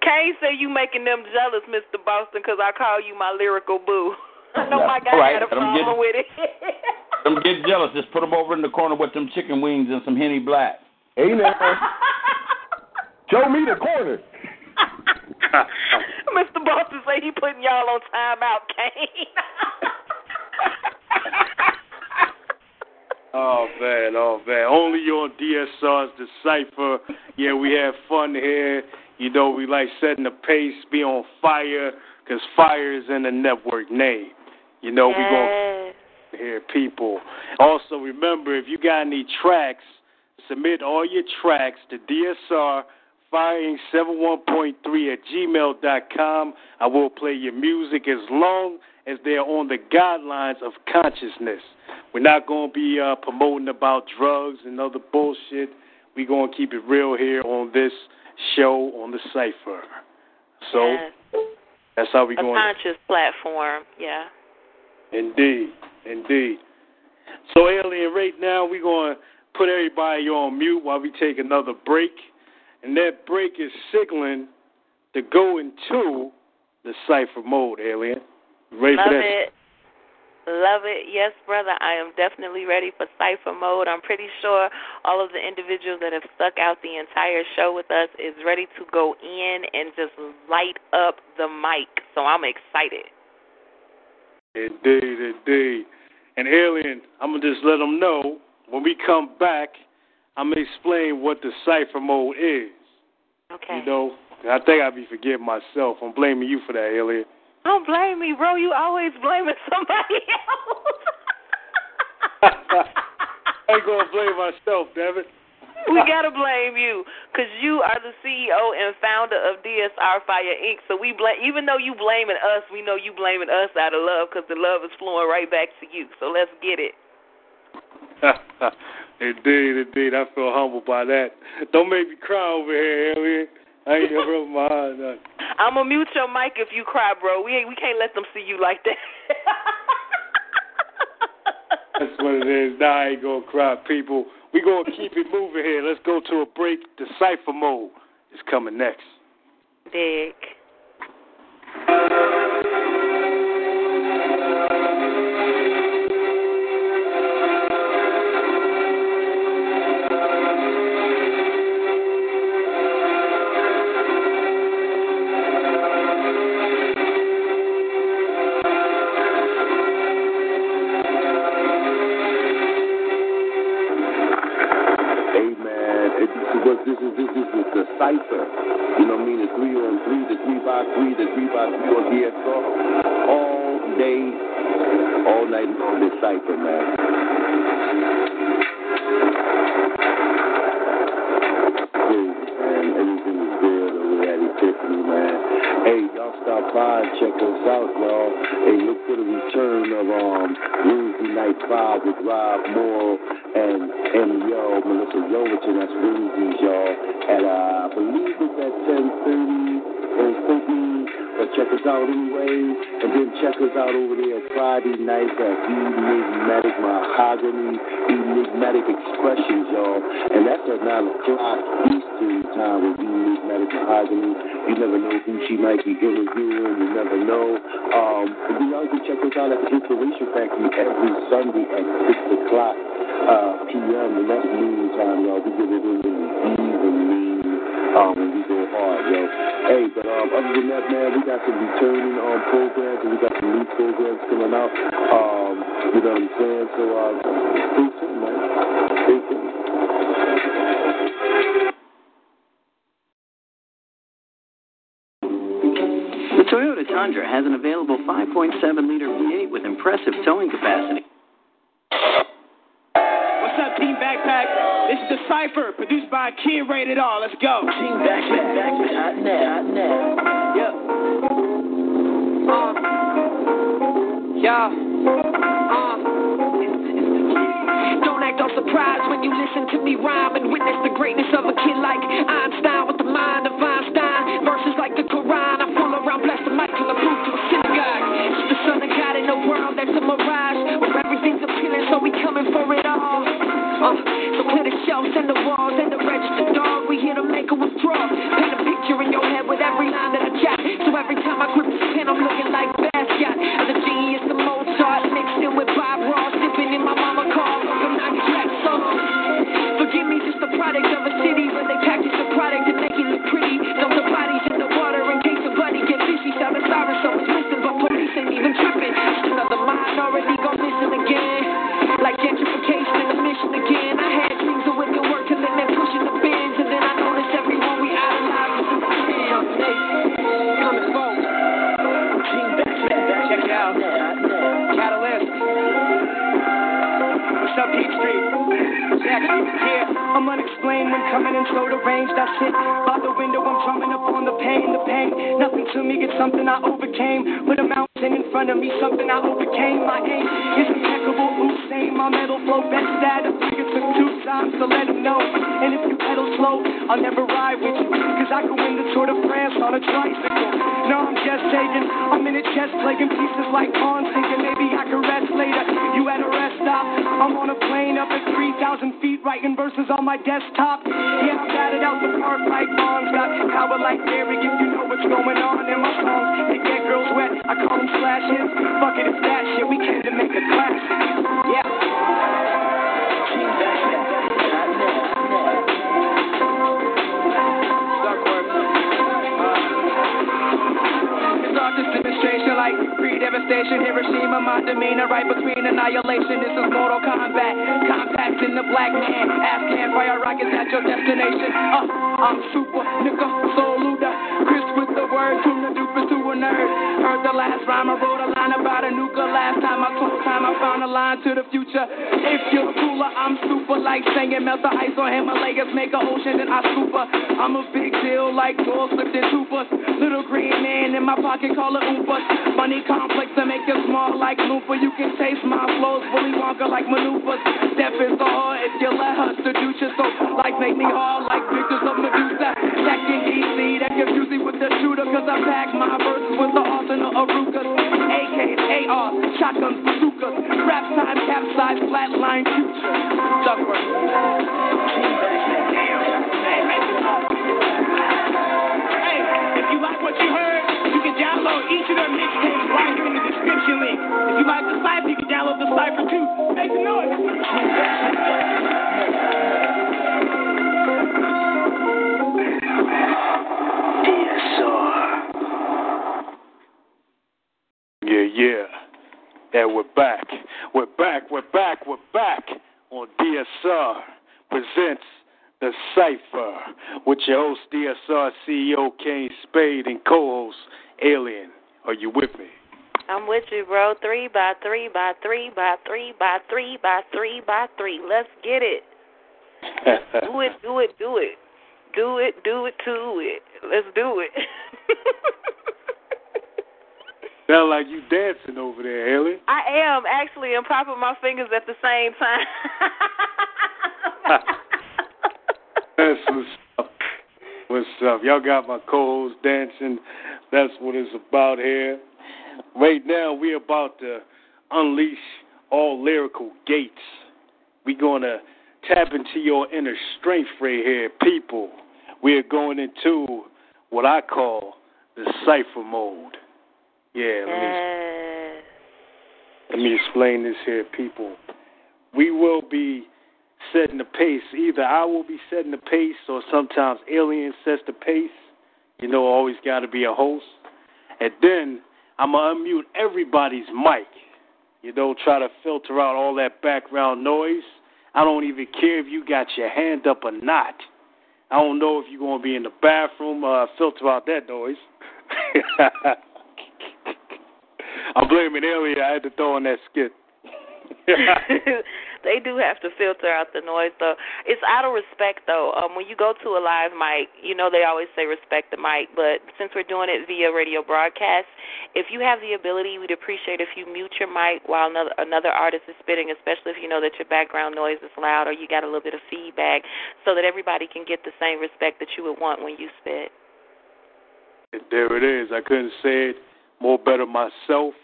Kane said you making them jealous, Mister Boston, because I call you my lyrical boo. I know my guy right. had a problem get, with it. Them get jealous. Just put them over in the corner with them chicken wings and some Henny Black. Hey, now. Show me the corner. Mister Boston say he putting y'all on timeout, Kane. Oh, man, oh, man. Only on D S R's The Cipher. Yeah, we have fun here. You know, we like setting the pace, be on fire, because fire is in the network name. You know, yes. We're going to hear people. Also, remember, if you got any tracks, submit all your tracks to D S R, firing seventy-one point three at gmail dot com. I will play your music as long as they're on the guidelines of consciousness. We're not going to be uh, promoting about drugs and other bullshit. We're going to keep it real here on this show on The Cipher. So... Yes. That's how we going. A conscious platform, yeah. Indeed, indeed. So, Alien, right now we're going to put everybody on mute while we take another break. And that break is signaling to go into the Cipher mode, Alien. Ready Love for that? It. Love it. Yes, brother, I am definitely ready for Cipher mode. I'm pretty sure all of the individuals that have stuck out the entire show with us is ready to go in and just light up the mic. So I'm excited. Indeed, indeed. And Alien, I'm going to just let them know, when we come back, I'm going to explain what the Cipher mode is. Okay. You know, I think I be forgetting myself. I'm blaming you for that, Alien. Don't blame me, bro. You always blaming somebody else. I ain't going to blame myself, Devin. We got to blame you because you are the C E O and founder of D S R Fire Incorporated. So we blame, even though you blaming us, we know you blaming us out of love because the love is flowing right back to you. So let's get it. Indeed, indeed. I feel humbled by that. Don't make me cry over here, Elliot. I ain't never opened my eyes up. I'm going to mute your mic if you cry, bro. We ain't, we can't let them see you like that. That's what it is. Nah, I ain't going to cry, people. We're going to keep it moving here. Let's go to a break. The Cipher Mode is coming next. Dick. Cipher, you know what I mean, the three on three, the three by three, the three by three on D S R, all day, all night on this Cipher, man. Dude, man, everything is good over at Epiphany, man. Hey, y'all stop by and check us out, y'all. Hey, look for the return of um Wednesday Night Five with Rob Moore and and yo, Melissa Yeoverton. That's Wednesdays, y'all. And uh, I believe it's at ten thirty or something. But check us out anyway. And then check us out over there Friday nights at Enigmatic Mahogany, Enigmatic Expressions, y'all. And that's at nine o'clock Eastern time with Enigmatic Mahogany. You never know who she might be interviewing. You never know. Um, and then y'all can check us out at the Inspiration Factory every Sunday at six o'clock uh, p m. And that's noon time, y'all. We get it in the evening. Um, we go hard, yo. Hey, but um, other than that, man, we got some returning um, programs, and we got some new programs coming out. Um, you know what I'm saying? So, uh, stay tuned, man. Stay tuned. The Toyota Tundra has an available five point seven liter V eight with impressive towing capacity. What's up, Team Backpack? This is The Cipher, produced by Kid Rated R. Let's go. Team Backpack, Backpack, out now, out now. Yep. Uh, yeah. Uh, it's, it's Don't act all surprised when you listen to me rhyme and witness the greatness of a kid like Einstein with the mind of Einstein. Verses like the Quran. I fool around, bless the mic till I'm moved to a synagogue. It's the son of God in a world that's a mirage where everything's appealing, so we coming for it all. Uh, so clear the shelves and the walls and the register, dog. We here to make a withdrawal. Paint a picture in your head with every line that I jot. So every time I grip this pen, I'm looking like Basquiat. I'm the genius of Mozart, mixed in with Bob Ross, sipping in my mama car from Nike Jack song. Forgive me, just the product of a city, but they package the product and make it look pretty. Dump the bodies in the water in case the buddy get fishy. Seven sirens, so it's missing, but police ain't even tripping. Just another minority gon' listen again. Like gentrification in the mission again. I had dreams of wicked work and then they're pushing the bins. And then I noticed everyone we idolize is a damn day. Come and vote. King Backman, check it out. Catalyst. What's up, Peep Street? Next, here. I'm unexplained when coming in slow to range. That's it. By the window, I'm drumming up on the pain, the pain. Nothing to me, it's something I overcame. With a mountain in front of me, something I overcame. My aim is impeccable. My metal flow best that a figure took two times to let him know. And if you pedal slow, I'll never ride with you. Cause I can win the Tour de France on a tricycle. No, I'm just taking, I'm in a chest playing pieces like pawn thinking maybe I can rest later. You at a rest stop, I'm on a plane up at three thousand feet writing verses on my desktop. Yeah, I'm batted out the park like bombs. Got power like Mary if you know what's going on in my songs. They get girls wet, I call them slash hits. Fuck it, it's that shit, we came to make a classic. Yeah. Demonstration like pre-devastation, Hiroshima, my demeanor right between annihilation. This is mortal combat, compact in the black man. Afghan fire rockets at your destination. Uh, I'm super nigga, soul looter. Chris with the word, tune the duper to a nerd. Heard the last rhyme, I wrote a line about a nuka. Last time I told time, I found a line to the future. If you're cooler, I'm super like. like singing, melt the ice on Himalayas, make an ocean, then I super. I'm a big deal like doors slipped in tubas. Little green man in my pocket, call it Oompas. Money complex to make it small like Looper. You can taste my flows, Willy Wonka like maneuvers. Death is the hard if you let her seduce you. So life make me hard like pictures of Medusa. That can easy, that confuse me with the shooter, cause I pack my verses with the arsenal of Rukas. A Ks, A Rs, shotguns, bazookas. Rap time, capsize, flatline, future. Sucker. Hey, if you like what you heard, you can download each of their mixtapes right here in the description link. If you like the Cipher, you can download the Cipher too. Make some noise. Yeah, yeah, and we're back, we're back, we're back, we're back on D S R Presents The Cipher with your host, D S R C E O Kane Spade, and co-host Alien. Are you with me? I'm with you, bro. Three by three by three by three by three by three by three. Let's get it. Do it, do it, do it. Do it, do it, to it. Let's do it. Sound like you dancing over there, Haley. I am, actually. I'm popping my fingers at the same time. That's what's up. What's up? Y'all got my co-host dancing. That's what it's about here. Right now, we're about to unleash all lyrical gates. We're going to tap into your inner strength right here, people. We're going into what I call the cipher mode. Yeah, let me, let me explain this here, people. We will be setting the pace. Either I will be setting the pace, or sometimes Alien sets the pace. You know, always got to be a host. And then I'm going to unmute everybody's mic. You know, try to filter out all that background noise. I don't even care if you got your hand up or not. I don't know if you're going to be in the bathroom. Uh, filter out that noise. I'm blaming Elliot. I had to throw in that skit. They do have to filter out the noise, though. It's out of respect, though. Um, when you go to a live mic, you know they always say respect the mic, but since we're doing it via radio broadcast, if you have the ability, we'd appreciate if you mute your mic while another, another artist is spitting, especially if you know that your background noise is loud or you got a little bit of feedback, so that everybody can get the same respect that you would want when you spit. There it is. I couldn't say it more better myself.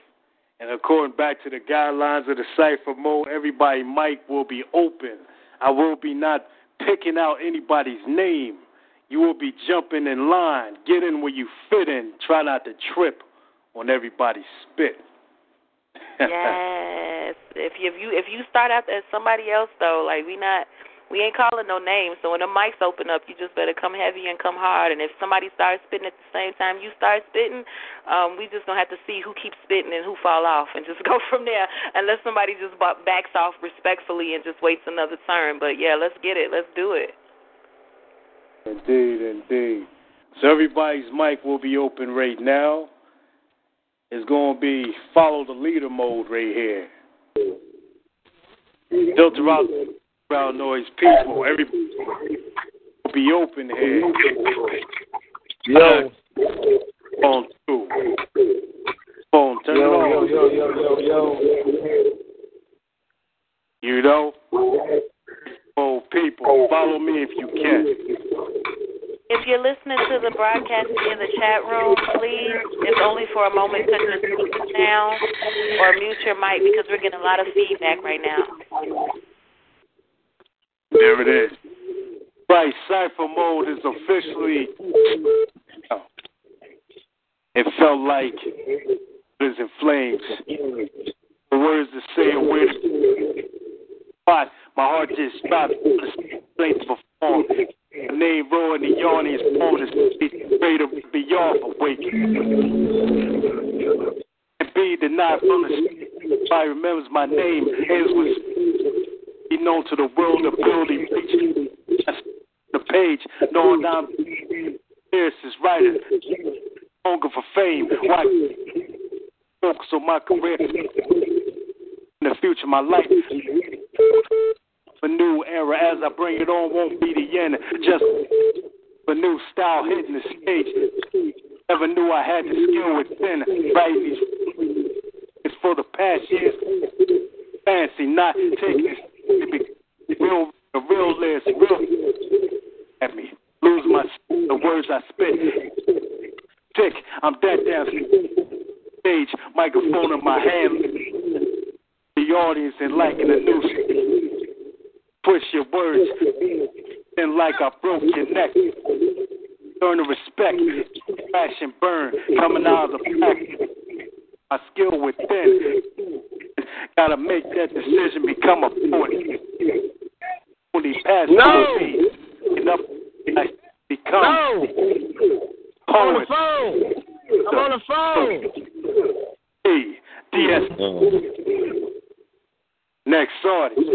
And according back to the guidelines of the Cipher mode, everybody's mic will be open. I will be not picking out anybody's name. You will be jumping in line. Get in where you fit in. Try not to trip on everybody's spit. Yes. If you, if you if you start out as somebody else, though, like we not we ain't calling no names. So when the mics open up, you just better come heavy and come hard. And if somebody starts spitting at the same time you start spitting, um, we just gonna have to see who keeps spitting and who fall off, and just go from there. Unless somebody just backs off respectfully and just waits another turn. But yeah, let's get it. Let's do it. Indeed, indeed. So everybody's mic will be open right now. It's gonna be follow the leader mode right here. Filter out background noise, people. Everybody will be open here. Yo. Phone two. Phone, turn it on. Yo, yo, yo, yo, yo. You know? Oh, people, follow me if you can. If you're listening to the broadcast in the chat room, please, it's only for a moment, turn the speaker down or mute your mic because we're getting a lot of feedback right now. There it is. Right, Cipher mode is officially. Oh, it felt like it was in flames. The words to say a word. But my heart just stopped. The flames perform. The name roaring, the yawn is born. It's greater beyond awakening. And be denied from the sky remembers my name. It was be known to the world of building, preaching the page, knowing I'm lyricist, writer, longer for fame. Why focus on my career in the future, my life, a new era as I bring it on, won't be the end. Just a new style hitting the stage. Never knew I had the skill within. Writing these it's for the past years. Fancy not taking it. Real, the real list, real at me. Lose my the words I spit. Tick, I'm that damn stage. Microphone in my hand. The audience and liking the new shit. Push your words. And like I broke your neck. Learn to respect. Passion burn. Coming out of the pack. My skill within. Gotta make that decision. Become a point. Only pass no. Enough. I become no. Poet. I'm on the phone. I'm on the phone. Hey, D S. Next artist.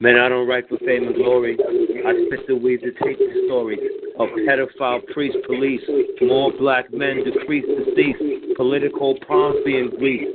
Man, I don't write for fame and glory. I spit the weave to take the story of pedophile priest police. More black men decrease deceased. Political palms being greased.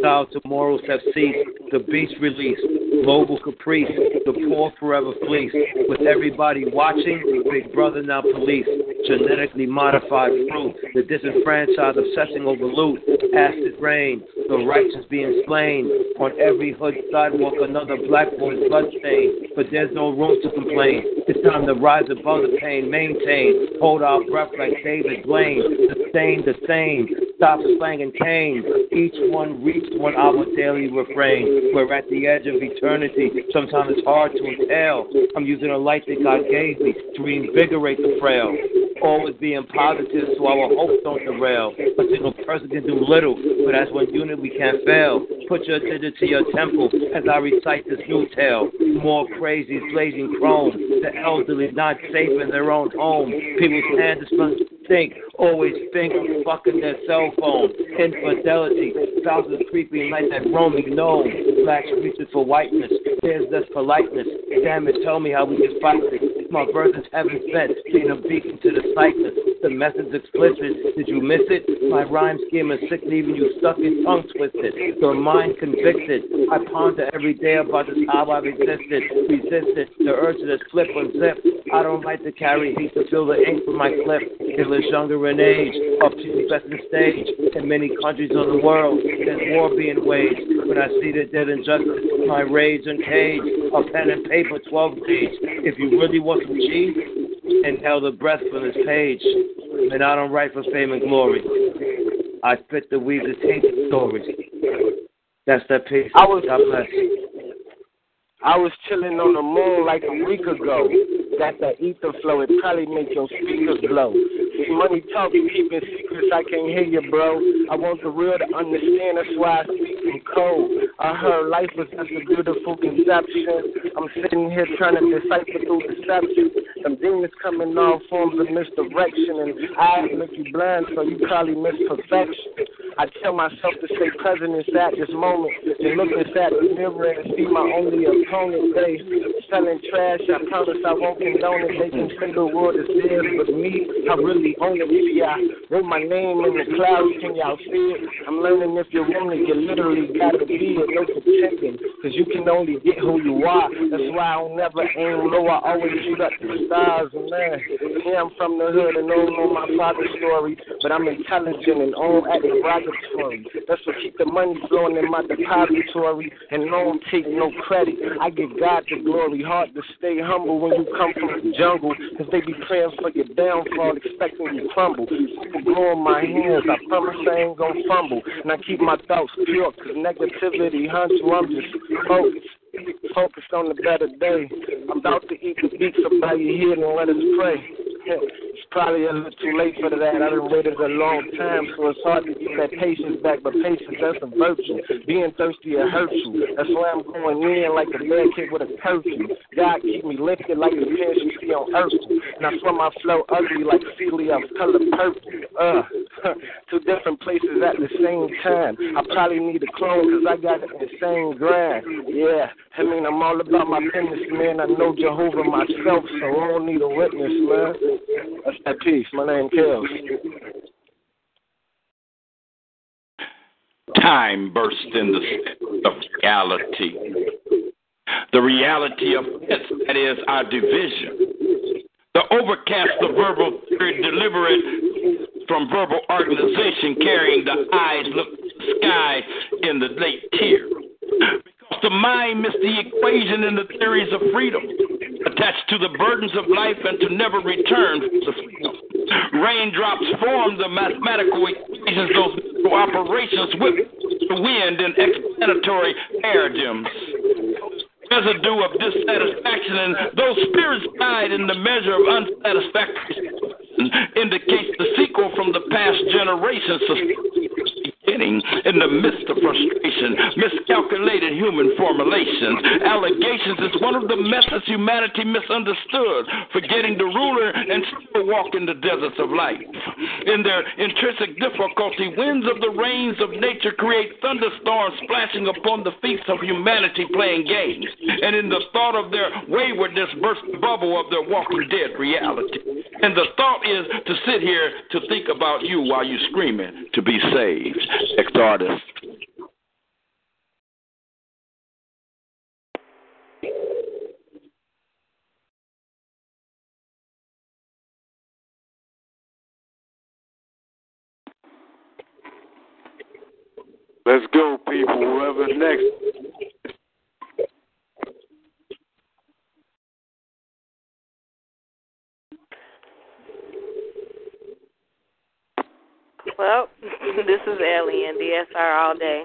Styles to morals have ceased. The beast released. Global caprice. The poor forever fleece. With everybody watching, Big Brother now police. Genetically modified fruit. The disenfranchised obsessing over loot. Acid rain. The righteous being slain. On every hood sidewalk, another black boy's bloodstain. But there's no room to complain. It's time to rise above the pain. Maintain. Hold our breath like David Blaine. Sustain the same. Stop slanging pain. Each one reaps one our daily refrain. We're at the edge of eternity. Sometimes it's hard to inhale. I'm using a light that God gave me to reinvigorate the frail. Always being positive so our hopes don't derail. A single person can do little, but as one unit we can't fail. Put your attention to your temple as I recite this new tale. More crazies blazing chrome. The elderly not safe in their own home. People's hands is think, always think of fucking their cell phone. Infidelity, thousands creeping like that roaming gnome. Blacks reaching for whiteness, there's less politeness. Damn it, tell me how we can fight this. My verses haven't sent, being a beacon to the cyclist. The message explicit, did you miss it? My rhyme scheme is sick, leaving you stuck and tongue twisted. Your mind convicted, I ponder every day about this how I've existed. Resisted, the urge to slip and zip. I don't like to carry heat to fill the ink with my clip. It was younger in age, up to the best in stage. In many countries of the world, there's war being waged. When I see the dead injustice, my rage uncaged. A pen and paper, twelve pages. If you really want some cheese, inhale the breath from this page. And I don't write for fame and glory. I spit the weave to take the stories. That's that piece. I was, God bless. I was chilling on the moon like a week ago. Got that ether flow, it probably make your speakers blow. This money talking, keeping secrets, I can't hear you, bro. I want the real to understand, that's why I speak in code. I heard life was such a beautiful conception. I'm sitting here trying to decipher through deception. Some demons come in all forms of misdirection, and eyes make you blind, so you probably miss perfection. I tell myself to stay present inside this moment, to look inside the mirror and see my only opponent face. Selling trash, I promise I won't condone it. They can say the world is theirs, but me, I really own it. Yeah, I wrote my name in the clouds, can y'all see it? I'm learning if you're woman, you literally gotta be it, no pretending, cause you can only get who you are. That's why I don't never aim low, I always shoot up to the stars, man. Yeah, I'm from the hood and don't know my father's story, but I'm intelligent and own at the rocket. That's what keep the money flowing in my depository and don't take no credit. I give God the glory. Hard to stay humble when you come from the jungle, cause they be praying for your downfall, expecting you crumble. People blowing my hands, I promise I ain't gonna fumble. And I keep my thoughts pure, cause negativity hunts you, I'm just focused. Focused on the better day. I'm about to eat the beats up by your head and let us pray. It's probably a little too late for that. I done waited a long time, so it's hard to get that patience back. But patience, that's a virtue. Being thirsty will hurt you. That's why I'm going in like a mad kid with a curfew. God keep me lifted like the pants you see on earth. And I swim my flow ugly like Celia of color purple. Uh, two different places at the same time. I probably need a clone because I got the same grind. Yeah, I mean, I'm all about my business, man. I know Jehovah myself, so I don't need a witness, man. That's that piece. My name Kells. Time burst in the reality. the reality of this, that is our division. The overcast of verbal theory delivered from verbal organization, carrying the eyes look to the sky in the late tier. Because the mind missed the equation in the theories of freedom, attached to the burdens of life and to never return to freedom. Raindrops form the mathematical equations, those operations with the wind and explanatory paradigms. Residue of dissatisfaction and those spirits died in the measure of unsatisfaction indicates the sequel from the past generations beginning in the midst of frustration, miscalculated human formulations. Allegations is one of the methods humanity misunderstood, forgetting the ruler and still walking the deserts of life. In their intrinsic difficulty, winds of the rains of nature create thunderstorms splashing upon the feet of humanity playing games, and in the thought of their waywardness bursts the bubble of their walking dead reality. And the thought is to sit here to think about you while you're screaming to be saved. Next artist. Let's go, people. Whoever next. Well, this is Alien, D S R all day.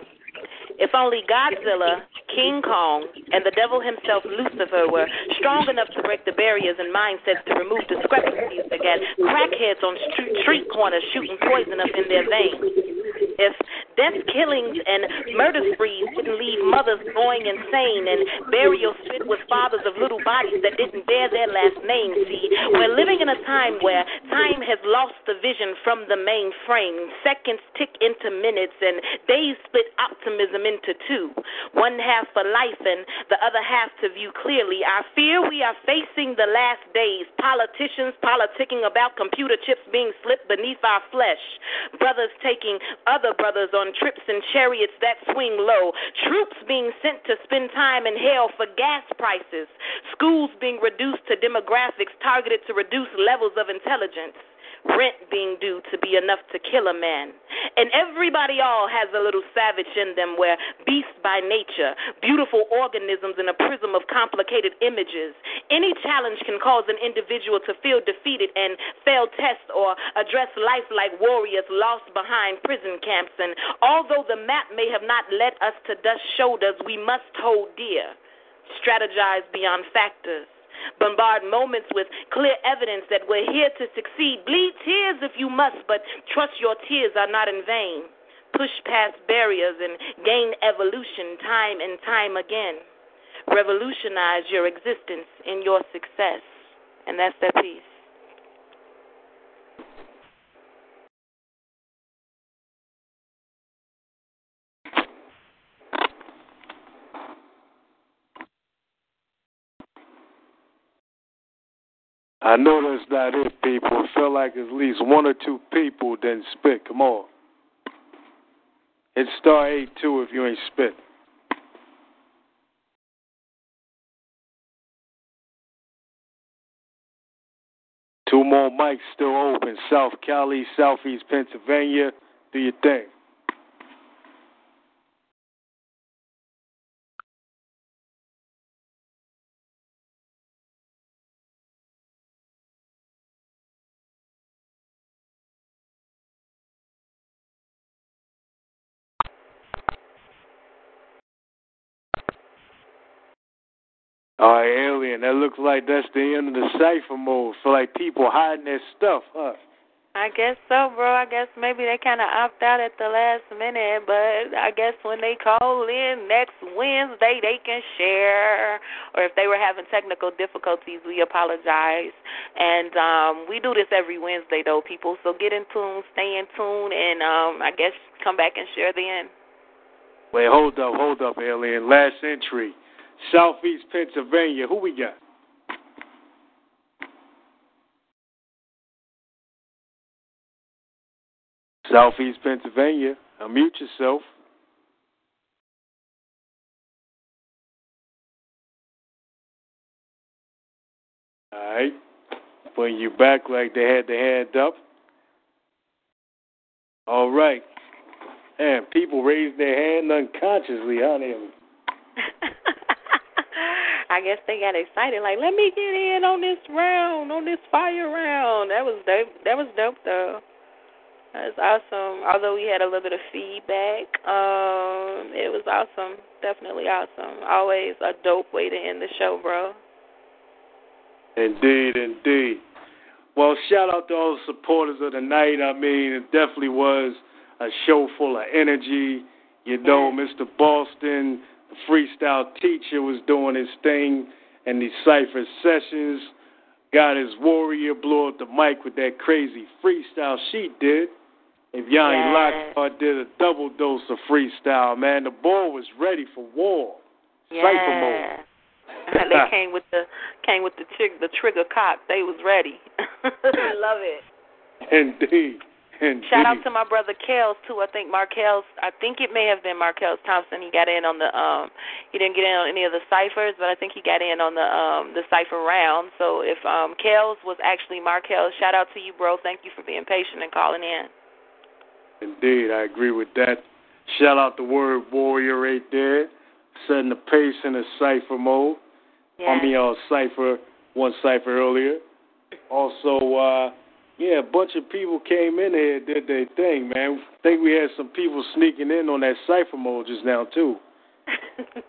If only Godzilla, King Kong, and the devil himself, Lucifer, were strong enough to break the barriers and mindsets to remove discrepancies that got crackheads on street corners shooting poison up in their veins. If death, killings, and murder sprees didn't leave mothers going insane and burial spit with fathers of little bodies that didn't bear their last name, see, we're living in a time where time has lost the vision from the mainframe. Seconds tick into minutes and days split optimism into two. One half for life and the other half to view clearly. I fear we are facing the last days. Politicians politicking about computer chips being slipped beneath our flesh. Brothers taking other brothers on trips and chariots that swing low, troops being sent to spend time in hell for gas prices, schools being reduced to demographics targeted to reduce levels of intelligence, rent being due to be enough to kill a man. And everybody all has a little savage in them, where beast by nature, beautiful organisms in a prism of complicated images. Any challenge can cause an individual to feel defeated and fail tests or address life like warriors lost behind prison camps. And although the map may have not led us to dust shoulders, we must hold dear. Strategize beyond factors. Bombard moments with clear evidence that we're here to succeed. Bleed tears if you must, but trust your tears are not in vain. Push past barriers and gain evolution time and time again. Revolutionize your existence in your success. And that's that piece. I know that's not it, people. I feel like at least one or two people didn't spit. Come on. It's star eight two if you ain't spit. Two more mics still open. South Cali, Southeast Pennsylvania. Do your thing. All right, Alien, that looks like that's the end of the cipher mode. So, like, people hiding their stuff, huh? I guess so, bro. I guess maybe they kind of opt out at the last minute, but I guess when they call in next Wednesday, they can share. Or if they were having technical difficulties, we apologize. And um, we do this every Wednesday, though, people. So get in tune, stay in tune, and um, I guess come back and share then. Wait, hold up, hold up, Alien. Last entry. Southeast Pennsylvania, who we got? Southeast Pennsylvania, unmute yourself. All right. Bring you back like they had their hand up. All right. And people raise their hand unconsciously, honey. I guess they got excited, like, let me get in on this round, on this fire round. That was dope. That was dope, though. That's awesome. Although we had a little bit of feedback, um, it was awesome. Definitely awesome. Always a dope way to end the show, bro. Indeed, indeed. Well, shout out to all the supporters of the night. I mean, it definitely was a show full of energy. You know, yeah. Mister Boston, the freestyle teacher, was doing his thing in the Cipher sessions. Goddess Warrior blew up the mic with that crazy freestyle she did. If y'all ain't yes. locked, I did a double dose of freestyle, man. The ball was ready for war. Yeah. Cipher mode. They came with the came with the trig, the trigger cock. They was ready. I love it. Indeed. Indeed. Shout out to my brother Kels too. I think Markels. I think it may have been Markels Thompson. He got in on the. Um, he didn't get in on any of the ciphers, but I think he got in on the um, the cipher round. So if um, Kels was actually Markels, shout out to you, bro. Thank you for being patient and calling in. Indeed, I agree with that. Shout out the Word Warrior right there, setting the pace in the cipher mode. Yeah. I mean, uh, cipher one cipher earlier. Also. Uh, Yeah, a bunch of people came in here and did their thing, man. I think we had some people sneaking in on that cipher mode just now, too.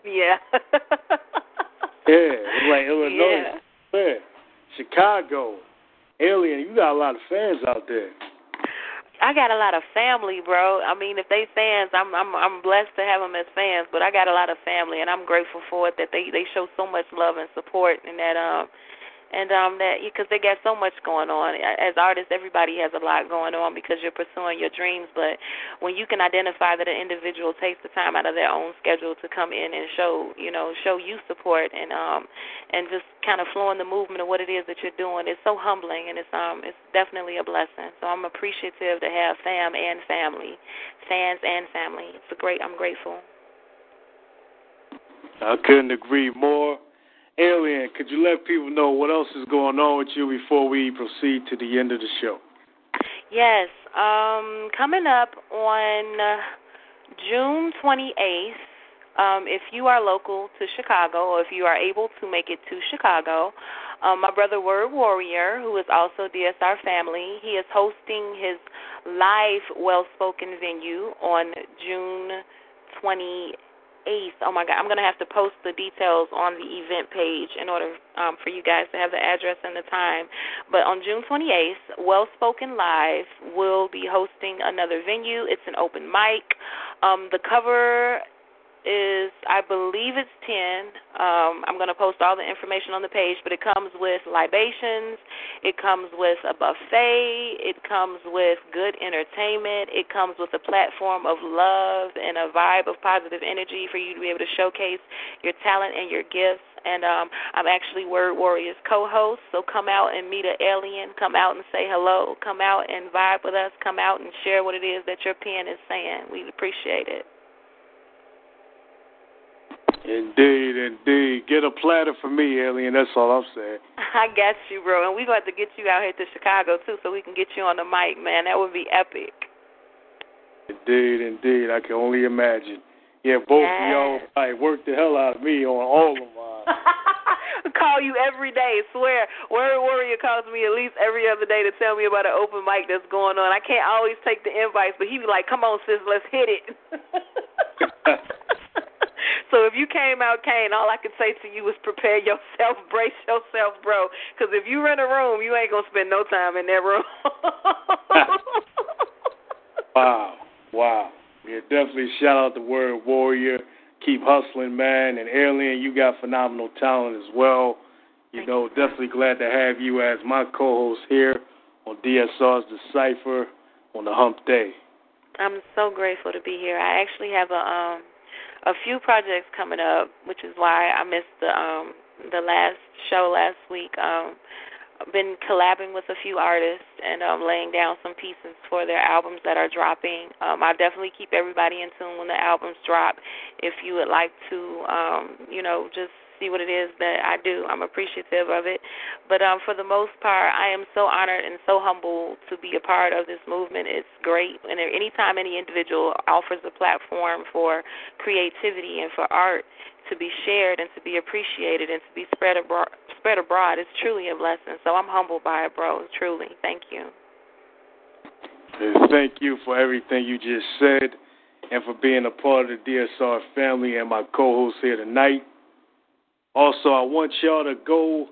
yeah. yeah, it was like Illinois, yeah. Yeah. Chicago, Alien. You got a lot of fans out there. I got a lot of family, bro. I mean, if they fans, I'm I'm I'm blessed to have them as fans, but I got a lot of family, and I'm grateful for it that they, they show so much love and support and that um. And um, that because they got so much going on. As artists, everybody has a lot going on because you're pursuing your dreams. But when you can identify that an individual takes the time out of their own schedule to come in and show, you know, show you support and um, and just kind of flowing the movement of what it is that you're doing, it's so humbling and it's um, it's definitely a blessing. So I'm appreciative to have fam and family, fans and family. It's a great. I'm grateful. I couldn't agree more. Alien, could you let people know what else is going on with you before we proceed to the end of the show? Yes. Um, coming up on June twenty-eighth, um, if you are local to Chicago or if you are able to make it to Chicago, um, my brother Word Warrior, who is also D S R family, he is hosting his live Well Spoken venue on June twenty-eighth. Oh, my God. I'm going to have to post the details on the event page in order um, for you guys to have the address and the time. But on June twenty-eighth, Well Spoken Live will be hosting another venue. It's an open mic. Um, the cover is, I believe it's ten. Um, I'm going to post all the information on the page, but it comes with libations. It comes with a buffet. It comes with good entertainment. It comes with a platform of love and a vibe of positive energy for you to be able to showcase your talent and your gifts. And um, I'm actually Word Warrior's co-host, so come out and meet an alien. Come out and say hello. Come out and vibe with us. Come out and share what it is that your pen is saying. We'd appreciate it. Indeed, indeed. Get a platter for me, Alien. That's all I'm saying. I got you, bro. And we're going to have to get you out here to Chicago, too, so we can get you on the mic, man. That would be epic. Indeed, indeed. I can only imagine. Yeah, both yes. of y'all like, worked the hell out of me on all of mine. Call you every day, swear. Word Warrior calls me at least every other day to tell me about an open mic that's going on. I can't always take the invites, but he be like, come on, sis, let's hit it. So if you came out, Kane, all I could say to you is prepare yourself, brace yourself, bro, because if you rent a room, you ain't going to spend no time in that room. Wow. Wow. Yeah, definitely shout out the Word Warrior. Keep hustling, man. And Alien, you got phenomenal talent as well. You Thank know, you. Definitely glad to have you as my co-host here on D S R's The Cipher on the hump day. I'm so grateful to be here. I actually have a... um. a few projects coming up, which is why I missed the um, the last show last week. Um, I've been collabing with a few artists and um, laying down some pieces for their albums that are dropping. Um, I definitely keep everybody in tune when the albums drop. If you would like to, um, you know, just see what it is that I do. I'm appreciative of it. But um, for the most part, I am so honored and so humbled to be a part of this movement. It's great. And any time any individual offers a platform for creativity and for art to be shared and to be appreciated and to be spread abroad, spread abroad is truly a blessing. So I'm humbled by it, bro, truly. Thank you. Thank you for everything you just said and for being a part of the D S R family and my co-host here tonight. Also, I want y'all to go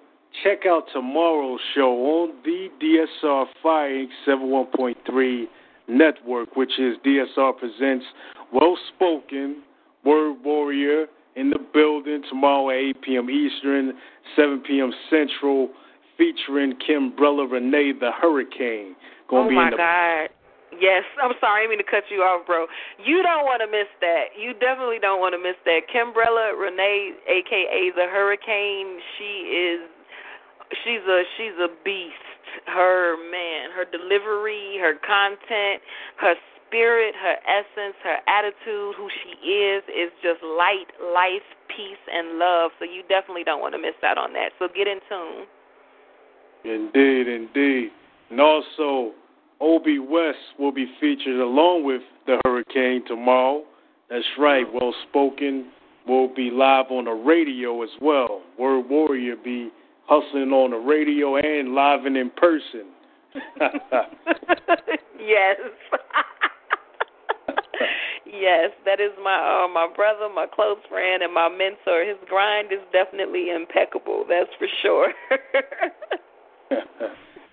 check out tomorrow's show on the D S R Fire seventy-one point three network, which is D S R Presents Well Spoken, Word Warrior, in the building tomorrow at eight p.m. Eastern, seven p.m. Central, featuring Kimbrella Renee the Hurricane. Gonna oh, be my in the- God. Yes, I'm sorry, I didn't mean to cut you off, bro. You don't want to miss that. You definitely don't want to miss that. Kimbrella Renee, a k a. the Hurricane, she is, she's a, she's a beast. Her, man, her delivery, her content, her spirit, her essence, her attitude, who she is, is just light, life, peace, and love. So you definitely don't want to miss out on that. So get in tune. Indeed, indeed. And also, O B West will be featured along with the Hurricane tomorrow. That's right, Well Spoken will be live on the radio as well. Word Warrior be hustling on the radio and live and in person. Yes. Yes, that is my uh, my brother, my close friend, and my mentor. His grind is definitely impeccable, that's for sure.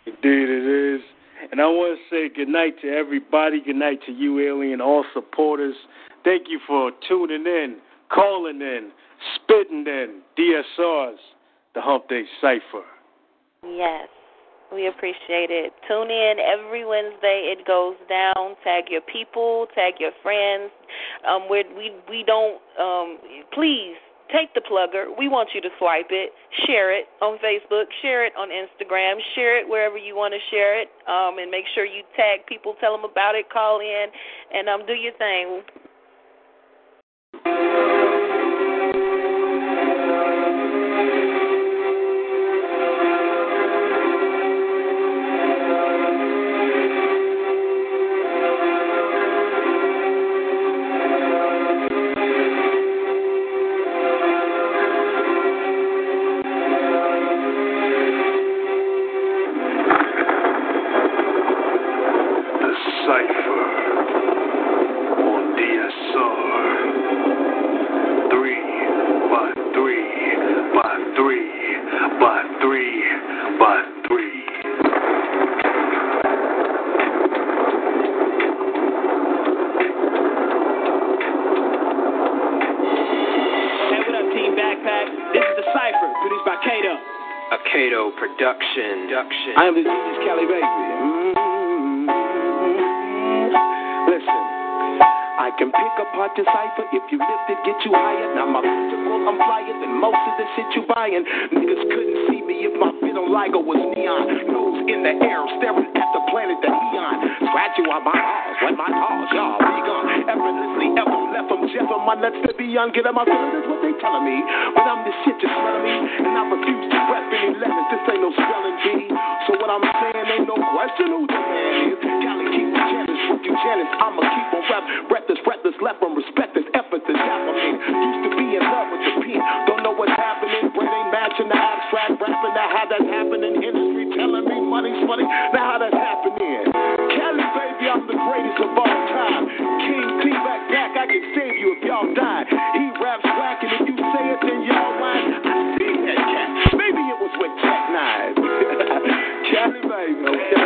Indeed it is. And I want to say good night to everybody. Good night to you, Alien, all supporters. Thank you for tuning in, calling in, spitting in. D S R's, the Hump Day Cipher. Yes, we appreciate it. Tune in every Wednesday. It goes down. Tag your people. Tag your friends. Um, we we we don't. Um, please. Take the plugger. We want you to swipe it, share it on Facebook, share it on Instagram, share it wherever you want to share it, um, and make sure you tag people, tell them about it, call in, and um, do your thing. Production. Production. I am the genius Cali Baby. Mm-hmm. Listen, I can pick apart the cipher. If you lift it, get you higher. Now my physical, I'm flyer than most of the shit you buying. Niggas couldn't see me if my fiddle ligo was neon. Nose in the air, staring at the planet that he on. Scratch you on my eyes, when my calls, y'all be gone. Effortlessly, ever left them jeff on my nuts to be young. Get on my feelings, that's what they telling me. But I'm this shit just telling me, and I refuse to rep any letters. This ain't no spelling bee. So what I'm saying ain't no question who the man is. Cali keep the challenge, with you challenge. I'ma keep on rep. Breathless, breathless, left from respect this effort that's happening. Used to be in love with the pen. Don't know what's happening. Brain ain't matching the abstract rapping. Now how that's happening. Industry telling me money's funny. Now how that's happening. Cali baby, I'm the greatest of all time. King T back back, I can save you if y'all die. He raps whack, and if you say it, then y'all mind. I see that cat. Maybe it was with Tech Nine. Cali baby, okay.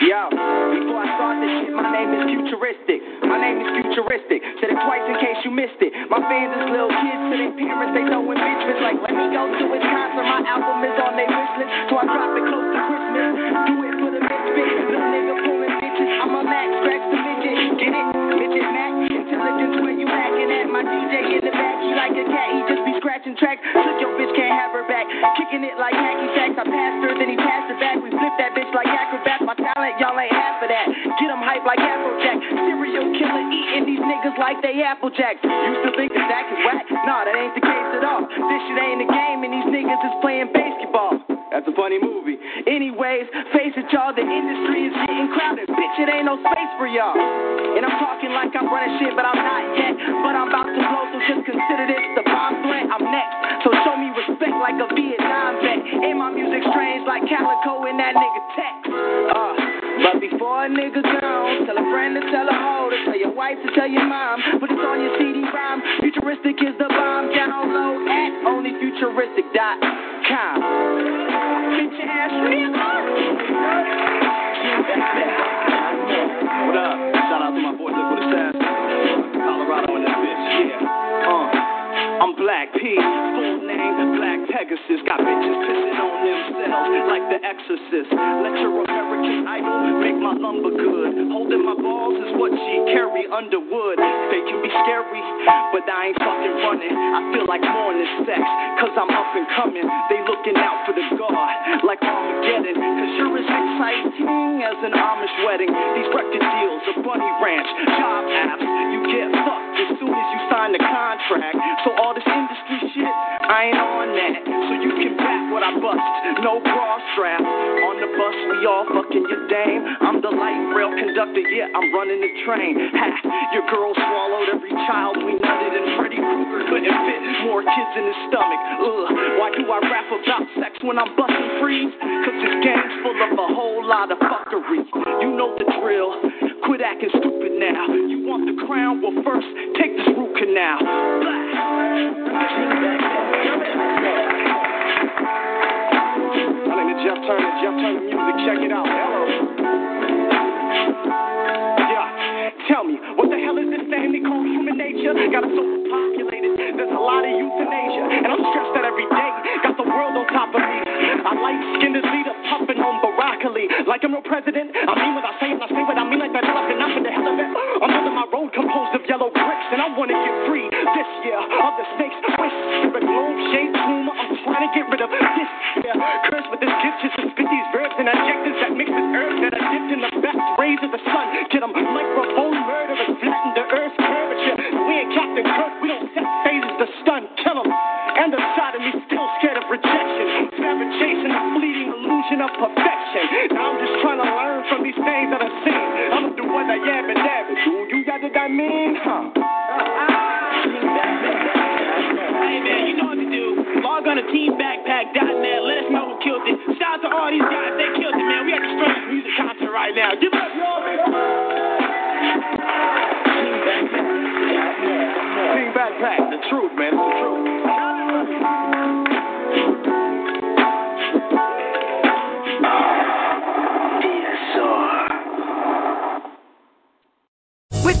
Yo. Yo. Before I start this shit, my name is Futuristic. My name is Futuristic. Said it twice in case you missed it. My fans is little kids to their parents. They know enrichments like, let me go to his concert. My album is on their wish list, so I drop it close to Christmas. Do it for the misfit. No nigga pulling bitches. I'm a Max, Rex the midget. Get it? Midget Max. Intelligence where you hacking at. My D J in the back. He like a cat. He just be scratching tracks. Look, your bitch can't have her back. Kicking it like hacky sacks. I passed her, then he passed it back. We flip that bitch like acrobats. My talent, y'all ain't half of that. hype like Applejack. Serial killer eating these niggas like they Applejack. Used to think that that is whack. Nah, that ain't the case at all. This shit ain't a game and these niggas is playing basketball. That's a funny movie. Anyways, face it, y'all, the industry is getting crowded. Bitch, it ain't no space for y'all. And I'm talking like I'm running shit, but I'm not yet. But I'm about to blow, so just consider this the bomb threat. I'm next, so show me respect like a Vietnam vet. And my music strange like Calico in that nigga tech. Uh, but before a nigga goes, tell a friend to tell a hoe, to tell your wife to tell your mom. Put this on your C D rhyme. Futuristic is the bomb. Download at only futuristic dot com. Get your ass real hard. What up? Shout out to my boy, look what it says. Colorado in that bitch, yeah. Uh, I'm Black P, full name Black Pegasus. Got bitches pissing on themselves like the Exorcist. Let your American Idol make my lumber good. Holding my balls is what she carry Underwood. They can be scary, but I ain't fucking running. I feel like more than sex, cause I'm up and coming. They looking out for the guard like Armageddon. Cause you're as exciting as an Amish wedding. These record deals are bunny ranch, job apps. You get fucked as soon as you sign the contract. So all this industry shit, I ain't on that. So you can back what I bust, no bra strap. On the bus, we all fucking your dame. I'm the light rail conductor, yeah, I'm running the train. Ha, your girl swallowed every child we nutted, and Freddy Krueger couldn't fit more kids in his stomach. Ugh, why do I rap about sex when I'm busting freeze? Cause this game's full of a whole lot of fuckery. You know the drill, quit acting stupid now. You want the crown? Well, first, take this root canal. Blah. I think the Jeff Turner, Jeff Turner music, check it out. Hello. Yeah, tell me, what the hell is this thing they call human nature? Got us so populated, there's a lot of euthanasia. And I'm stressed out every day, got the world on top of me. I light-skinned as leader, pumping on broccoli. Like I'm no president, I mean what I say and I say what I mean like that. I've been up for the hell of it. I'm under my road composed of yellow bricks, and I want to get free. This year, of the snakes, whisk, the globe, shade, tumor, I'm trying to get rid of this year. Curse with this gift, just to spit these verbs and adjectives that mix with herbs that are dipped in the best rays of the sun. Get them microphone murderers, flatten the earth's curvature. We ain't Captain Kirk, we don't set phases to stun, kill them. And the side of me still scared of rejection. Forever chasing a fleeting illusion of perfection. Now I'm just trying to learn from these things that I've seen. I'ma do what I am and that. Do you got what I mean, huh? Hey man, you know what to do. Log on to team backpack dot net. Let us know who killed it. Shout out to all these guys, they killed it, man. We at the strongest music concert right now. Give up your big Team Backpack, the truth, man, it's the truth. With